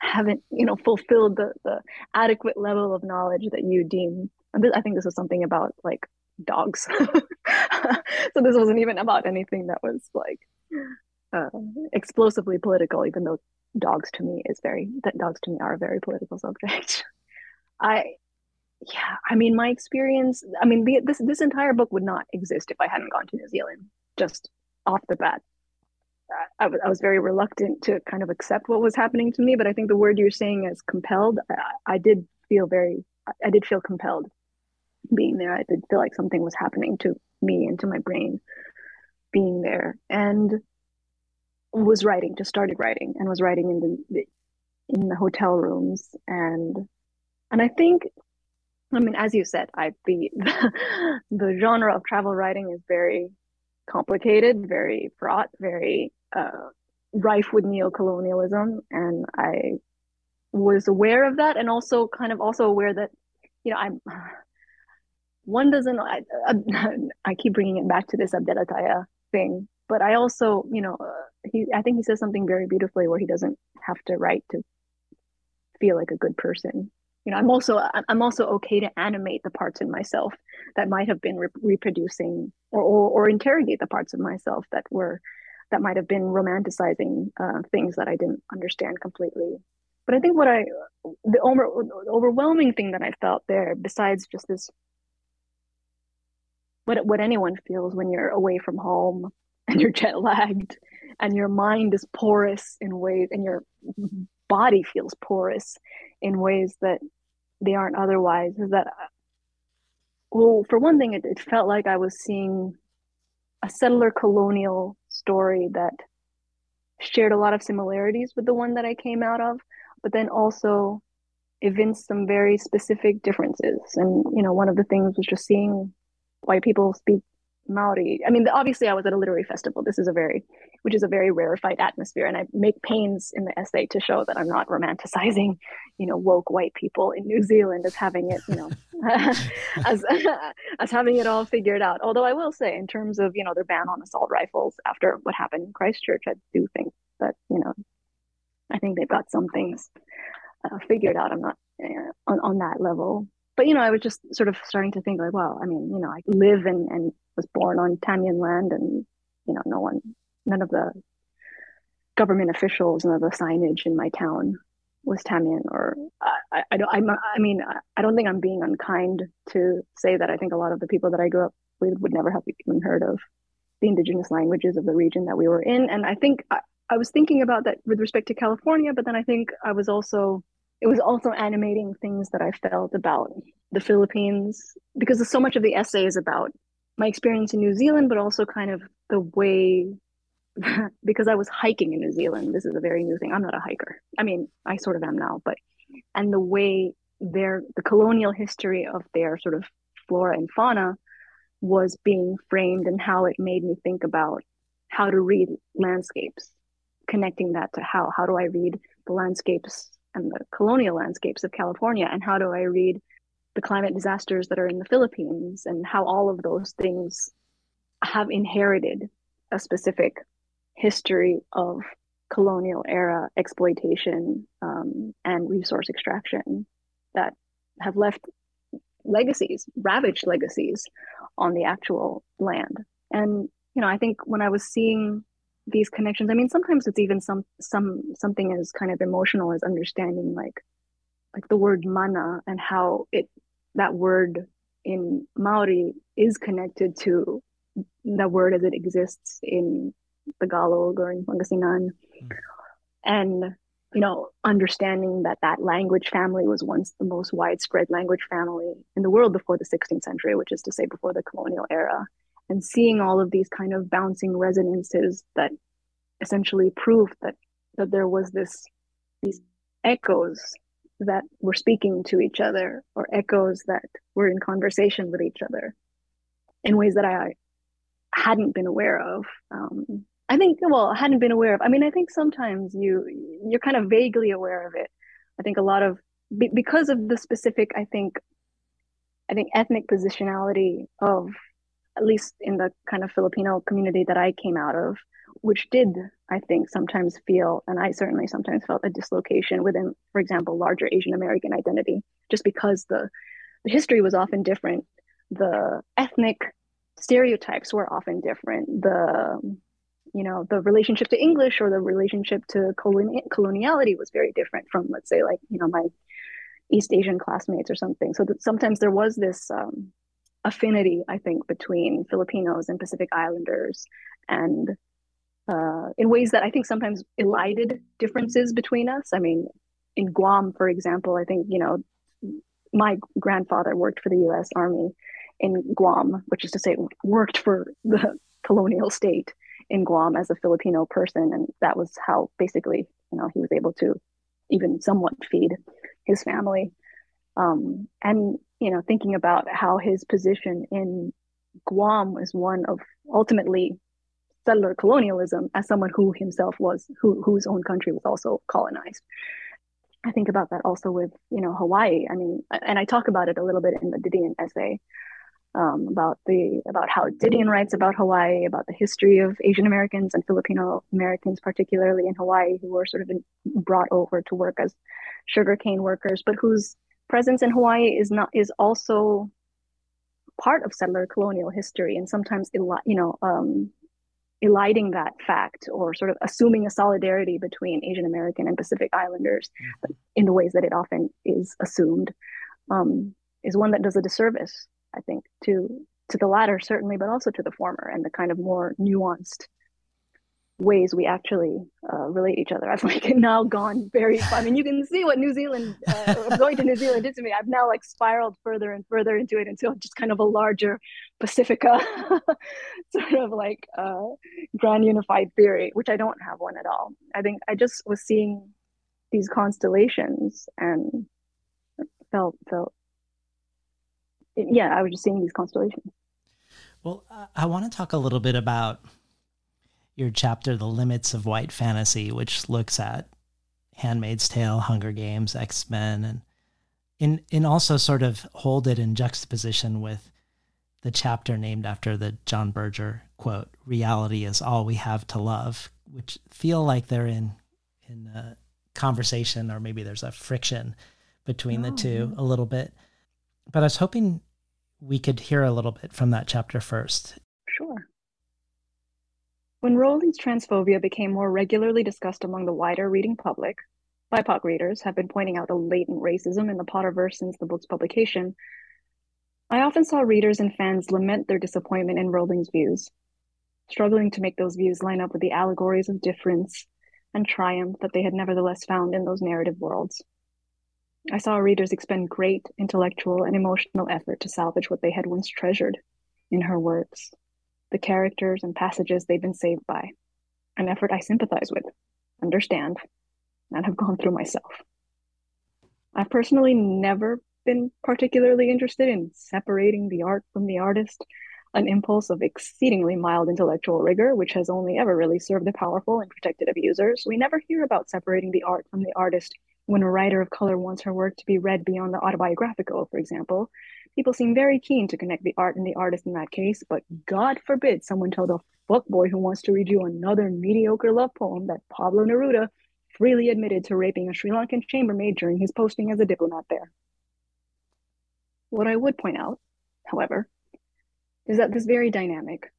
haven't, fulfilled the adequate level of knowledge that you deem. And I think this was something about like dogs. So this wasn't even about anything that was like explosively political, even though dogs to me are a very political subject. My experience, this entire book would not exist if I hadn't gone to New Zealand just off the bat. I was very reluctant to kind of accept what was happening to me, but I think the word you're saying is compelled. I did feel compelled being there. I did feel like something was happening to me and to my brain being there, and started writing in the hotel rooms. And I think, as you said, the genre of travel writing is very complicated, very fraught, very rife with neocolonialism. And I was aware of that, and also kind of also aware that, I keep bringing it back to this Abdelataya thing, but I also, I think he says something very beautifully where he doesn't have to write to feel like a good person. I'm also okay to animate the parts in myself that might have been reproducing or interrogate the parts of myself that might have been romanticizing things that I didn't understand completely. But I think the overwhelming thing that I felt there, besides just this, what anyone feels when you're away from home and you're jet lagged and your mind is porous in ways, and your body feels porous in ways that they aren't otherwise, is that, well, for one thing, it felt like I was seeing a settler colonial story that shared a lot of similarities with the one that I came out of, but then also evinced some very specific differences. And, one of the things was just seeing white people speak Maori. Obviously I was at a literary festival. This is a very rarefied atmosphere, and I make pains in the essay to show that I'm not romanticizing, woke white people in New Zealand as having it, as having it all figured out. Although I will say, in terms of their ban on assault rifles after what happened in Christchurch, I do think that I think they've got some things figured out. I'm not on that level, but I was just sort of starting to think like, wow, I live and was born on Tanyan land, and none of the government officials, none of the signage in my town was Tanyan. Or I don't think I'm being unkind to say that I think a lot of the people that I grew up with would never have even heard of the indigenous languages of the region that we were in. And I think I was thinking about that with respect to California, but then I think it was also animating things that I felt about the Philippines, because so much of the essay is about my experience in New Zealand, but also kind of the way, because I was hiking in New Zealand. This is a very new thing. I'm not a hiker. I sort of am now, and the way the colonial history of their sort of flora and fauna was being framed, and how it made me think about how to read landscapes, connecting that to how do I read the landscapes and the colonial landscapes of California, and how do I read the climate disasters that are in the Philippines, and how all of those things have inherited a specific history of colonial era exploitation and resource extraction that have left ravaged legacies on the actual land. And, I think when I was seeing these connections, sometimes it's even something as kind of emotional as understanding like the word mana, and how that word in Maori is connected to the word as it exists in Tagalog or in Pangasinan. And, understanding that language family was once the most widespread language family in the world before the 16th century, which is to say before the colonial era, and seeing all of these kind of bouncing resonances that essentially proved that there was these echoes that were speaking to each other, or echoes that were in conversation with each other in ways that I hadn't been aware of. I mean, I think sometimes you're kind of vaguely aware of it. I think a lot of, because of the specific, I think ethnic positionality of, at least in the kind of Filipino community that I came out of, which did, I think, sometimes feel, and I certainly sometimes felt a dislocation within, for example, larger Asian American identity, just because the history was often different. The ethnic stereotypes were often different. The relationship to English or the relationship to coloniality was very different from, let's say, like, my East Asian classmates or something. So that sometimes there was this affinity, I think, between Filipinos and Pacific Islanders, and in ways that I think sometimes elided differences between us. I mean, in Guam, for example, I think, my grandfather worked for the U.S. Army in Guam, which is to say worked for the colonial state in Guam as a Filipino person. And that was how basically, he was able to even somewhat feed his family. And thinking about how his position in Guam was one of ultimately settler colonialism, as someone who himself was, whose own country was also colonized. I think about that also with, Hawaii. I mean, and I talk about it a little bit in the Didion essay, about how Didion writes about Hawaii, about the history of Asian Americans and Filipino Americans, particularly in Hawaii, who were sort of brought over to work as sugarcane workers, but whose presence in Hawaii is also part of settler colonial history, and sometimes eliding that fact, or sort of assuming a solidarity between Asian American and Pacific Islanders in the ways that it often is assumed, is one that does a disservice, I think, to the latter certainly, but also to the former and the kind of more nuanced ways we actually relate each other. I've now gone very far. I mean, you can see what New Zealand, going to New Zealand did to me. I've now spiraled further and further into it until just kind of a larger Pacifica sort of grand unified theory, which I don't have one at all. I think I just was seeing these constellations and I was just seeing these constellations. Well, I want to talk a little bit about your chapter, The Limits of White Fantasy, which looks at Handmaid's Tale, Hunger Games, X-Men, and in also sort of hold it in juxtaposition with the chapter named after the John Berger quote, "Reality is all we have to love," which feel like they're in a conversation, or maybe there's a friction between the two a little bit. But I was hoping we could hear a little bit from that chapter first. Sure. When Rowling's transphobia became more regularly discussed among the wider reading public, BIPOC readers have been pointing out a latent racism in the Potterverse since the book's publication. I often saw readers and fans lament their disappointment in Rowling's views, struggling to make those views line up with the allegories of difference and triumph that they had nevertheless found in those narrative worlds. I saw readers expend great intellectual and emotional effort to salvage what they had once treasured in her works, the characters and passages they've been saved by, an effort I sympathize with, understand, and have gone through myself. I've personally never been particularly interested in separating the art from the artist, an impulse of exceedingly mild intellectual rigor, which has only ever really served the powerful and protected abusers. We never hear about separating the art from the artist when a writer of color wants her work to be read beyond the autobiographical, for example. People seem very keen to connect the art and the artist in that case, but God forbid someone tell the fuckboy who wants to read you another mediocre love poem that Pablo Neruda freely admitted to raping a Sri Lankan chambermaid during his posting as a diplomat there. What I would point out, however, is that this very dynamic,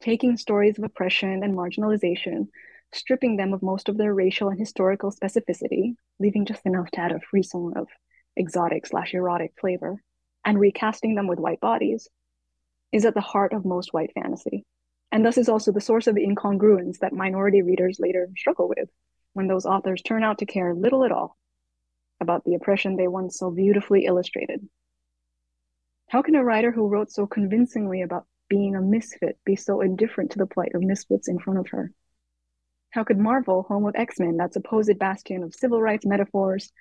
taking stories of oppression and marginalization, stripping them of most of their racial and historical specificity, leaving just enough to add a frisson of exotic/erotic flavor, and recasting them with white bodies, is at the heart of most white fantasy, and thus is also the source of incongruence that minority readers later struggle with when those authors turn out to care little at all about the oppression they once so beautifully illustrated. How can a writer who wrote so convincingly about being a misfit be so indifferent to the plight of misfits in front of her? How could Marvel, home of X-Men, that supposed bastion of civil rights metaphors,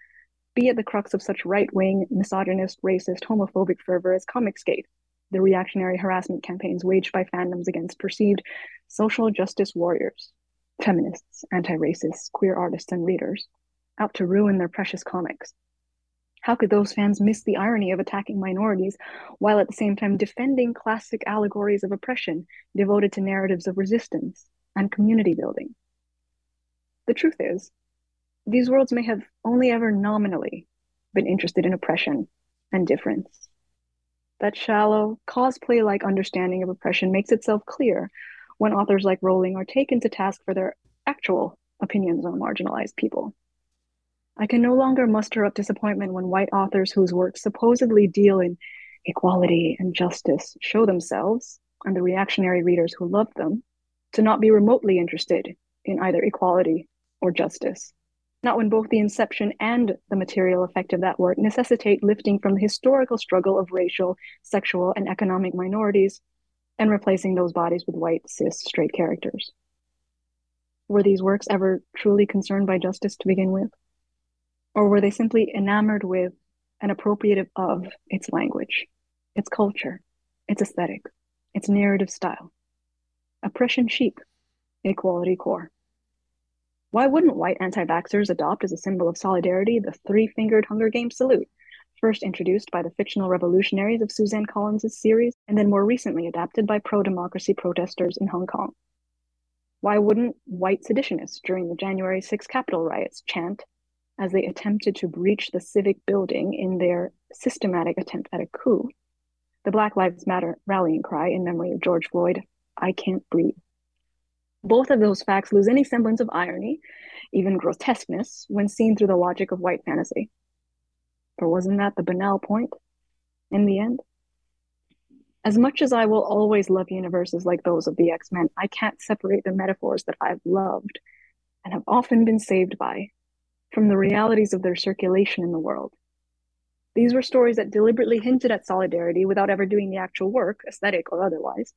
be at the crux of such right-wing, misogynist, racist, homophobic fervor as Comicsgate, the reactionary harassment campaigns waged by fandoms against perceived social justice warriors, feminists, anti-racists, queer artists, and readers, out to ruin their precious comics. How could those fans miss the irony of attacking minorities while at the same time defending classic allegories of oppression devoted to narratives of resistance and community building? The truth is, these worlds may have only ever nominally been interested in oppression and difference. That shallow, cosplay-like understanding of oppression makes itself clear when authors like Rowling are taken to task for their actual opinions on marginalized people. I can no longer muster up disappointment when white authors whose works supposedly deal in equality and justice show themselves, and the reactionary readers who love them, to not be remotely interested in either equality or justice. Not when both the inception and the material effect of that work necessitate lifting from the historical struggle of racial, sexual, and economic minorities and replacing those bodies with white, cis, straight characters. Were these works ever truly concerned by justice to begin with? Or were they simply enamored with and appropriative of its language, its culture, its aesthetic, its narrative style? Oppression chic, equality core. Why wouldn't white anti-vaxxers adopt as a symbol of solidarity the three-fingered Hunger Games salute, first introduced by the fictional revolutionaries of Suzanne Collins' series, and then more recently adapted by pro-democracy protesters in Hong Kong? Why wouldn't white seditionists during the January 6th Capitol riots chant as they attempted to breach the civic building in their systematic attempt at a coup, the Black Lives Matter rallying cry in memory of George Floyd, "I can't breathe"? Both of those facts lose any semblance of irony, even grotesqueness, when seen through the logic of white fantasy. But wasn't that the banal point in the end? As much as I will always love universes like those of the X-Men, I can't separate the metaphors that I've loved and have often been saved by from the realities of their circulation in the world. These were stories that deliberately hinted at solidarity without ever doing the actual work, aesthetic or otherwise,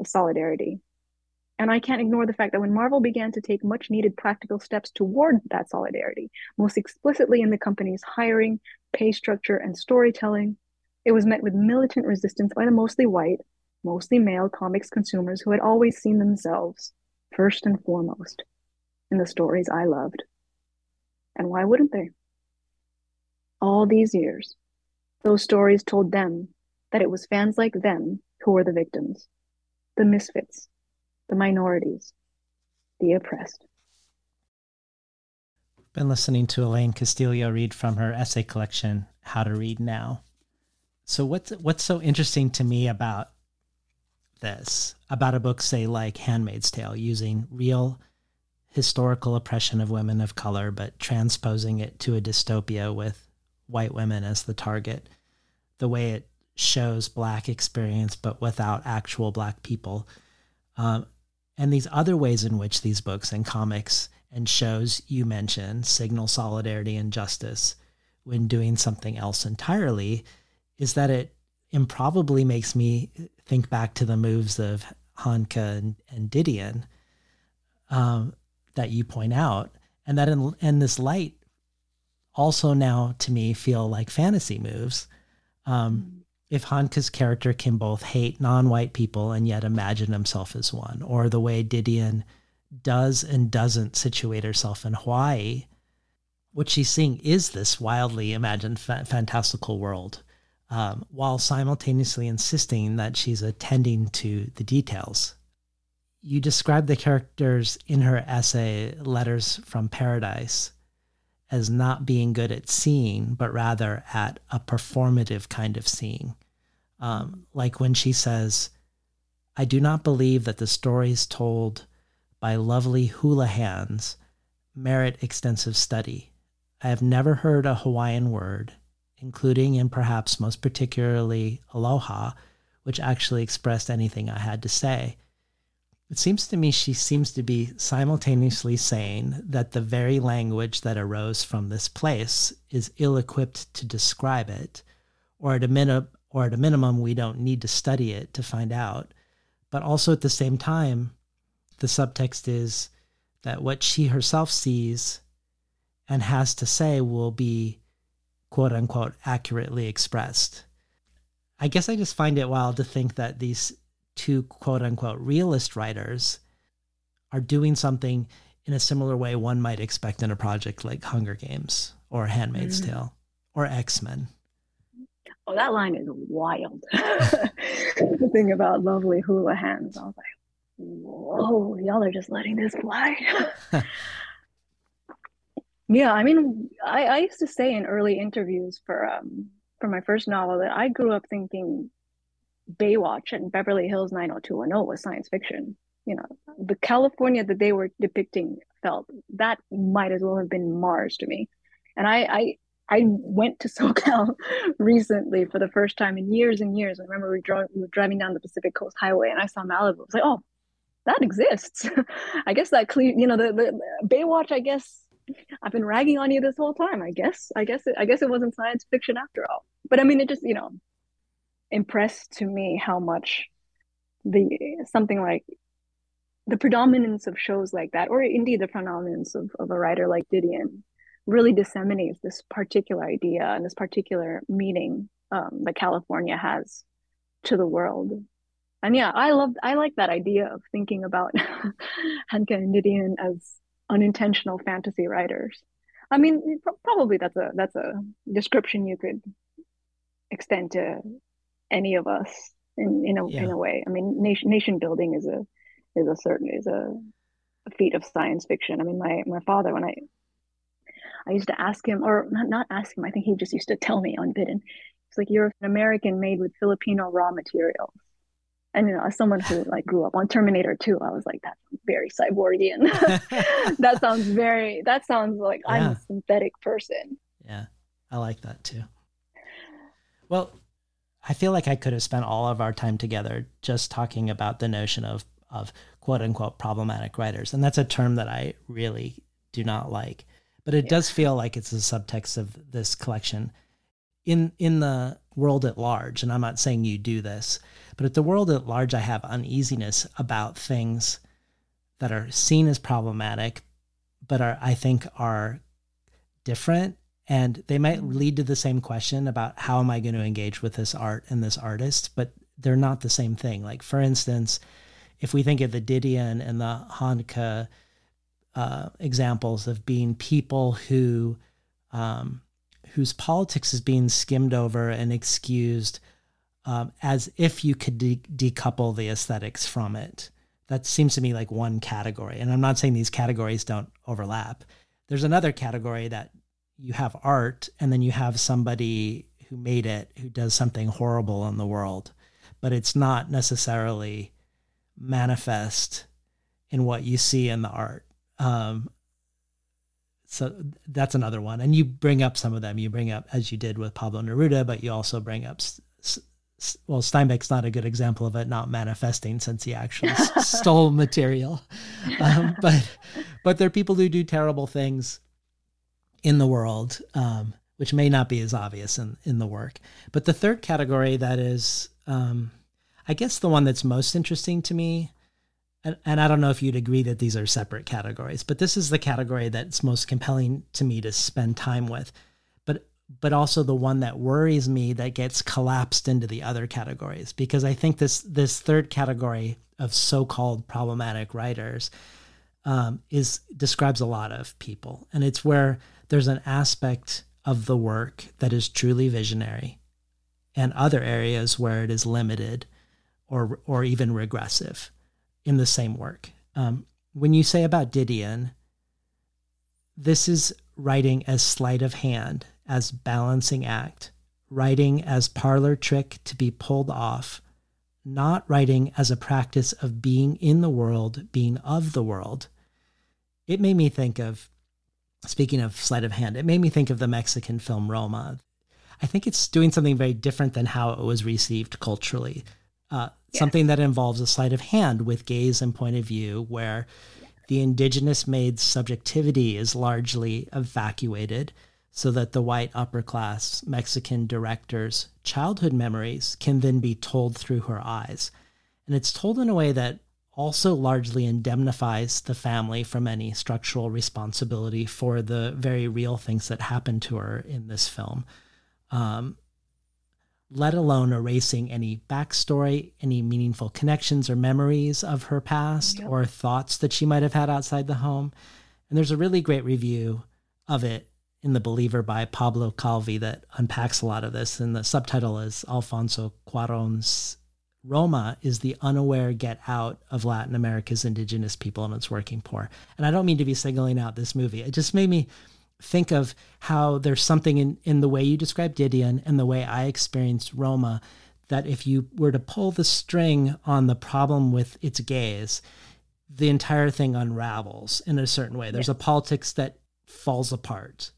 of solidarity. And I can't ignore the fact that when Marvel began to take much needed practical steps toward that solidarity, most explicitly in the company's hiring, pay structure, and storytelling, it was met with militant resistance by the mostly white, mostly male comics consumers who had always seen themselves, first and foremost, in the stories I loved. And why wouldn't they? All these years, those stories told them that it was fans like them who were the victims, the misfits, the minorities, the oppressed. Been listening to Elaine Castillo read from her essay collection, How to Read Now. So what's so interesting to me about this, about a book, say, like Handmaid's Tale, using real historical oppression of women of color, but transposing it to a dystopia with white women as the target, the way it shows Black experience, but without actual Black people. And these other ways in which these books and comics and shows you mentioned signal solidarity and justice when doing something else entirely, is that it improbably makes me think back to the moves of Hanke and Didion, that you point out, and that in this light also now to me feel like fantasy moves. If Hanke's character can both hate non-white people and yet imagine himself as one, or the way Didion does and doesn't situate herself in Hawaii, what she's seeing is this wildly imagined fantastical world, while simultaneously insisting that she's attending to the details. You describe the characters in her essay, Letters from Paradise, as not being good at seeing, but rather at a performative kind of seeing. Like when she says, "I do not believe that the stories told by lovely hula hands merit extensive study. I have never heard a Hawaiian word, including and perhaps most particularly aloha, which actually expressed anything I had to say." It seems to me she seems to be simultaneously saying that the very language that arose from this place is ill-equipped to describe it, or at a minimum, we don't need to study it to find out. But also at the same time, the subtext is that what she herself sees and has to say will be, quote-unquote, accurately expressed. I guess I just find it wild to think that these two quote-unquote realist writers are doing something in a similar way one might expect in a project like Hunger Games or Handmaid's Tale or X-Men. Oh, that line is wild. The thing about lovely hula hands, I was like, whoa, y'all are just letting this fly. Yeah, I mean, I used to say in early interviews for my first novel that I grew up thinking Baywatch and Beverly Hills 90210 was science fiction. You know, the California that they were depicting felt that might as well have been Mars to me. And I went to SoCal recently for the first time in years and years. I remember we were driving down the Pacific Coast Highway and I saw Malibu. I was like, oh, that exists. I guess that, you know, the Baywatch, I guess I've been ragging on you this whole time. I guess it wasn't science fiction after all. But I mean, it just, you know, impressed to me how much something like the predominance of shows like that, or indeed the predominance of a writer like Didion, really disseminates this particular idea and this particular meaning that California has to the world. And yeah, I like that idea of thinking about Hanke and Didion as unintentional fantasy writers. I mean, probably that's a description you could extend to any of us in a way. I mean, nation building is a feat of science fiction. I mean, my father, when I used to ask him, or not ask him, I think he just used to tell me unbidden. It's like, you're an American made with Filipino raw materials. And, you know, as someone who like grew up on Terminator 2, I was like, that's very cyborgian. That sounds like I'm a synthetic person. Yeah, I like that too. Well, I feel like I could have spent all of our time together just talking about the notion of quote unquote problematic writers. And that's a term that I really do not like. But it does feel like it's a subtext of this collection in the world at large. And I'm not saying you do this, but at the world at large, I have uneasiness about things that are seen as problematic, but I think are different. And they might lead to the same question about how am I going to engage with this art and this artist, but they're not the same thing. Like, for instance, if we think of the Didion and the Hanke examples of being people who whose politics is being skimmed over and excused as if you could decouple the aesthetics from it. That seems to me like one category. And I'm not saying these categories don't overlap. There's another category that you have art and then you have somebody who made it, who does something horrible in the world, but it's not necessarily manifest in what you see in the art. So that's another one. And you bring up some of them. You bring up, as you did with Pablo Neruda, but you also bring up, well, Steinbeck's not a good example of it not manifesting since he actually stole material. But there are people who do terrible things in the world, which may not be as obvious in the work. But the third category that is, I guess the one that's most interesting to me, and I don't know if you'd agree that these are separate categories, but this is the category that's most compelling to me to spend time with, but also the one that worries me that gets collapsed into the other categories, because I think this third category of so-called problematic writers describes a lot of people. And it's where there's an aspect of the work that is truly visionary and other areas where it is limited or even regressive in the same work. When you say about Didion, this is writing as sleight of hand, as balancing act, writing as parlor trick to be pulled off, not writing as a practice of being in the world, being of the world. It made me think of, speaking of sleight of hand, it made me think of the Mexican film Roma. I think it's doing something very different than how it was received culturally. Something that involves a sleight of hand with gaze and point of view, where the indigenous maid's subjectivity is largely evacuated so that the white upper-class Mexican director's childhood memories can then be told through her eyes. And it's told in a way that also largely indemnifies the family from any structural responsibility for the very real things that happened to her in this film. let alone erasing any backstory, any meaningful connections or memories of her past or thoughts that she might have had outside the home. And there's a really great review of it in The Believer by Pablo Calvi that unpacks a lot of this. And the subtitle is Alfonso Cuarón's Roma is the unaware get out of Latin America's indigenous people and its working poor. And I don't mean to be singling out this movie. It just made me think of how there's something in the way you described Didion and the way I experienced Roma, that if you were to pull the string on the problem with its gaze, the entire thing unravels in a certain way. There's a politics that falls apart.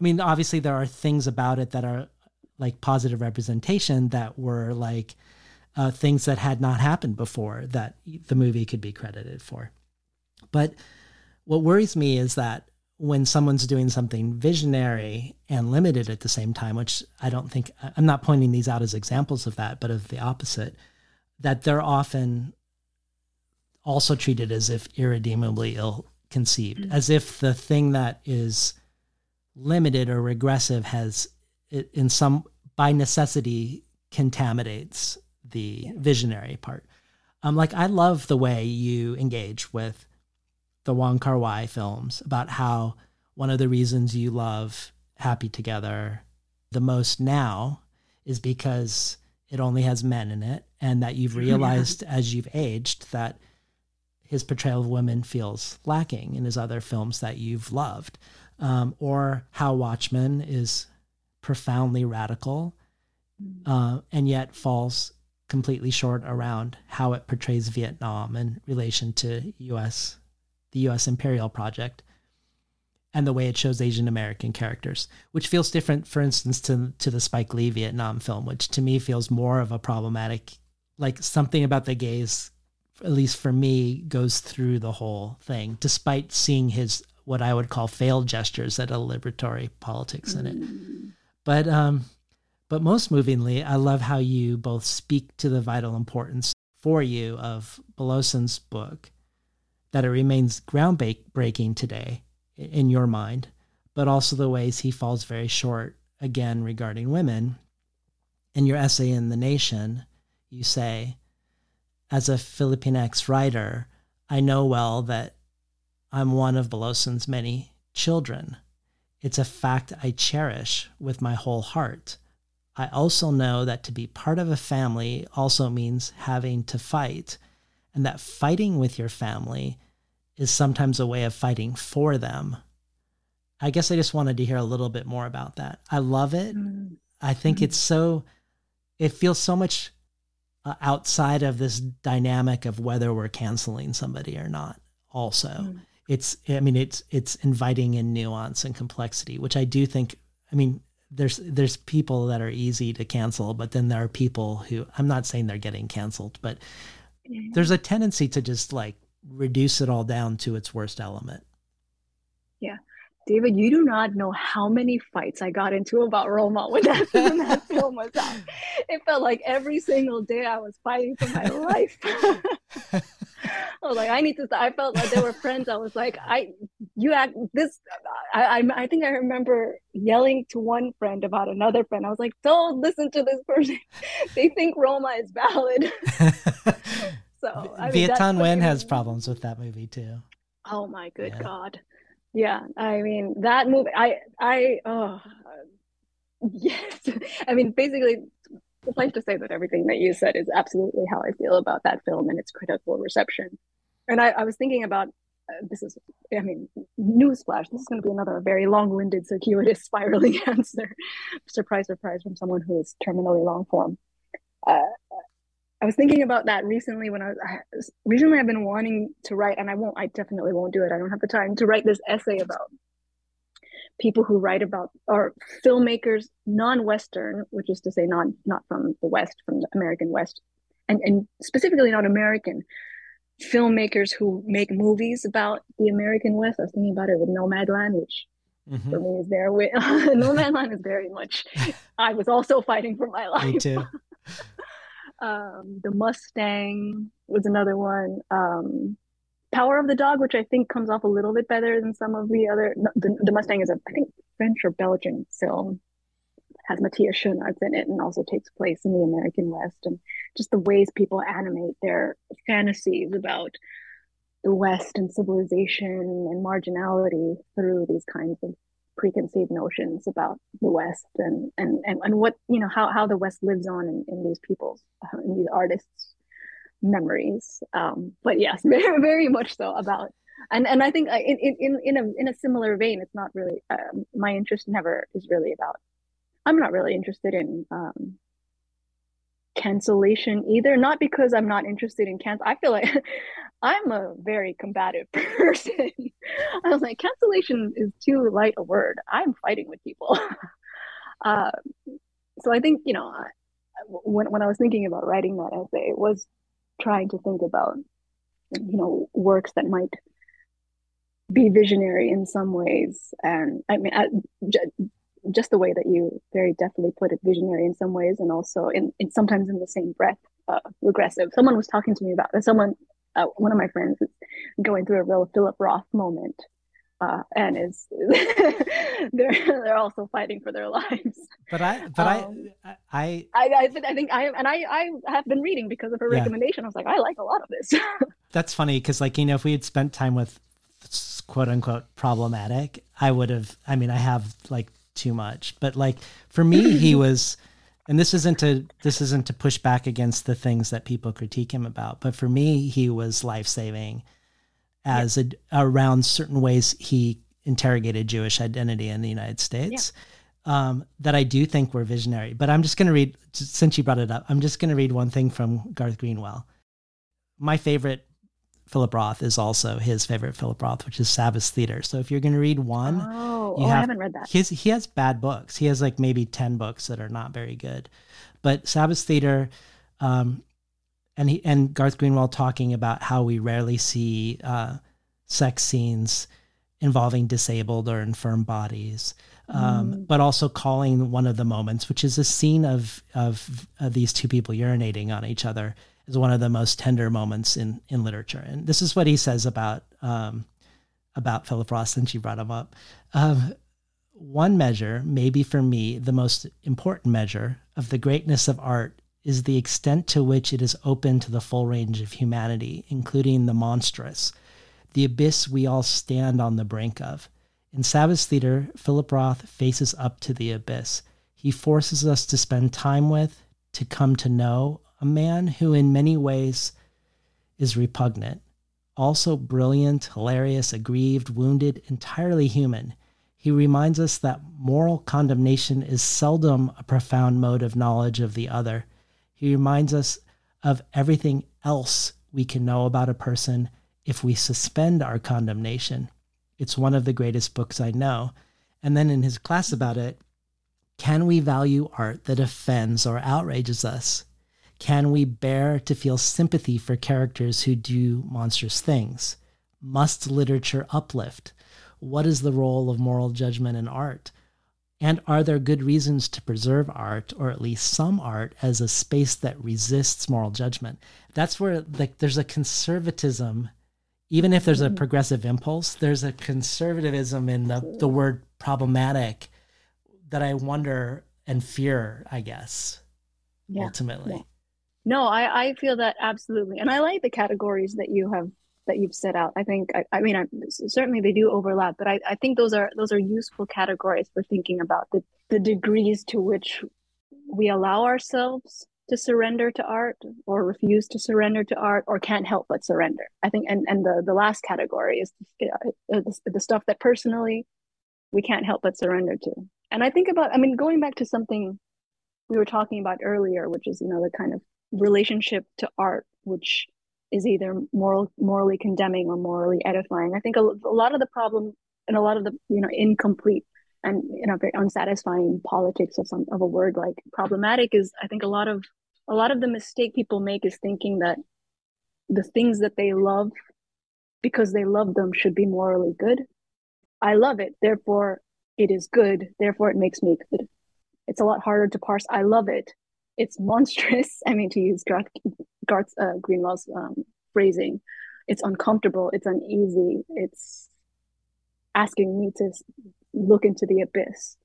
I mean, obviously there are things about it that are like positive representation that were like things that had not happened before that the movie could be credited for. But what worries me is that when someone's doing something visionary and limited at the same time, which I don't think, I'm not pointing these out as examples of that, but of the opposite, that they're often also treated as if irredeemably ill-conceived, as if the thing that is limited or regressive has, in some, by necessity, contaminates the visionary part. Like, I love the way you engage with the Wong Kar-wai films about how one of the reasons you love Happy Together the most now is because it only has men in it, and that you've realized as you've aged that his portrayal of women feels lacking in his other films that you've loved. Or how Watchmen is profoundly radical and yet falls completely short around how it portrays Vietnam in relation to the U.S. imperial project, and the way it shows Asian American characters, which feels different, for instance, to the Spike Lee Vietnam film, which to me feels more of a problematic, like something about the gaze, at least for me, goes through the whole thing, despite seeing his, what I would call failed gestures at a liberatory politics in it. But most movingly, I love how you both speak to the vital importance for you of Beloson's book, that it remains groundbreaking today in your mind, but also the ways he falls very short, again, regarding women. In your essay in The Nation, you say, as a Filipinx writer, I know well that I'm one of Beloson's many children. It's a fact I cherish with my whole heart. I also know that to be part of a family also means having to fight, and that fighting with your family is sometimes a way of fighting for them. I guess I just wanted to hear a little bit more about that. I love it. I think it's so, it feels so much outside of this dynamic of whether we're canceling somebody or not. Also, it's inviting in nuance and complexity, which I do think, I mean, there's people that are easy to cancel, but then there are people who, I'm not saying they're getting canceled, but there's a tendency to just like reduce it all down to its worst element. Yeah. David, you do not know how many fights I got into about Roma when that film was out. It felt like every single day I was fighting for my life. I was like, I need to. I felt like they were friends. I was like, I think I remember yelling to one friend about another friend. I was like, don't listen to this person. They think Roma is valid. So I mean, Viet Thanh Nguyen has problems with that movie too. Oh my good God. Yeah, I mean, that movie, yes. I mean, basically, suffice to say that everything that you said is absolutely how I feel about that film and its critical reception. And I was thinking about, newsflash, this is going to be another very long-winded, circuitous, spiraling answer. Surprise, surprise, from someone who is terminally long-form. I was thinking about that recently recently I've been wanting to write, and I definitely won't do it. I don't have the time to write this essay about people who write about, or filmmakers, non-Western, which is to say not from the West, from the American West, and specifically not American filmmakers who make movies about the American West. I was thinking about it with Nomadland, which for me is there. Nomadland is very much, I was also fighting for my life. Me too. The Mustang was another one. Power of the Dog, which I think comes off a little bit better than some of the other. The Mustang is a, I think, French or Belgian film. has Matthias Schoenaerts in it and also takes place in the American West, and just the ways people animate their fantasies about the West and civilization and marginality through these kinds of preconceived notions about the West and what, you know, how the West lives on in these people's, in these artists' memories. But yes, very, very much so about, and I think in a similar vein, it's not really, my interest never is really about, I'm not really interested in cancellation either, not because I'm not interested in cancel. I feel like I'm a very combative person. I was like, cancellation is too light a word. I'm fighting with people. So I think, you know, when I was thinking about writing that essay, it was trying to think about, you know, works that might be visionary in some ways. And I mean, just the way that you very deftly put it, visionary in some ways, and also in sometimes in the same breath, regressive. Someone was talking to me about someone, one of my friends is going through a real Philip Roth moment, and is they're also fighting for their lives. But I think I am, and I have been reading because of her recommendation. I was like, I like a lot of this. That's funny because, like, you know, if we had spent time with quote unquote problematic, I would have. I mean, I have like too much, but like for me, he was, and this isn't to push back against the things that people critique him about, but for me, he was life-saving as around certain ways he interrogated Jewish identity in the United States, that I do think were visionary. But I'm just going to read, since you brought it up, I'm just going to read one thing from Garth Greenwell. My favorite Philip Roth is also his favorite Philip Roth, which is Sabbath Theater. So if you're going to read one, I haven't read that. He has bad books. He has like maybe 10 books that are not very good, but Sabbath Theater, and Garth Greenwell talking about how we rarely see sex scenes involving disabled or infirm bodies, but also calling one of the moments, which is a scene of these two people urinating on each other, is one of the most tender moments in literature. And this is what he says about Philip Roth, since you brought him up. One measure, maybe for me, the most important measure of the greatness of art is the extent to which it is open to the full range of humanity, including the monstrous, the abyss we all stand on the brink of. In Sabbath Theater, Philip Roth faces up to the abyss. He forces us to spend time with, to come to know, a man who in many ways is repugnant, also brilliant, hilarious, aggrieved, wounded, entirely human. He reminds us that moral condemnation is seldom a profound mode of knowledge of the other. He reminds us of everything else we can know about a person if we suspend our condemnation. It's one of the greatest books I know. And then in his class about it, can we value art that offends or outrages us? Can we bear to feel sympathy for characters who do monstrous things? Must literature uplift? What is the role of moral judgment in art? And are there good reasons to preserve art, or at least some art, as a space that resists moral judgment? That's where, like, there's a conservatism, even if there's a progressive impulse, there's a conservatism in the word problematic that I wonder and fear, I guess, ultimately. Yeah. No, I feel that absolutely. And I like the categories that you've set out. I think, I mean, certainly they do overlap, but I think those are useful categories for thinking about the degrees to which we allow ourselves to surrender to art, or refuse to surrender to art, or can't help but surrender. I think, and the last category is the stuff that personally we can't help but surrender to. And I think about, I mean, going back to something we were talking about earlier, which is, you know, the kind of relationship to art, which is either morally condemning or morally edifying. I think a lot of the problem and a lot of the, you know, incomplete and, you know, very unsatisfying politics of a word like problematic is, I think a lot of the mistake people make is thinking that the things that they love because they love them should be morally good. I love it, therefore it is good, therefore it makes me good. It's a lot harder to parse. I love it. It's monstrous. I mean, to use Garth Greenwell's phrasing, it's uncomfortable. It's uneasy. It's asking me to look into the abyss.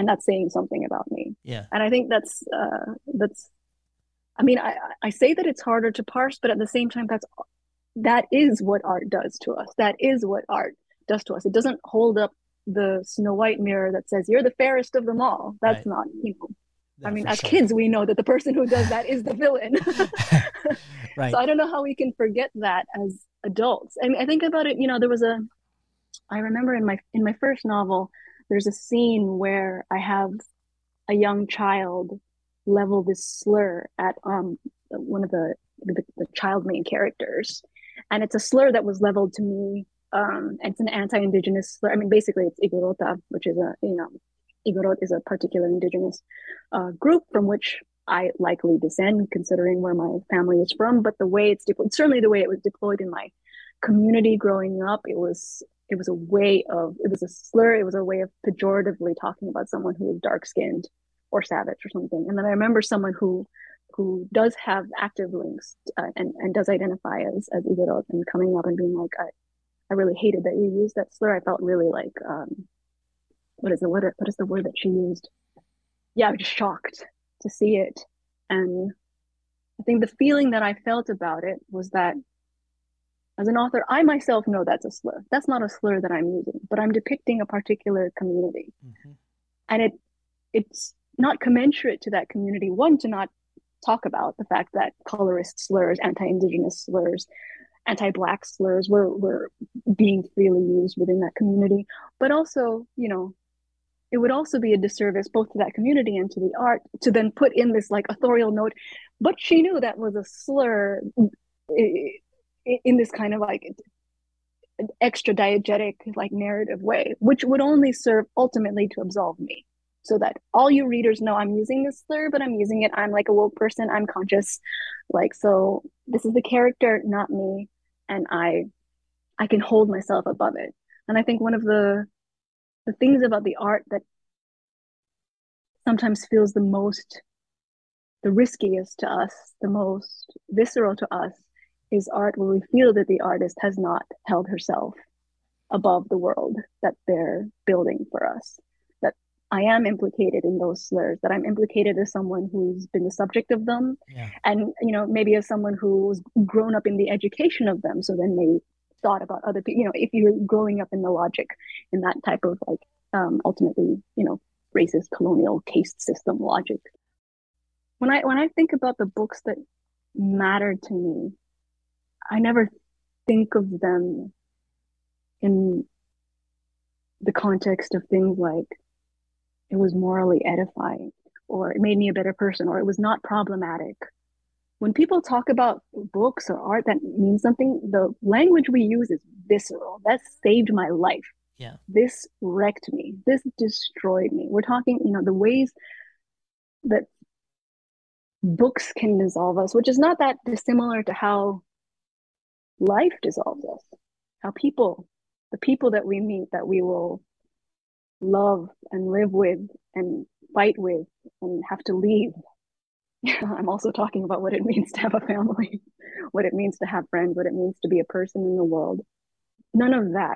and that's saying something about me. Yeah. And I think that's, I mean, I say that it's harder to parse, but at the same time, that is what art does to us. That is what art does to us. It doesn't hold up the Snow White mirror that says, you're the fairest of them all. That's right. Not, you know, no, I mean, as sure. Kids, we know that the person who does that is the villain. Right. So I don't know how we can forget that as adults. I mean, I think about it, you know, I remember in my first novel, there's a scene where I have a young child level this slur at one of the child main characters. And it's a slur that was leveled to me. It's an anti-indigenous slur. I mean, basically it's Igorota, which is Igorot is a particular indigenous group from which I likely descend, considering where my family is from. But the way it's deployed, certainly the way it was deployed in my community growing up, it was a slur. It was a way of pejoratively talking about someone who was dark-skinned or savage or something. And then I remember someone who does have active links and does identify as Igorot, and coming up and being like, I really hated that you used that slur. I felt really like, what is the word that she used? Yeah, I was just shocked to see it. And I think the feeling that I felt about it was that as an author, I myself know that's a slur. That's not a slur that I'm using, but I'm depicting a particular community. Mm-hmm. And it's not commensurate to that community, one, to not talk about the fact that colorist slurs, anti-indigenous slurs, anti-black slurs were being freely used within that community, but also, you know, it would also be a disservice both to that community and to the art to then put in this like authorial note, but she knew that was a slur, in this kind of like extra diegetic like narrative way, which would only serve ultimately to absolve me, so that all you readers know I'm using this slur, but I'm using it, I'm like a woke person, I'm conscious, like, so this is the character, not me, and I can hold myself above it. And I think one of the things about the art that sometimes feels the riskiest to us, the most visceral to us, is art where we feel that the artist has not held herself above the world that they're building for us. I am implicated in those slurs, that I'm implicated as someone who's been the subject of them. Yeah. And, you know, maybe as someone who's grown up in the education of them. So then maybe thought about other people, you know, if you're growing up in the logic in that type of like, ultimately, you know, racist colonial caste system logic. When I think about the books that matter to me, I never think of them in the context of things like, it was morally edifying, or it made me a better person, or it was not problematic. When people talk about books or art that means something, the language we use is visceral. That saved my life. Yeah. This wrecked me. This destroyed me. We're talking, you know, the ways that books can dissolve us, which is not that dissimilar to how life dissolves us, how the people that we meet, that we will love and live with and fight with and have to leave. I'm also talking about what it means to have a family, what it means to have friends, what it means to be a person in the world. None of that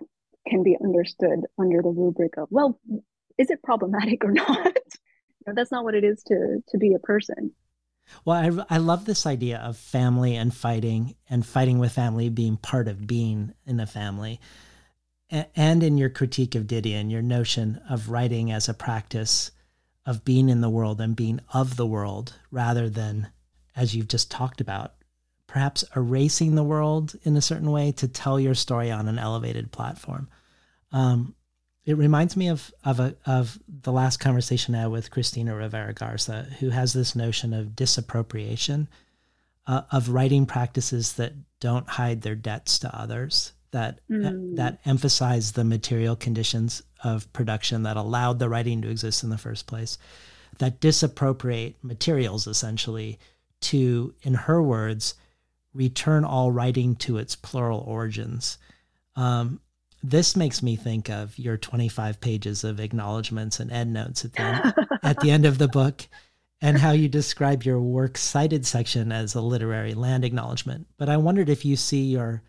can be understood under the rubric of, well, is it problematic or not? No, that's not what it is to be a person. Well, I love this idea of family and fighting with family, being part of being in a family. And in your critique of Didion, your notion of writing as a practice of being in the world and being of the world, rather than, as you've just talked about, perhaps erasing the world in a certain way to tell your story on an elevated platform. It reminds me of the last conversation I had with Cristina Rivera Garza, who has this notion of disappropriation, of writing practices that don't hide their debts to others, that emphasize the material conditions of production that allowed the writing to exist in the first place, that disappropriate materials essentially to, in her words, return all writing to its plural origins. This makes me think of your 25 pages of acknowledgments and endnotes at the end of the book, and how you describe your works cited section as a literary land acknowledgement. But I wondered if you see your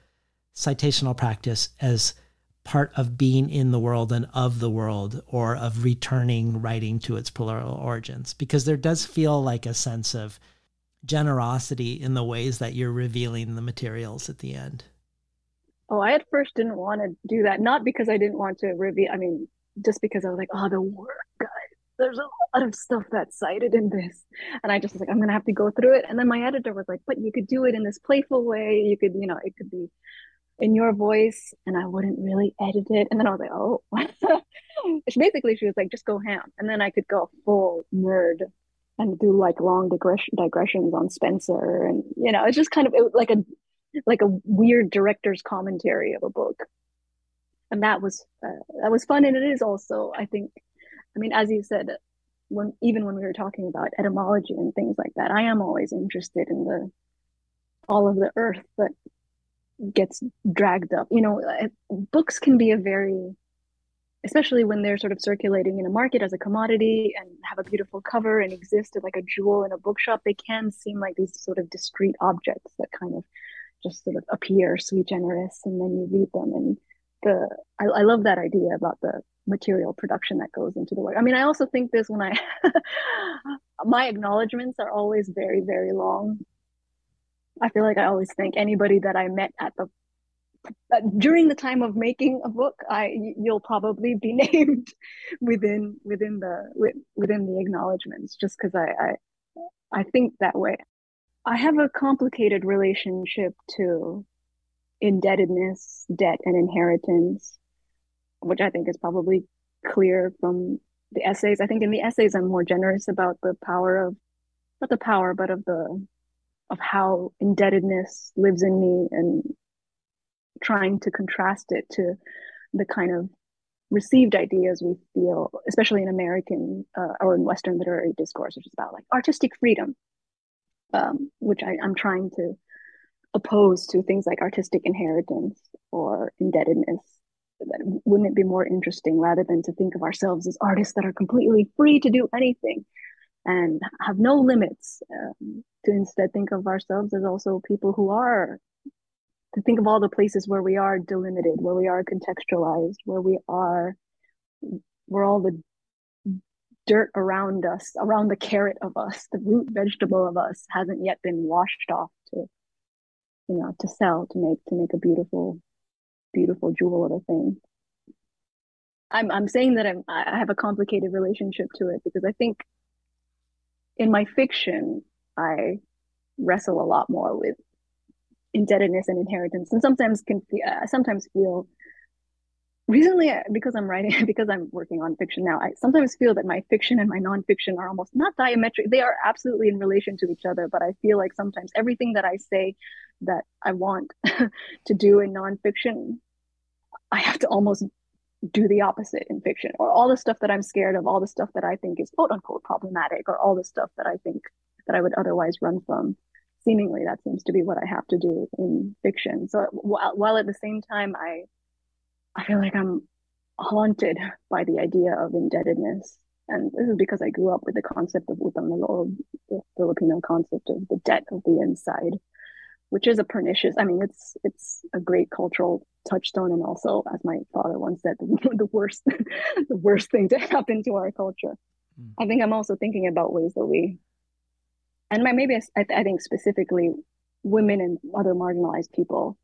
citational practice as part of being in the world and of the world, or of returning writing to its plural origins, because there does feel like a sense of generosity in the ways that you're revealing the materials at the end. Oh, I at first didn't want to do that, not because I didn't want to reveal, I mean, just because I was like, oh, the work, guys, there's a lot of stuff that's cited in this. And I just was like, I'm going to have to go through it. And then my editor was like, but you could do it in this playful way. You could, you know, it could be in your voice, and I wouldn't really edit it. And then I was like, oh. Basically, she was like, just go ham. And then I could go full nerd and do like long digressions on Spencer. And, you know, it's just kind of like a weird director's commentary of a book. And that was fun. And it is also, I think, I mean, as you said, even when we were talking about etymology and things like that, I am always interested in all of the earth that gets dragged up. You know, books can be especially when they're sort of circulating in a market as a commodity and have a beautiful cover and exist as like a jewel in a bookshop, they can seem like these sort of discrete objects that kind of just sort of appear sui generis, and then you read them. And I love that idea about the material production that goes into the work. I mean, I also think this when my acknowledgements are always very, very long. I feel like I always thank anybody that I met during the time of making a book. You'll probably be named within the acknowledgements, just because I think that way. I have a complicated relationship to indebtedness, debt, and inheritance, which I think is probably clear from the essays. I think in the essays I'm more generous about the power of, not the power, but of how indebtedness lives in me, and trying to contrast it to the kind of received ideas we feel, especially in American or in Western literary discourse, which is about like artistic freedom, which I'm trying to oppose to things like artistic inheritance or indebtedness. Wouldn't it be more interesting, rather than to think of ourselves as artists that are completely free to do anything and have no limits, to instead think of ourselves as also people who are, to think of all the places where we are delimited, where we are contextualized, where all the dirt around us, around the carrot of us, the root vegetable of us, hasn't yet been washed off to, you know, to sell, to make a beautiful, beautiful jewel of a thing. I'm saying that I have a complicated relationship to it because I think in my fiction, I wrestle a lot more with indebtedness and inheritance, and sometimes feel, recently, because I'm working on fiction now, I sometimes feel that my fiction and my nonfiction are almost not diametric. They are absolutely in relation to each other, but I feel like sometimes everything that I say that I want to do in nonfiction, I have to almost do the opposite in fiction, or all the stuff that I'm scared of, all the stuff that I think is quote unquote problematic, or all the stuff that I think that I would otherwise run from. Seemingly, that seems to be what I have to do in fiction. So while at the same time, I feel like I'm haunted by the idea of indebtedness. And this is because I grew up with the concept of utang na loob, the Filipino concept of the debt of the inside, which is a pernicious, I mean, it's a great cultural touchstone. And also, as my father once said, the worst thing to happen to our culture. Mm. I think I'm also thinking about ways that we, and I think specifically women and other marginalized people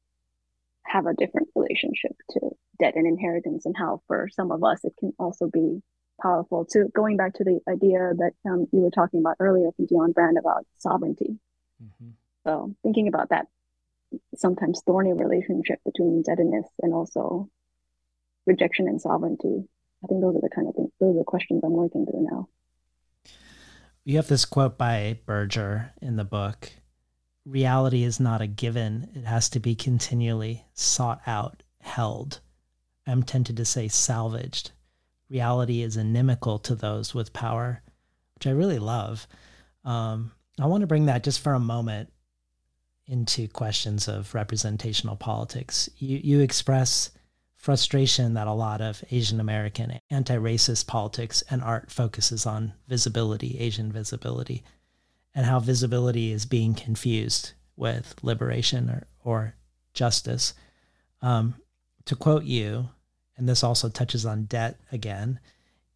have a different relationship to debt and inheritance, and how for some of us it can also be powerful. To going back to the idea that you were talking about earlier from Dion Brand about sovereignty. Mm-hmm. So thinking about that sometimes thorny relationship between indebtedness and also rejection and sovereignty. I think those are the questions I'm working through now. You have this quote by Berger in the book: "Reality is not a given. It has to be continually sought out, held. I'm tempted to say salvaged. Reality is inimical to those with power," which I really love. I want to bring that just for a moment into questions of representational politics. You express frustration that a lot of Asian American anti-racist politics and art focuses on visibility, Asian visibility, and how visibility is being confused with liberation or justice. To quote you, and this also touches on debt again,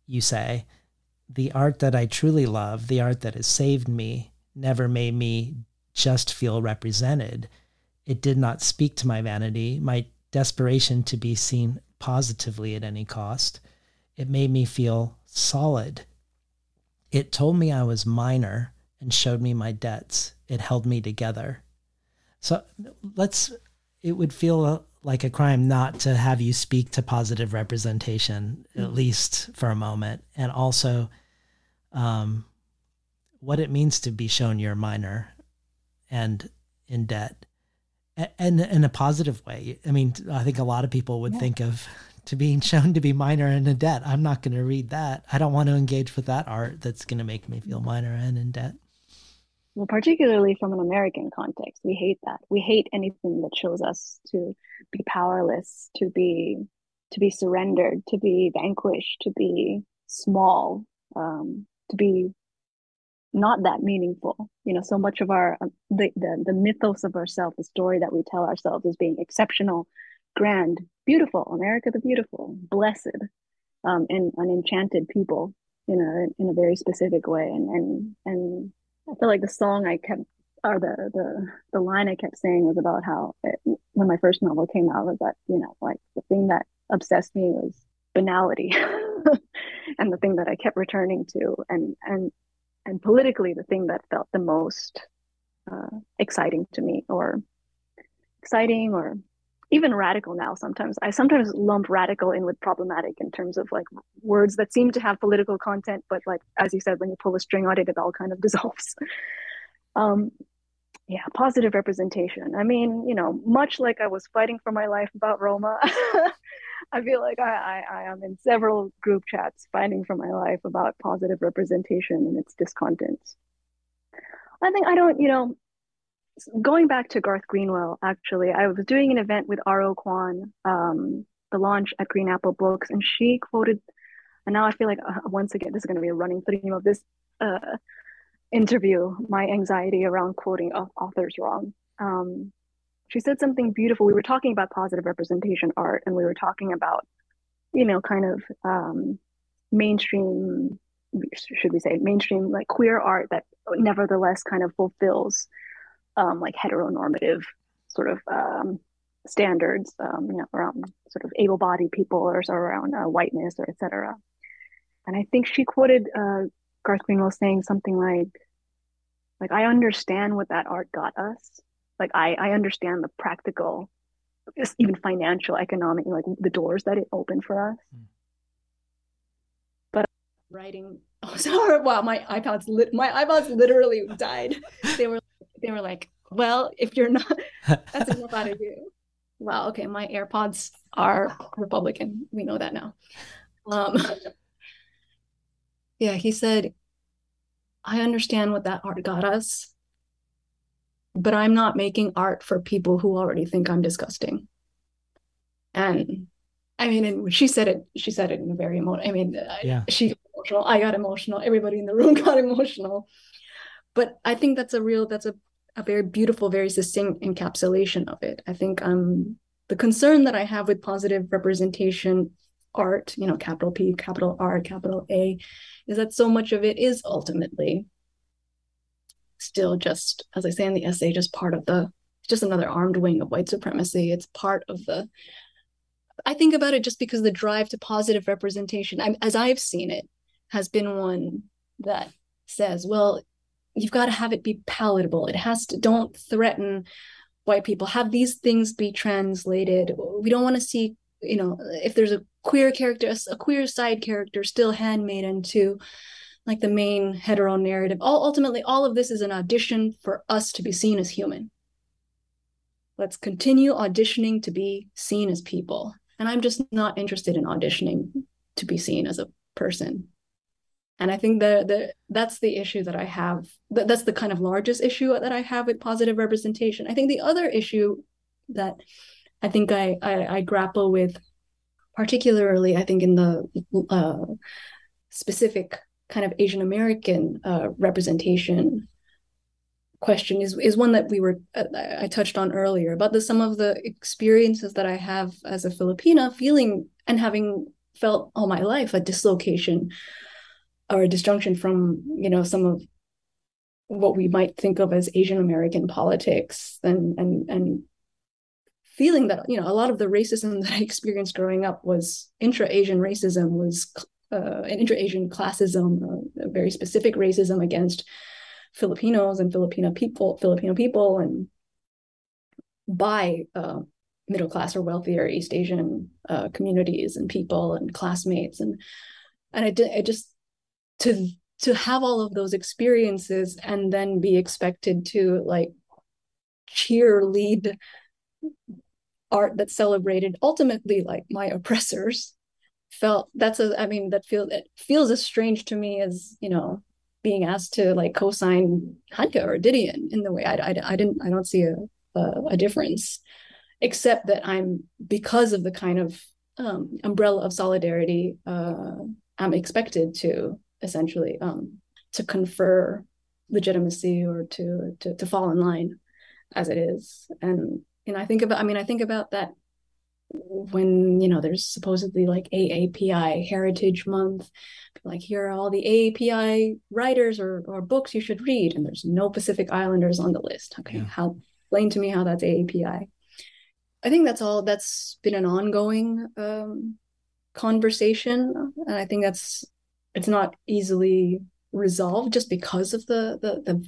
you say, the art that I truly love, the art that has saved me, never made me just feel represented. It did not speak to my vanity, my desperation to be seen positively at any cost. It made me feel solid. It told me I was minor and showed me my debts. It held me together. So it would feel like a crime not to have you speak to positive representation, at least for a moment. And also what it means to be shown you're minor and in debt, and in a positive way. I mean, I think a lot of people would think of to being shown to be minor and in debt. I'm not going to read that. I don't want to engage with that art that's going to make me feel minor and in debt. Well, particularly from an American context, we hate that. We hate anything that shows us to be powerless, to be surrendered, to be vanquished, to be small, to be not that meaningful. You know, so much of our the mythos of ourselves, the story that we tell ourselves is being exceptional, grand, beautiful, America the beautiful, blessed, and an enchanted people, you know, in a very specific way, and I feel like the song I kept, or the line I kept saying was about how when my first novel came out, was that, you know, like the thing that obsessed me was banality and the thing that I kept returning to, and politically the thing that felt the most exciting to me, or exciting, or even radical now. Sometimes I lump radical in with problematic in terms of like words that seem to have political content, but like, as you said, when you pull a string on it, it all kind of dissolves. Positive representation. I mean, you know, much like I was fighting for my life about Roma, I feel like I am in several group chats fighting for my life about positive representation and its discontents. Going back to Garth Greenwell, actually, I was doing an event with R.O. Kwan, the launch at Green Apple Books, and she quoted, and now I feel like once again, this is going to be a running theme of this interview, my anxiety around quoting authors wrong. She said something beautiful. We were talking about positive representation art, and we were talking about, you know, kind of mainstream, should we say, mainstream like queer art that nevertheless kind of fulfills like heteronormative sort of standards, you know, around sort of able-bodied people or around whiteness or etc. And I think she quoted Garth Greenwell saying something like I understand what that art got us. Like I understand the practical, even financial, economic, like the doors that it opened for us. But writing. Oh, sorry. Wow, my iPods literally died. They were like, well, if you're not, that's enough out of you. Wow. Okay. My AirPods are Republican. We know that now. He said, I understand what that art got us, but I'm not making art for people who already think I'm disgusting. And I mean, and she said it in a very emotional, she got emotional. I got emotional. Everybody in the room got emotional. But I think that's a very beautiful, very succinct encapsulation of it. I think the concern that I have with positive representation art, you know, capital P, capital R, capital A, is that so much of it is ultimately still just, as I say in the essay, just another armed wing of white supremacy. It's part of the, I think about it just because the drive to positive representation, as I've seen it, has been one that says, well, you've got to have it be palatable. It has to, don't threaten white people. Have these things be translated. We don't want to see, you know, if there's a queer character, a queer side character still handmaiden to like the main hetero narrative. Ultimately, all of this is an audition for us to be seen as human. Let's continue auditioning to be seen as people. And I'm just not interested in auditioning to be seen as a person. And I think that's the issue that I have. That's the kind of largest issue that I have with positive representation. I think the other issue that I think I grapple with, particularly I think in the specific kind of Asian American representation question is one that I touched on earlier about some of the experiences that I have as a Filipina, feeling and having felt all my life a dislocation or a disjunction from, some of what we might think of as Asian American politics, and feeling that, a lot of the racism that I experienced growing up was intra-Asian racism, was an intra-Asian classism, a very specific racism against Filipinos and Filipino people, and by middle class or wealthier East Asian communities and people and classmates, and I just to have all of those experiences and then be expected to cheerlead art that celebrated ultimately my oppressors feels as strange to me as being asked to co-sign Hanka or Didion in the way. I don't see a difference, except that because of the kind of umbrella of solidarity, I'm expected to essentially to confer legitimacy or to fall in line as it is. And I think about that when, there's supposedly AAPI Heritage Month, here are all the AAPI writers or books you should read, and there's no Pacific Islanders on the list. Okay, yeah. Explain to me how that's AAPI. I think that's all that's been an ongoing conversation, and I think it's not easily resolved just because of the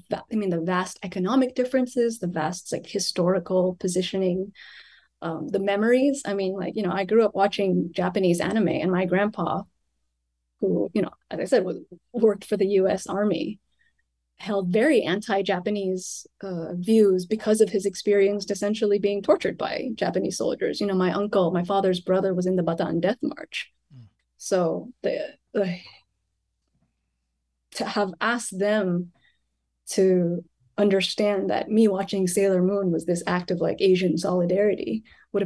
vast economic differences, the vast historical positioning. The memories, I grew up watching Japanese anime, and my grandpa, who, as I said, worked for the U.S. Army, held very anti-Japanese views because of his experience essentially being tortured by Japanese soldiers. My uncle, my father's brother, was in the Bataan Death March. So to have asked them to understand that me watching Sailor Moon was this act of Asian solidarity was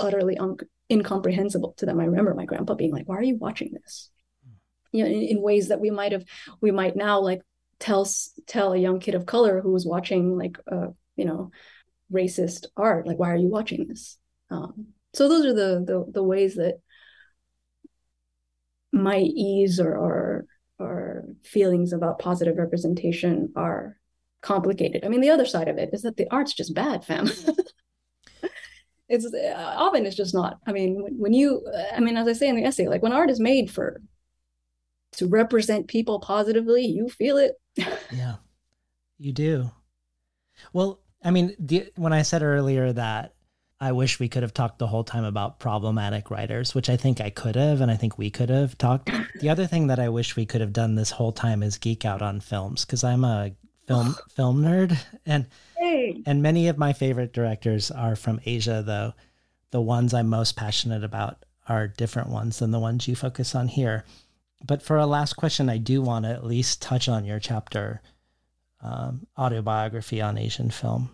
utterly incomprehensible to them. I remember my grandpa being why are you watching this? In ways that we might now tell a young kid of color who was watching racist art, why are you watching this? So those are the ways that my ease or feelings about positive representation are complicated. The other side of it is that the art's just bad, fam. It's just not. As I say in the essay, when art is made to represent people positively, you feel it. Yeah, you do. Well, when I said earlier that I wish we could have talked the whole time about problematic writers, which I think I could have, and I think we could have talked. The other thing that I wish we could have done this whole time is geek out on films, because I'm a film nerd, and many of my favorite directors are from Asia, though the ones I'm most passionate about are different ones than the ones you focus on here. But for a last question, I do want to at least touch on your chapter, Autobiography on Asian Film.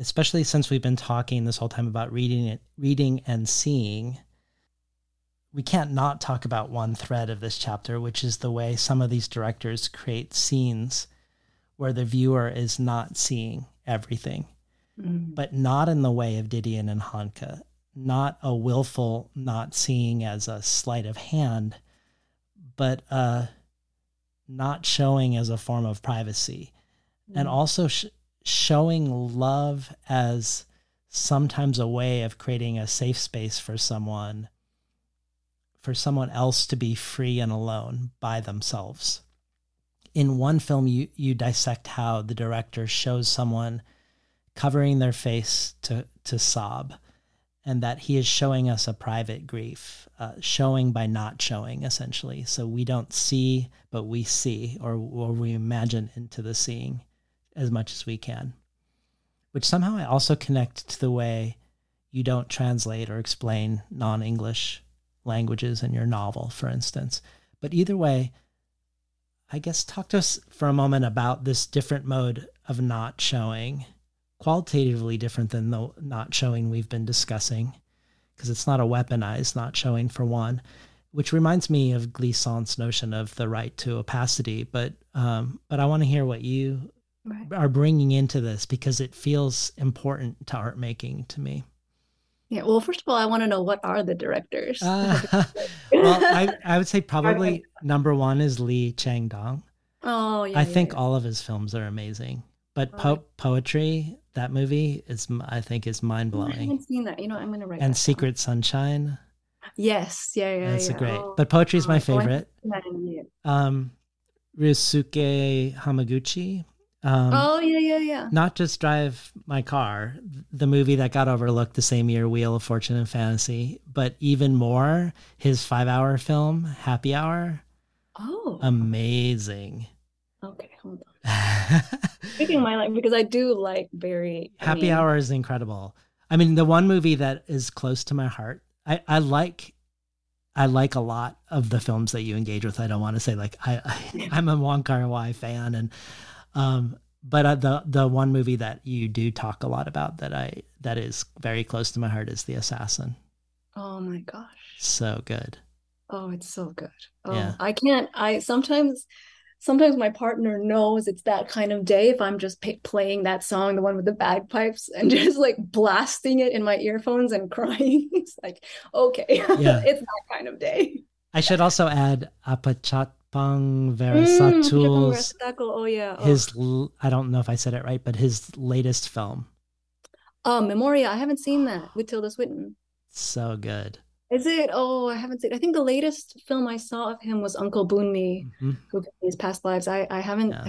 Especially since we've been talking this whole time about reading and seeing, we can't not talk about one thread of this chapter, which is the way some of these directors create scenes where the viewer is not seeing everything, but not in the way of Didion and Hanka, not a willful not seeing as a sleight of hand, but not showing as a form of privacy, and also showing love as sometimes a way of creating a safe space for someone else to be free and alone by themselves. In one film, you dissect how the director shows someone covering their face to sob, and that he is showing us a private grief, showing by not showing, essentially. So we don't see, but we see, or we imagine into the seeing as much as we can, which somehow I also connect to the way you don't translate or explain non-English languages in your novel, for instance. But either way, I guess talk to us for a moment about this different mode of not showing, qualitatively different than the not showing we've been discussing, because it's not a weaponized not showing, for one. which reminds me of Gleason's notion of the right to opacity. But I want to hear what you are bringing into this, because it feels important to art making to me. Yeah. Well, first of all, I want to know, what are the directors? Well, I would say probably number one is Lee Chang-dong. Oh, yeah. I think all of his films are amazing, but Poetry, that movie is, I think, is mind blowing. I haven't seen that. You know, I'm going to write. And Secret Sunshine. Yes. Yeah. That's great. But Poetry is my favorite. Ryusuke Hamaguchi. Yeah. Not Just Drive My Car, the movie that got overlooked the same year, Wheel of Fortune and Fantasy, but even more, his 5-hour film, Happy Hour. Oh. Amazing. Okay, hold on. Speaking my life, because I do like very... Happy Hour is incredible. I mean, the one movie that is close to my heart, I like a lot of the films that you engage with. I don't want to say, like, I'm a Wong Kar-wai fan, and... but the one movie that you do talk a lot about that is very close to my heart is The Assassin. Oh my gosh. So good. Oh, it's so good. Oh, yeah. Sometimes my partner knows it's that kind of day if I'm just playing that song, the one with the bagpipes, and just like blasting it in my earphones and crying. It's like, okay, yeah. It's that kind of day. I should also add Apachat Verasatull's, I don't know if I said it right, but his latest film. Oh, Memoria. I haven't seen that with Tilda Swinton. So good. Is it? Oh, I haven't seen it. I think the latest film I saw of him was Uncle Bunmi, Who Gave Me His Past Lives. I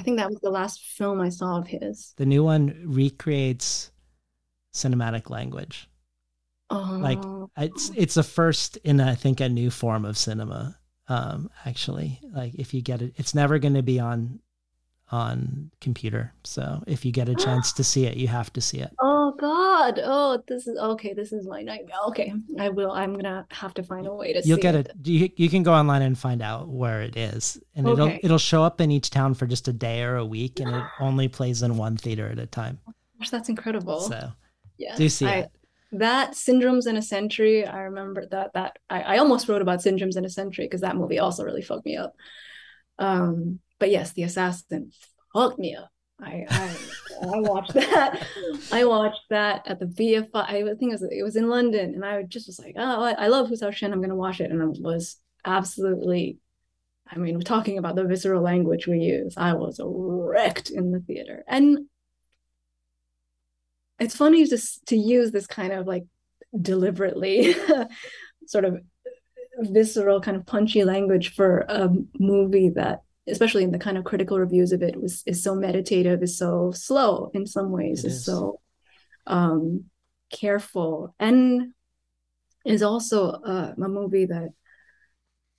think that was the last film I saw of his. The new one recreates cinematic language. Oh. Like it's the first in, I think, a new form of cinema. Actually, like, if you get it, it's never going to be on computer. So if you get a chance to see it, you have to see it. Oh God. Oh, this is okay. This is my nightmare. Okay. I'm going to have to find a way to see it. You'll get it. You can go online and find out where it is, and it'll show up in each town for just a day or a week, and it only plays in one theater at a time. Oh, gosh, that's incredible. So yeah, do see it. That Syndromes in a Century, I remember that I almost wrote about Syndromes in a Century because that movie also really fucked me up. But yes, The Assassin fucked me up. I watched that. I watched that at the BFI. I think it was in London, and I just was like, oh, I love Hu Hsiao-Hsien. I'm going to watch it, and I was absolutely. I mean, talking about the visceral language we use, I was wrecked in the theater. And it's funny to use this kind of like deliberately sort of visceral kind of punchy language for a movie that, especially in the kind of critical reviews of it, is so meditative, is so slow in some ways, is so careful, and is also a movie that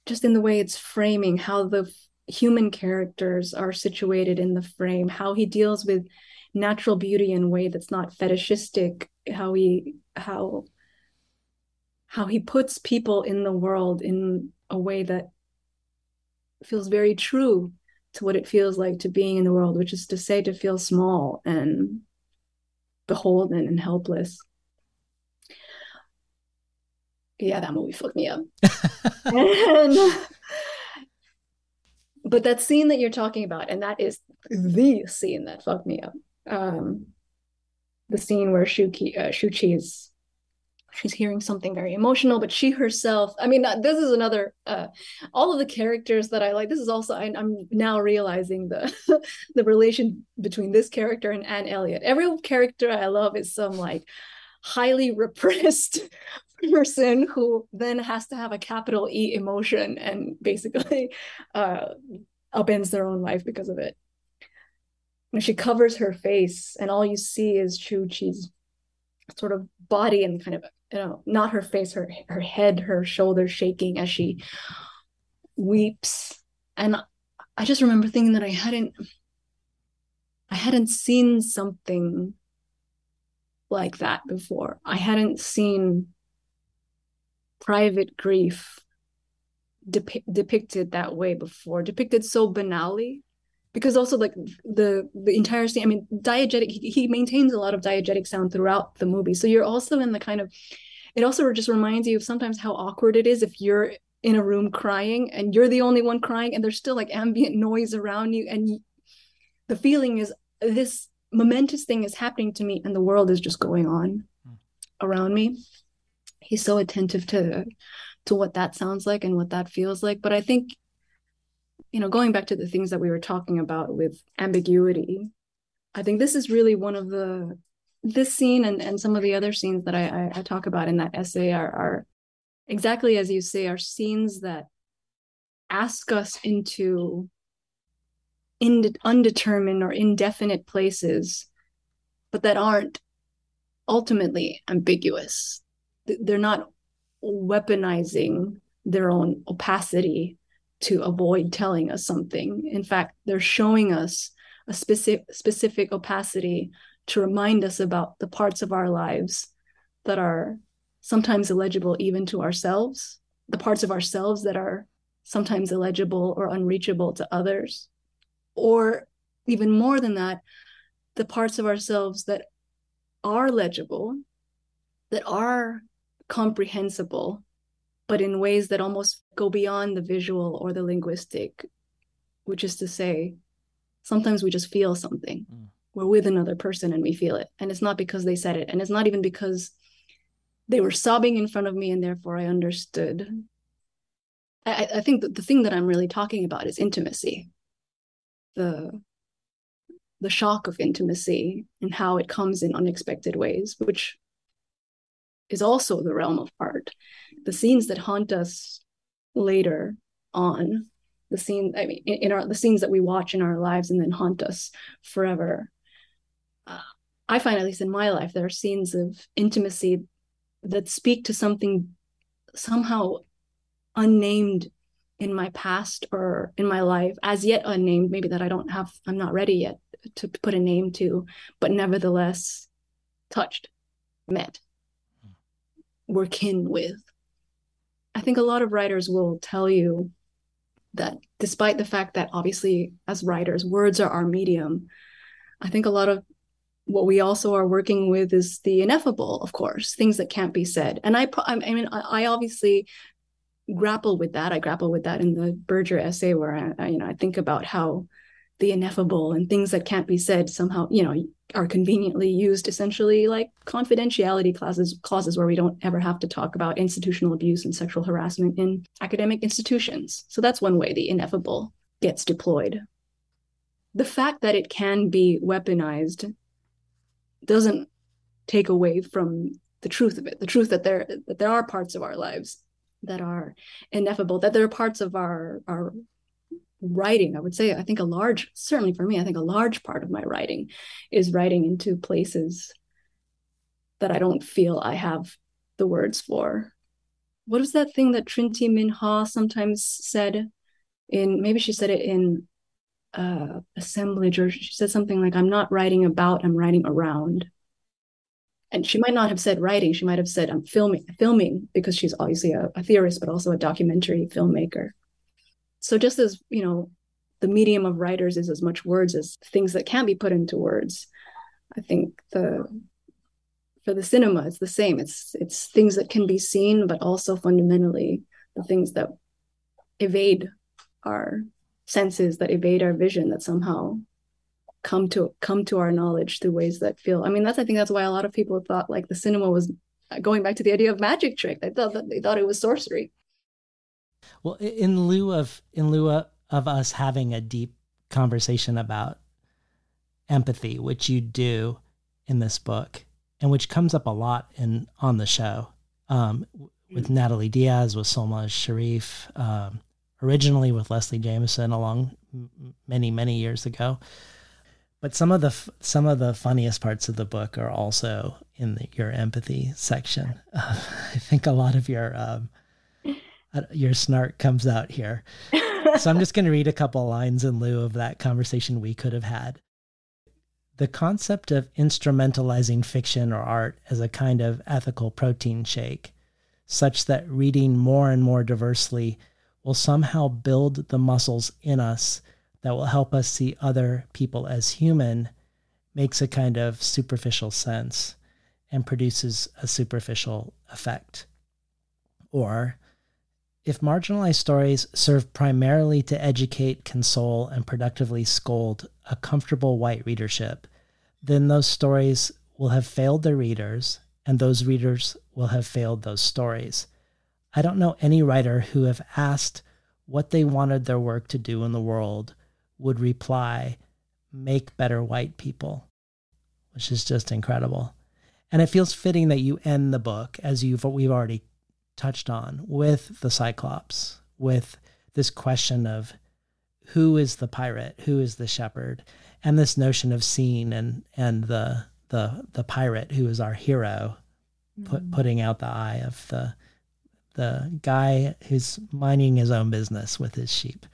just in the way it's framing how the human characters are situated in the frame, how he deals with natural beauty in a way that's not fetishistic, how he puts people in the world in a way that feels very true to what it feels like to being in the world, which is to say to feel small and beholden and helpless. Yeah, that movie fucked me up. But that scene that you're talking about, and that is the scene that fucked me up. The scene where Shuqi is, she's hearing something very emotional, but she herself, I mean, this is another, all of the characters that I like, this is also, I'm now realizing the the relation between this character and Anne Elliot. Every character I love is some like highly repressed person who then has to have a capital E emotion and basically upends their own life because of it. And she covers her face, and all you see is Shuqi's sort of body and kind of, you know, not her face, her head, her shoulders shaking as she weeps. And I just remember thinking that I hadn't seen something like that before. I hadn't seen private grief depicted that way before, depicted so banally. Because also, like, the entire scene, I mean, diegetic, he maintains a lot of diegetic sound throughout the movie. So you're also in the kind of, it also just reminds you of sometimes how awkward it is if you're in a room crying and you're the only one crying and there's still like ambient noise around you. And the feeling is this momentous thing is happening to me and the world is just going on around me. He's so attentive to what that sounds like and what that feels like. But I think, you know, going back to the things that we were talking about with ambiguity, I think this is really one of this scene and some of the other scenes that I talk about in that essay are exactly as you say, are scenes that ask us into undetermined or indefinite places, but that aren't ultimately ambiguous. They're not weaponizing their own opacity to avoid telling us something. In fact, they're showing us a specific opacity to remind us about the parts of our lives that are sometimes illegible even to ourselves, the parts of ourselves that are sometimes illegible or unreachable to others, or even more than that, the parts of ourselves that are legible, that are comprehensible, but in ways that almost go beyond the visual or the linguistic, which is to say, sometimes we just feel something. We're with another person and we feel it. And it's not because they said it. And it's not even because they were sobbing in front of me and therefore I understood. I think that the thing that I'm really talking about is intimacy. The shock of intimacy and how it comes in unexpected ways, which is also the realm of art. The scenes that haunt us later on, the scenes that we watch in our lives and then haunt us forever. I find, at least in my life, there are scenes of intimacy that speak to something somehow unnamed in my past or in my life, as yet unnamed, maybe that I'm not ready yet to put a name to, but nevertheless touched, met, were kin with. I think a lot of writers will tell you that despite the fact that obviously as writers, words are our medium, I think a lot of what we also are working with is the ineffable, of course, things that can't be said. And I obviously grapple with that. I grapple with that in the Berger essay where I think about how the ineffable and things that can't be said somehow, you know, are conveniently used essentially like confidentiality clauses where we don't ever have to talk about institutional abuse and sexual harassment in academic institutions. So that's one way the ineffable gets deployed. The fact that it can be weaponized doesn't take away from the truth of it, the truth that there are parts of our lives that are ineffable, that there are parts of our writing, I would say, I think a large part of my writing is writing into places that I don't feel I have the words for. What is that thing that Trinity Minha sometimes said maybe she said it in Assemblage, or she said something like, I'm not writing about, I'm writing around. And she might not have said writing, she might have said I'm filming, because she's obviously a theorist, but also a documentary filmmaker. So just as, you know, the medium of writers is as much words as things that can be put into words, I think for the cinema, it's the same. It's things that can be seen, but also fundamentally the things that evade our senses, that evade our vision, that somehow come to our knowledge through ways that feel. I mean, I think that's why a lot of people thought like the cinema was going back to the idea of magic trick. They thought it was sorcery. Well, in lieu of us having a deep conversation about empathy, which you do in this book, and which comes up a lot on the show, with Natalie Diaz, with Solmaz Sharif, originally with Leslie Jameson, along many, many years ago. But some of the funniest parts of the book are also in your empathy section. I think a lot of your snark comes out here. So I'm just going to read a couple lines in lieu of that conversation we could have had. The concept of instrumentalizing fiction or art as a kind of ethical protein shake, such that reading more and more diversely will somehow build the muscles in us that will help us see other people as human, makes a kind of superficial sense and produces a superficial effect. Or If marginalized stories serve primarily to educate, console, and productively scold a comfortable white readership, then those stories will have failed their readers, and those readers will have failed those stories. I don't know any writer who, if asked what they wanted their work to do in the world, would reply, "Make better white people," which is just incredible. And it feels fitting that you end the book, as we've already touched on, with the Cyclops, with this question of who is the pirate, who is the shepherd, and this notion of seeing and the pirate who is our hero, putting out the eye of the guy who's minding his own business with his sheep.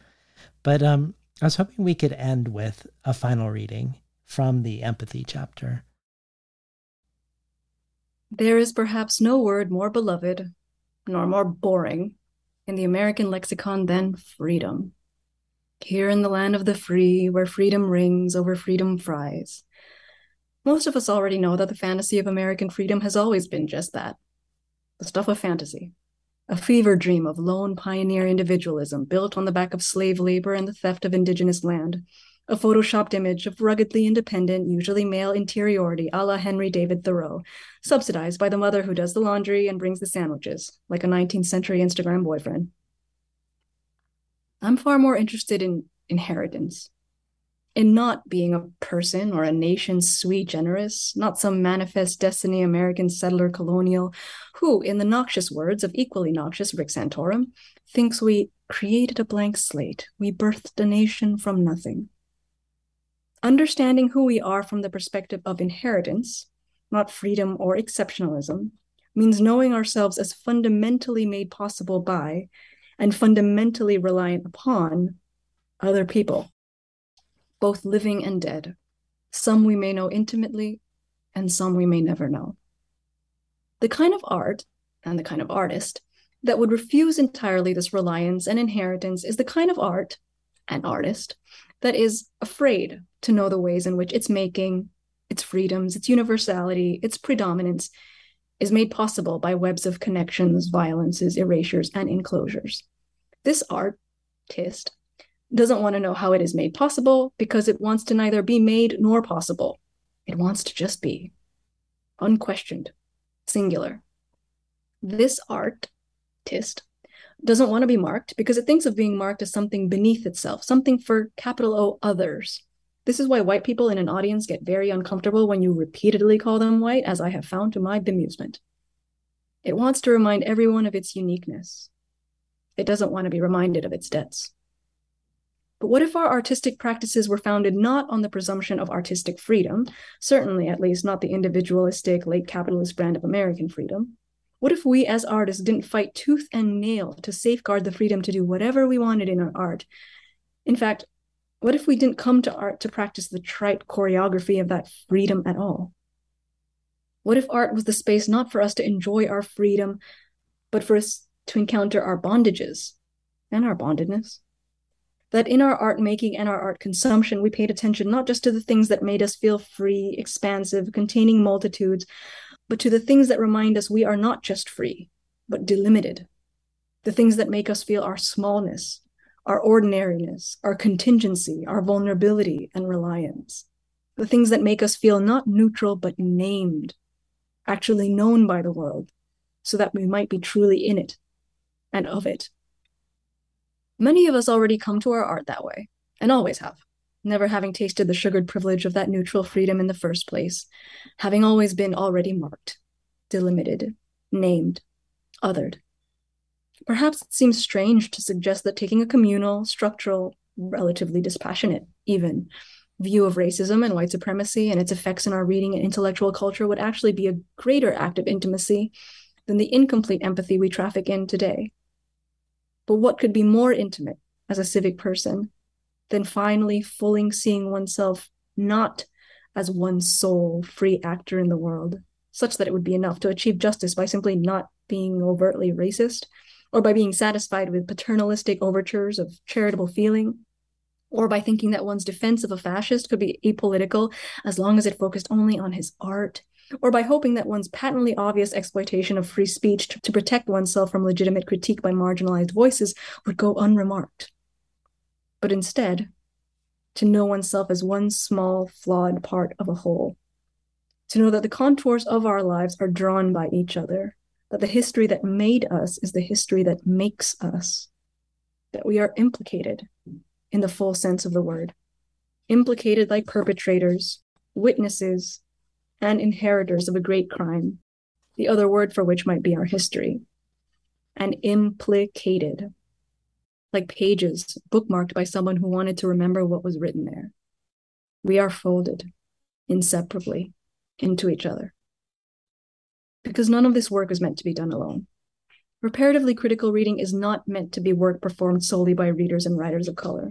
But I was hoping we could end with a final reading from the empathy chapter. There is perhaps no word more beloved nor more boring in the American lexicon than freedom. Here in the land of the free, where freedom rings over freedom fries. Most of us already know that the fantasy of American freedom has always been just that, the stuff of fantasy, a fever dream of lone pioneer individualism built on the back of slave labor and the theft of indigenous land, a photoshopped image of ruggedly independent, usually male interiority a la Henry David Thoreau, subsidized by the mother who does the laundry and brings the sandwiches, like a 19th century Instagram boyfriend. I'm far more interested in inheritance, in not being a person or a nation's sui generis, not some manifest destiny American settler colonial who, in the noxious words of equally noxious Rick Santorum, thinks we created a blank slate, we birthed a nation from nothing. Understanding who we are from the perspective of inheritance, not freedom or exceptionalism, means knowing ourselves as fundamentally made possible by and fundamentally reliant upon other people, both living and dead. Some we may know intimately, and some we may never know. The kind of art, and the kind of artist, that would refuse entirely this reliance and inheritance is the kind of art, and artist, that is afraid to know the ways in which its making, its freedoms, its universality, its predominance is made possible by webs of connections, violences, erasures, and enclosures. This artist doesn't want to know how it is made possible because it wants to neither be made nor possible. It wants to just be unquestioned, singular. This artist doesn't want to be marked because it thinks of being marked as something beneath itself, something for capital O others. This is why white people in an audience get very uncomfortable when you repeatedly call them white, as I have found to my bemusement. It wants to remind everyone of its uniqueness. It doesn't want to be reminded of its debts. But what if our artistic practices were founded not on the presumption of artistic freedom, certainly at least not the individualistic, late capitalist brand of American freedom? What if we as artists didn't fight tooth and nail to safeguard the freedom to do whatever we wanted in our art? In fact, what if we didn't come to art to practice the trite choreography of that freedom at all? What if art was the space not for us to enjoy our freedom, but for us to encounter our bondages and our bondedness? That in our art making and our art consumption, we paid attention not just to the things that made us feel free, expansive, containing multitudes, but to the things that remind us we are not just free, but delimited. The things that make us feel our smallness, our ordinariness, our contingency, our vulnerability and reliance. The things that make us feel not neutral, but named, actually known by the world, so that we might be truly in it and of it. Many of us already come to our art that way, and always have. Never having tasted the sugared privilege of that neutral freedom in the first place, having always been already marked, delimited, named, othered. Perhaps it seems strange to suggest that taking a communal, structural, relatively dispassionate, even, view of racism and white supremacy and its effects in our reading and intellectual culture would actually be a greater act of intimacy than the incomplete empathy we traffic in today. But what could be more intimate as a civic person than finally fully seeing oneself not as one sole free actor in the world, such that it would be enough to achieve justice by simply not being overtly racist, or by being satisfied with paternalistic overtures of charitable feeling, or by thinking that one's defense of a fascist could be apolitical as long as it focused only on his art, or by hoping that one's patently obvious exploitation of free speech to protect oneself from legitimate critique by marginalized voices would go unremarked. But instead, to know oneself as one small, flawed part of a whole. To know that the contours of our lives are drawn by each other, that the history that made us is the history that makes us, that we are implicated in the full sense of the word, implicated like perpetrators, witnesses, and inheritors of a great crime, the other word for which might be our history, and implicated, like pages bookmarked by someone who wanted to remember what was written there. We are folded inseparably into each other. Because none of this work is meant to be done alone. Reparatively critical reading is not meant to be work performed solely by readers and writers of color.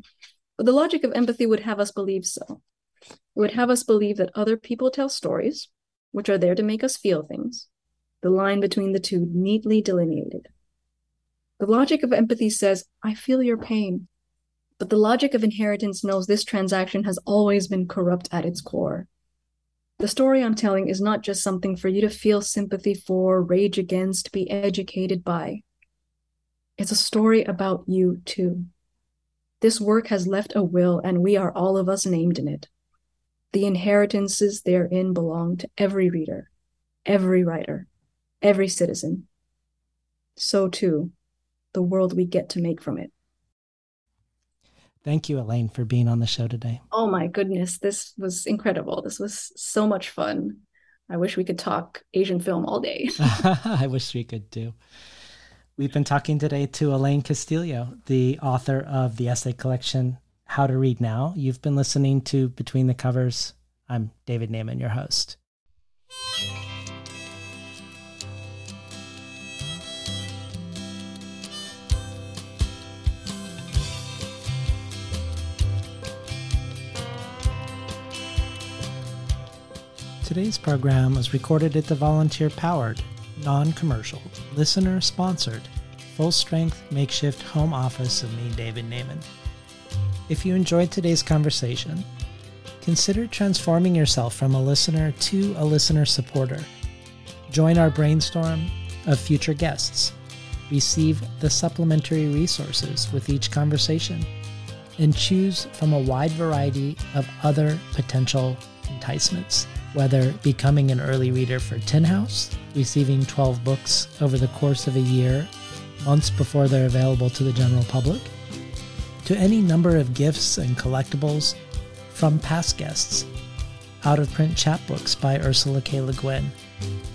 But the logic of empathy would have us believe so. It would have us believe that other people tell stories, which are there to make us feel things, the line between the two neatly delineated. The logic of empathy says, I feel your pain. But the logic of inheritance knows this transaction has always been corrupt at its core. The story I'm telling is not just something for you to feel sympathy for, rage against, be educated by. It's a story about you, too. This work has left a will, and we are all of us named in it. The inheritances therein belong to every reader, every writer, every citizen. So, too, the world we get to make from it. Thank you, Elaine, for being on the show today. Oh my goodness, this was incredible. This was so much fun. I wish we could talk Asian film all day. I wish we could too. We've been talking today to Elaine Castillo, the author of the essay collection, How to Read Now. You've been listening to Between the Covers. I'm David Naiman, your host. Today's program was recorded at the volunteer-powered, non-commercial, listener-sponsored, full-strength makeshift home office of me, David Naiman. If you enjoyed today's conversation, consider transforming yourself from a listener to a listener supporter. Join our brainstorm of future guests. Receive the supplementary resources with each conversation and choose from a wide variety of other potential enticements. Whether becoming an early reader for Tin House, receiving 12 books over the course of a year, months before they're available to the general public, to any number of gifts and collectibles from past guests, out-of-print chapbooks by Ursula K. Le Guin,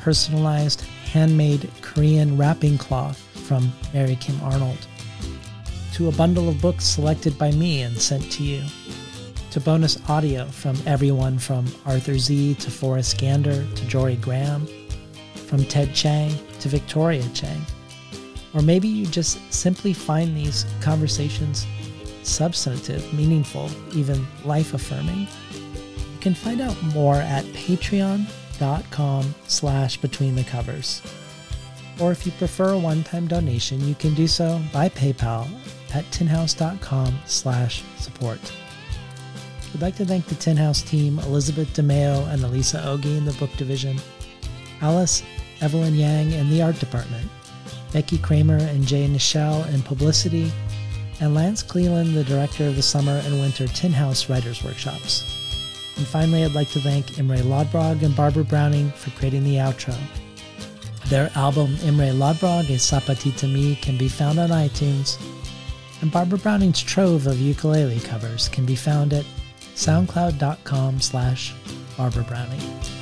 personalized handmade Korean wrapping cloth from Mary Kim Arnold, to a bundle of books selected by me and sent to you, to bonus audio from everyone from Arthur Z to Forrest Gander to Jory Graham, from Ted Chiang to Victoria Chiang. Or maybe you just simply find these conversations substantive, meaningful, even life-affirming. You can find out more at patreon.com/betweenthecovers. Or if you prefer a one-time donation, you can do so by PayPal at tinhouse.com/support. I'd like to thank the Tin House team, Elizabeth DeMeo and Elisa Ogie in the book division, Alice, Evelyn Yang in the art department, Becky Kramer and Jay Nichelle in publicity, and Lance Cleland, the director of the Summer and Winter Tin House Writers Workshops. And finally, I'd like to thank Imre Lodbrog and Barbara Browning for creating the outro. Their album, Imre Lodbrog et Sa Petite Amie, can be found on iTunes, and Barbara Browning's trove of ukulele covers can be found at soundcloud.com/Barbara Browning.